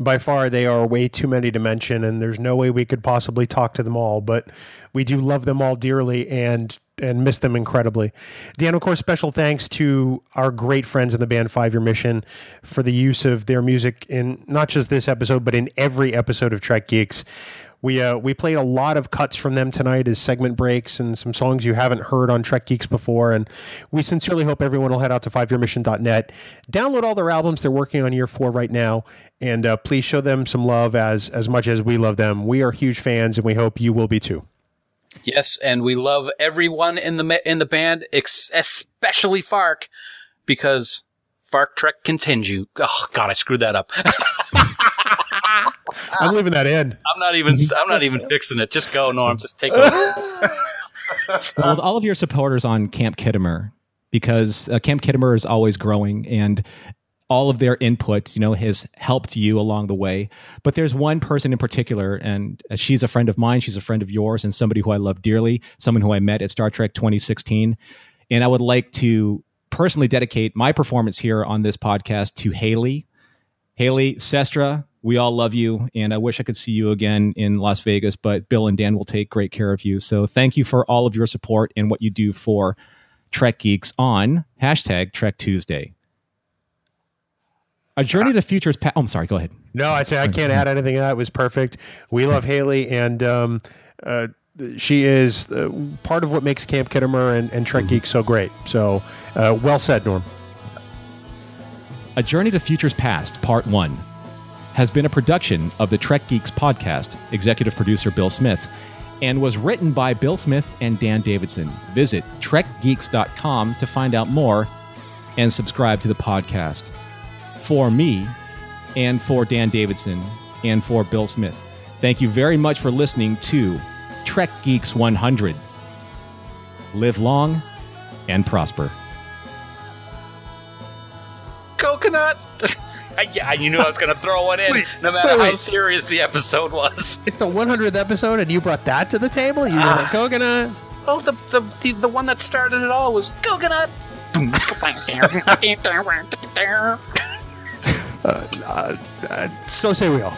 By far, they are way too many to mention, and there's no way we could possibly talk to them all, but we do love them all dearly and and miss them incredibly. Dan, of course, special thanks to our great friends in the band Five Year Mission for the use of their music in not just this episode, but in every episode of Trek Geeks. We uh, we played a lot of cuts from them tonight as segment breaks and some songs you haven't heard on Trek Geeks before. And we sincerely hope everyone will head out to five year mission dot net, download all their albums they're working on year four right now, and uh, please show them some love as as much as we love them. We are huge fans, and we hope you will be too. Yes, and we love everyone in the in the band, ex- especially Fark, because Fark Trek continues. Oh God, I screwed that up. I'm leaving that in. I'm not even. I'm not even fixing it. Just go, Norm. Just take over. all, all of your supporters on Camp Khitomer, because uh, Camp Khitomer is always growing, and all of their input, you know, has helped you along the way. But there's one person in particular, and she's a friend of mine. She's a friend of yours, and somebody who I love dearly. Someone who I met at Star Trek twenty sixteen, and I would like to personally dedicate my performance here on this podcast to Haley. Haley Sestra, we all love you, and I wish I could see you again in Las Vegas, but Bill and Dan will take great care of you. So thank you for all of your support and what you do for Trek Geeks on hashtag Trek Tuesday. A Journey to the Future's pa- oh, I'm sorry, go ahead. No, I say I can't add anything to that. It was perfect. We love Haley, and um, uh, she is uh, part of what makes Camp Khitomer and, and Trek Geeks so great. So uh, well said, Norm. A Journey to Future's Past, Part one, has been a production of the Trek Geeks podcast, executive producer Bill Smith, and was written by Bill Smith and Dan Davidson. Visit trek geeks dot com to find out more and subscribe to the podcast. For me, and for Dan Davidson, and for Bill Smith, thank you very much for listening to Trek Geeks one hundred. Live long and prosper. Coconut! I, you knew I was going to throw one in, wait, no matter wait, how wait. serious the episode was. It's the one hundredth episode, and you brought that to the table? You brought uh, a coconut? Oh, the, the the the one that started it all was coconut. uh, uh, uh, so say we all.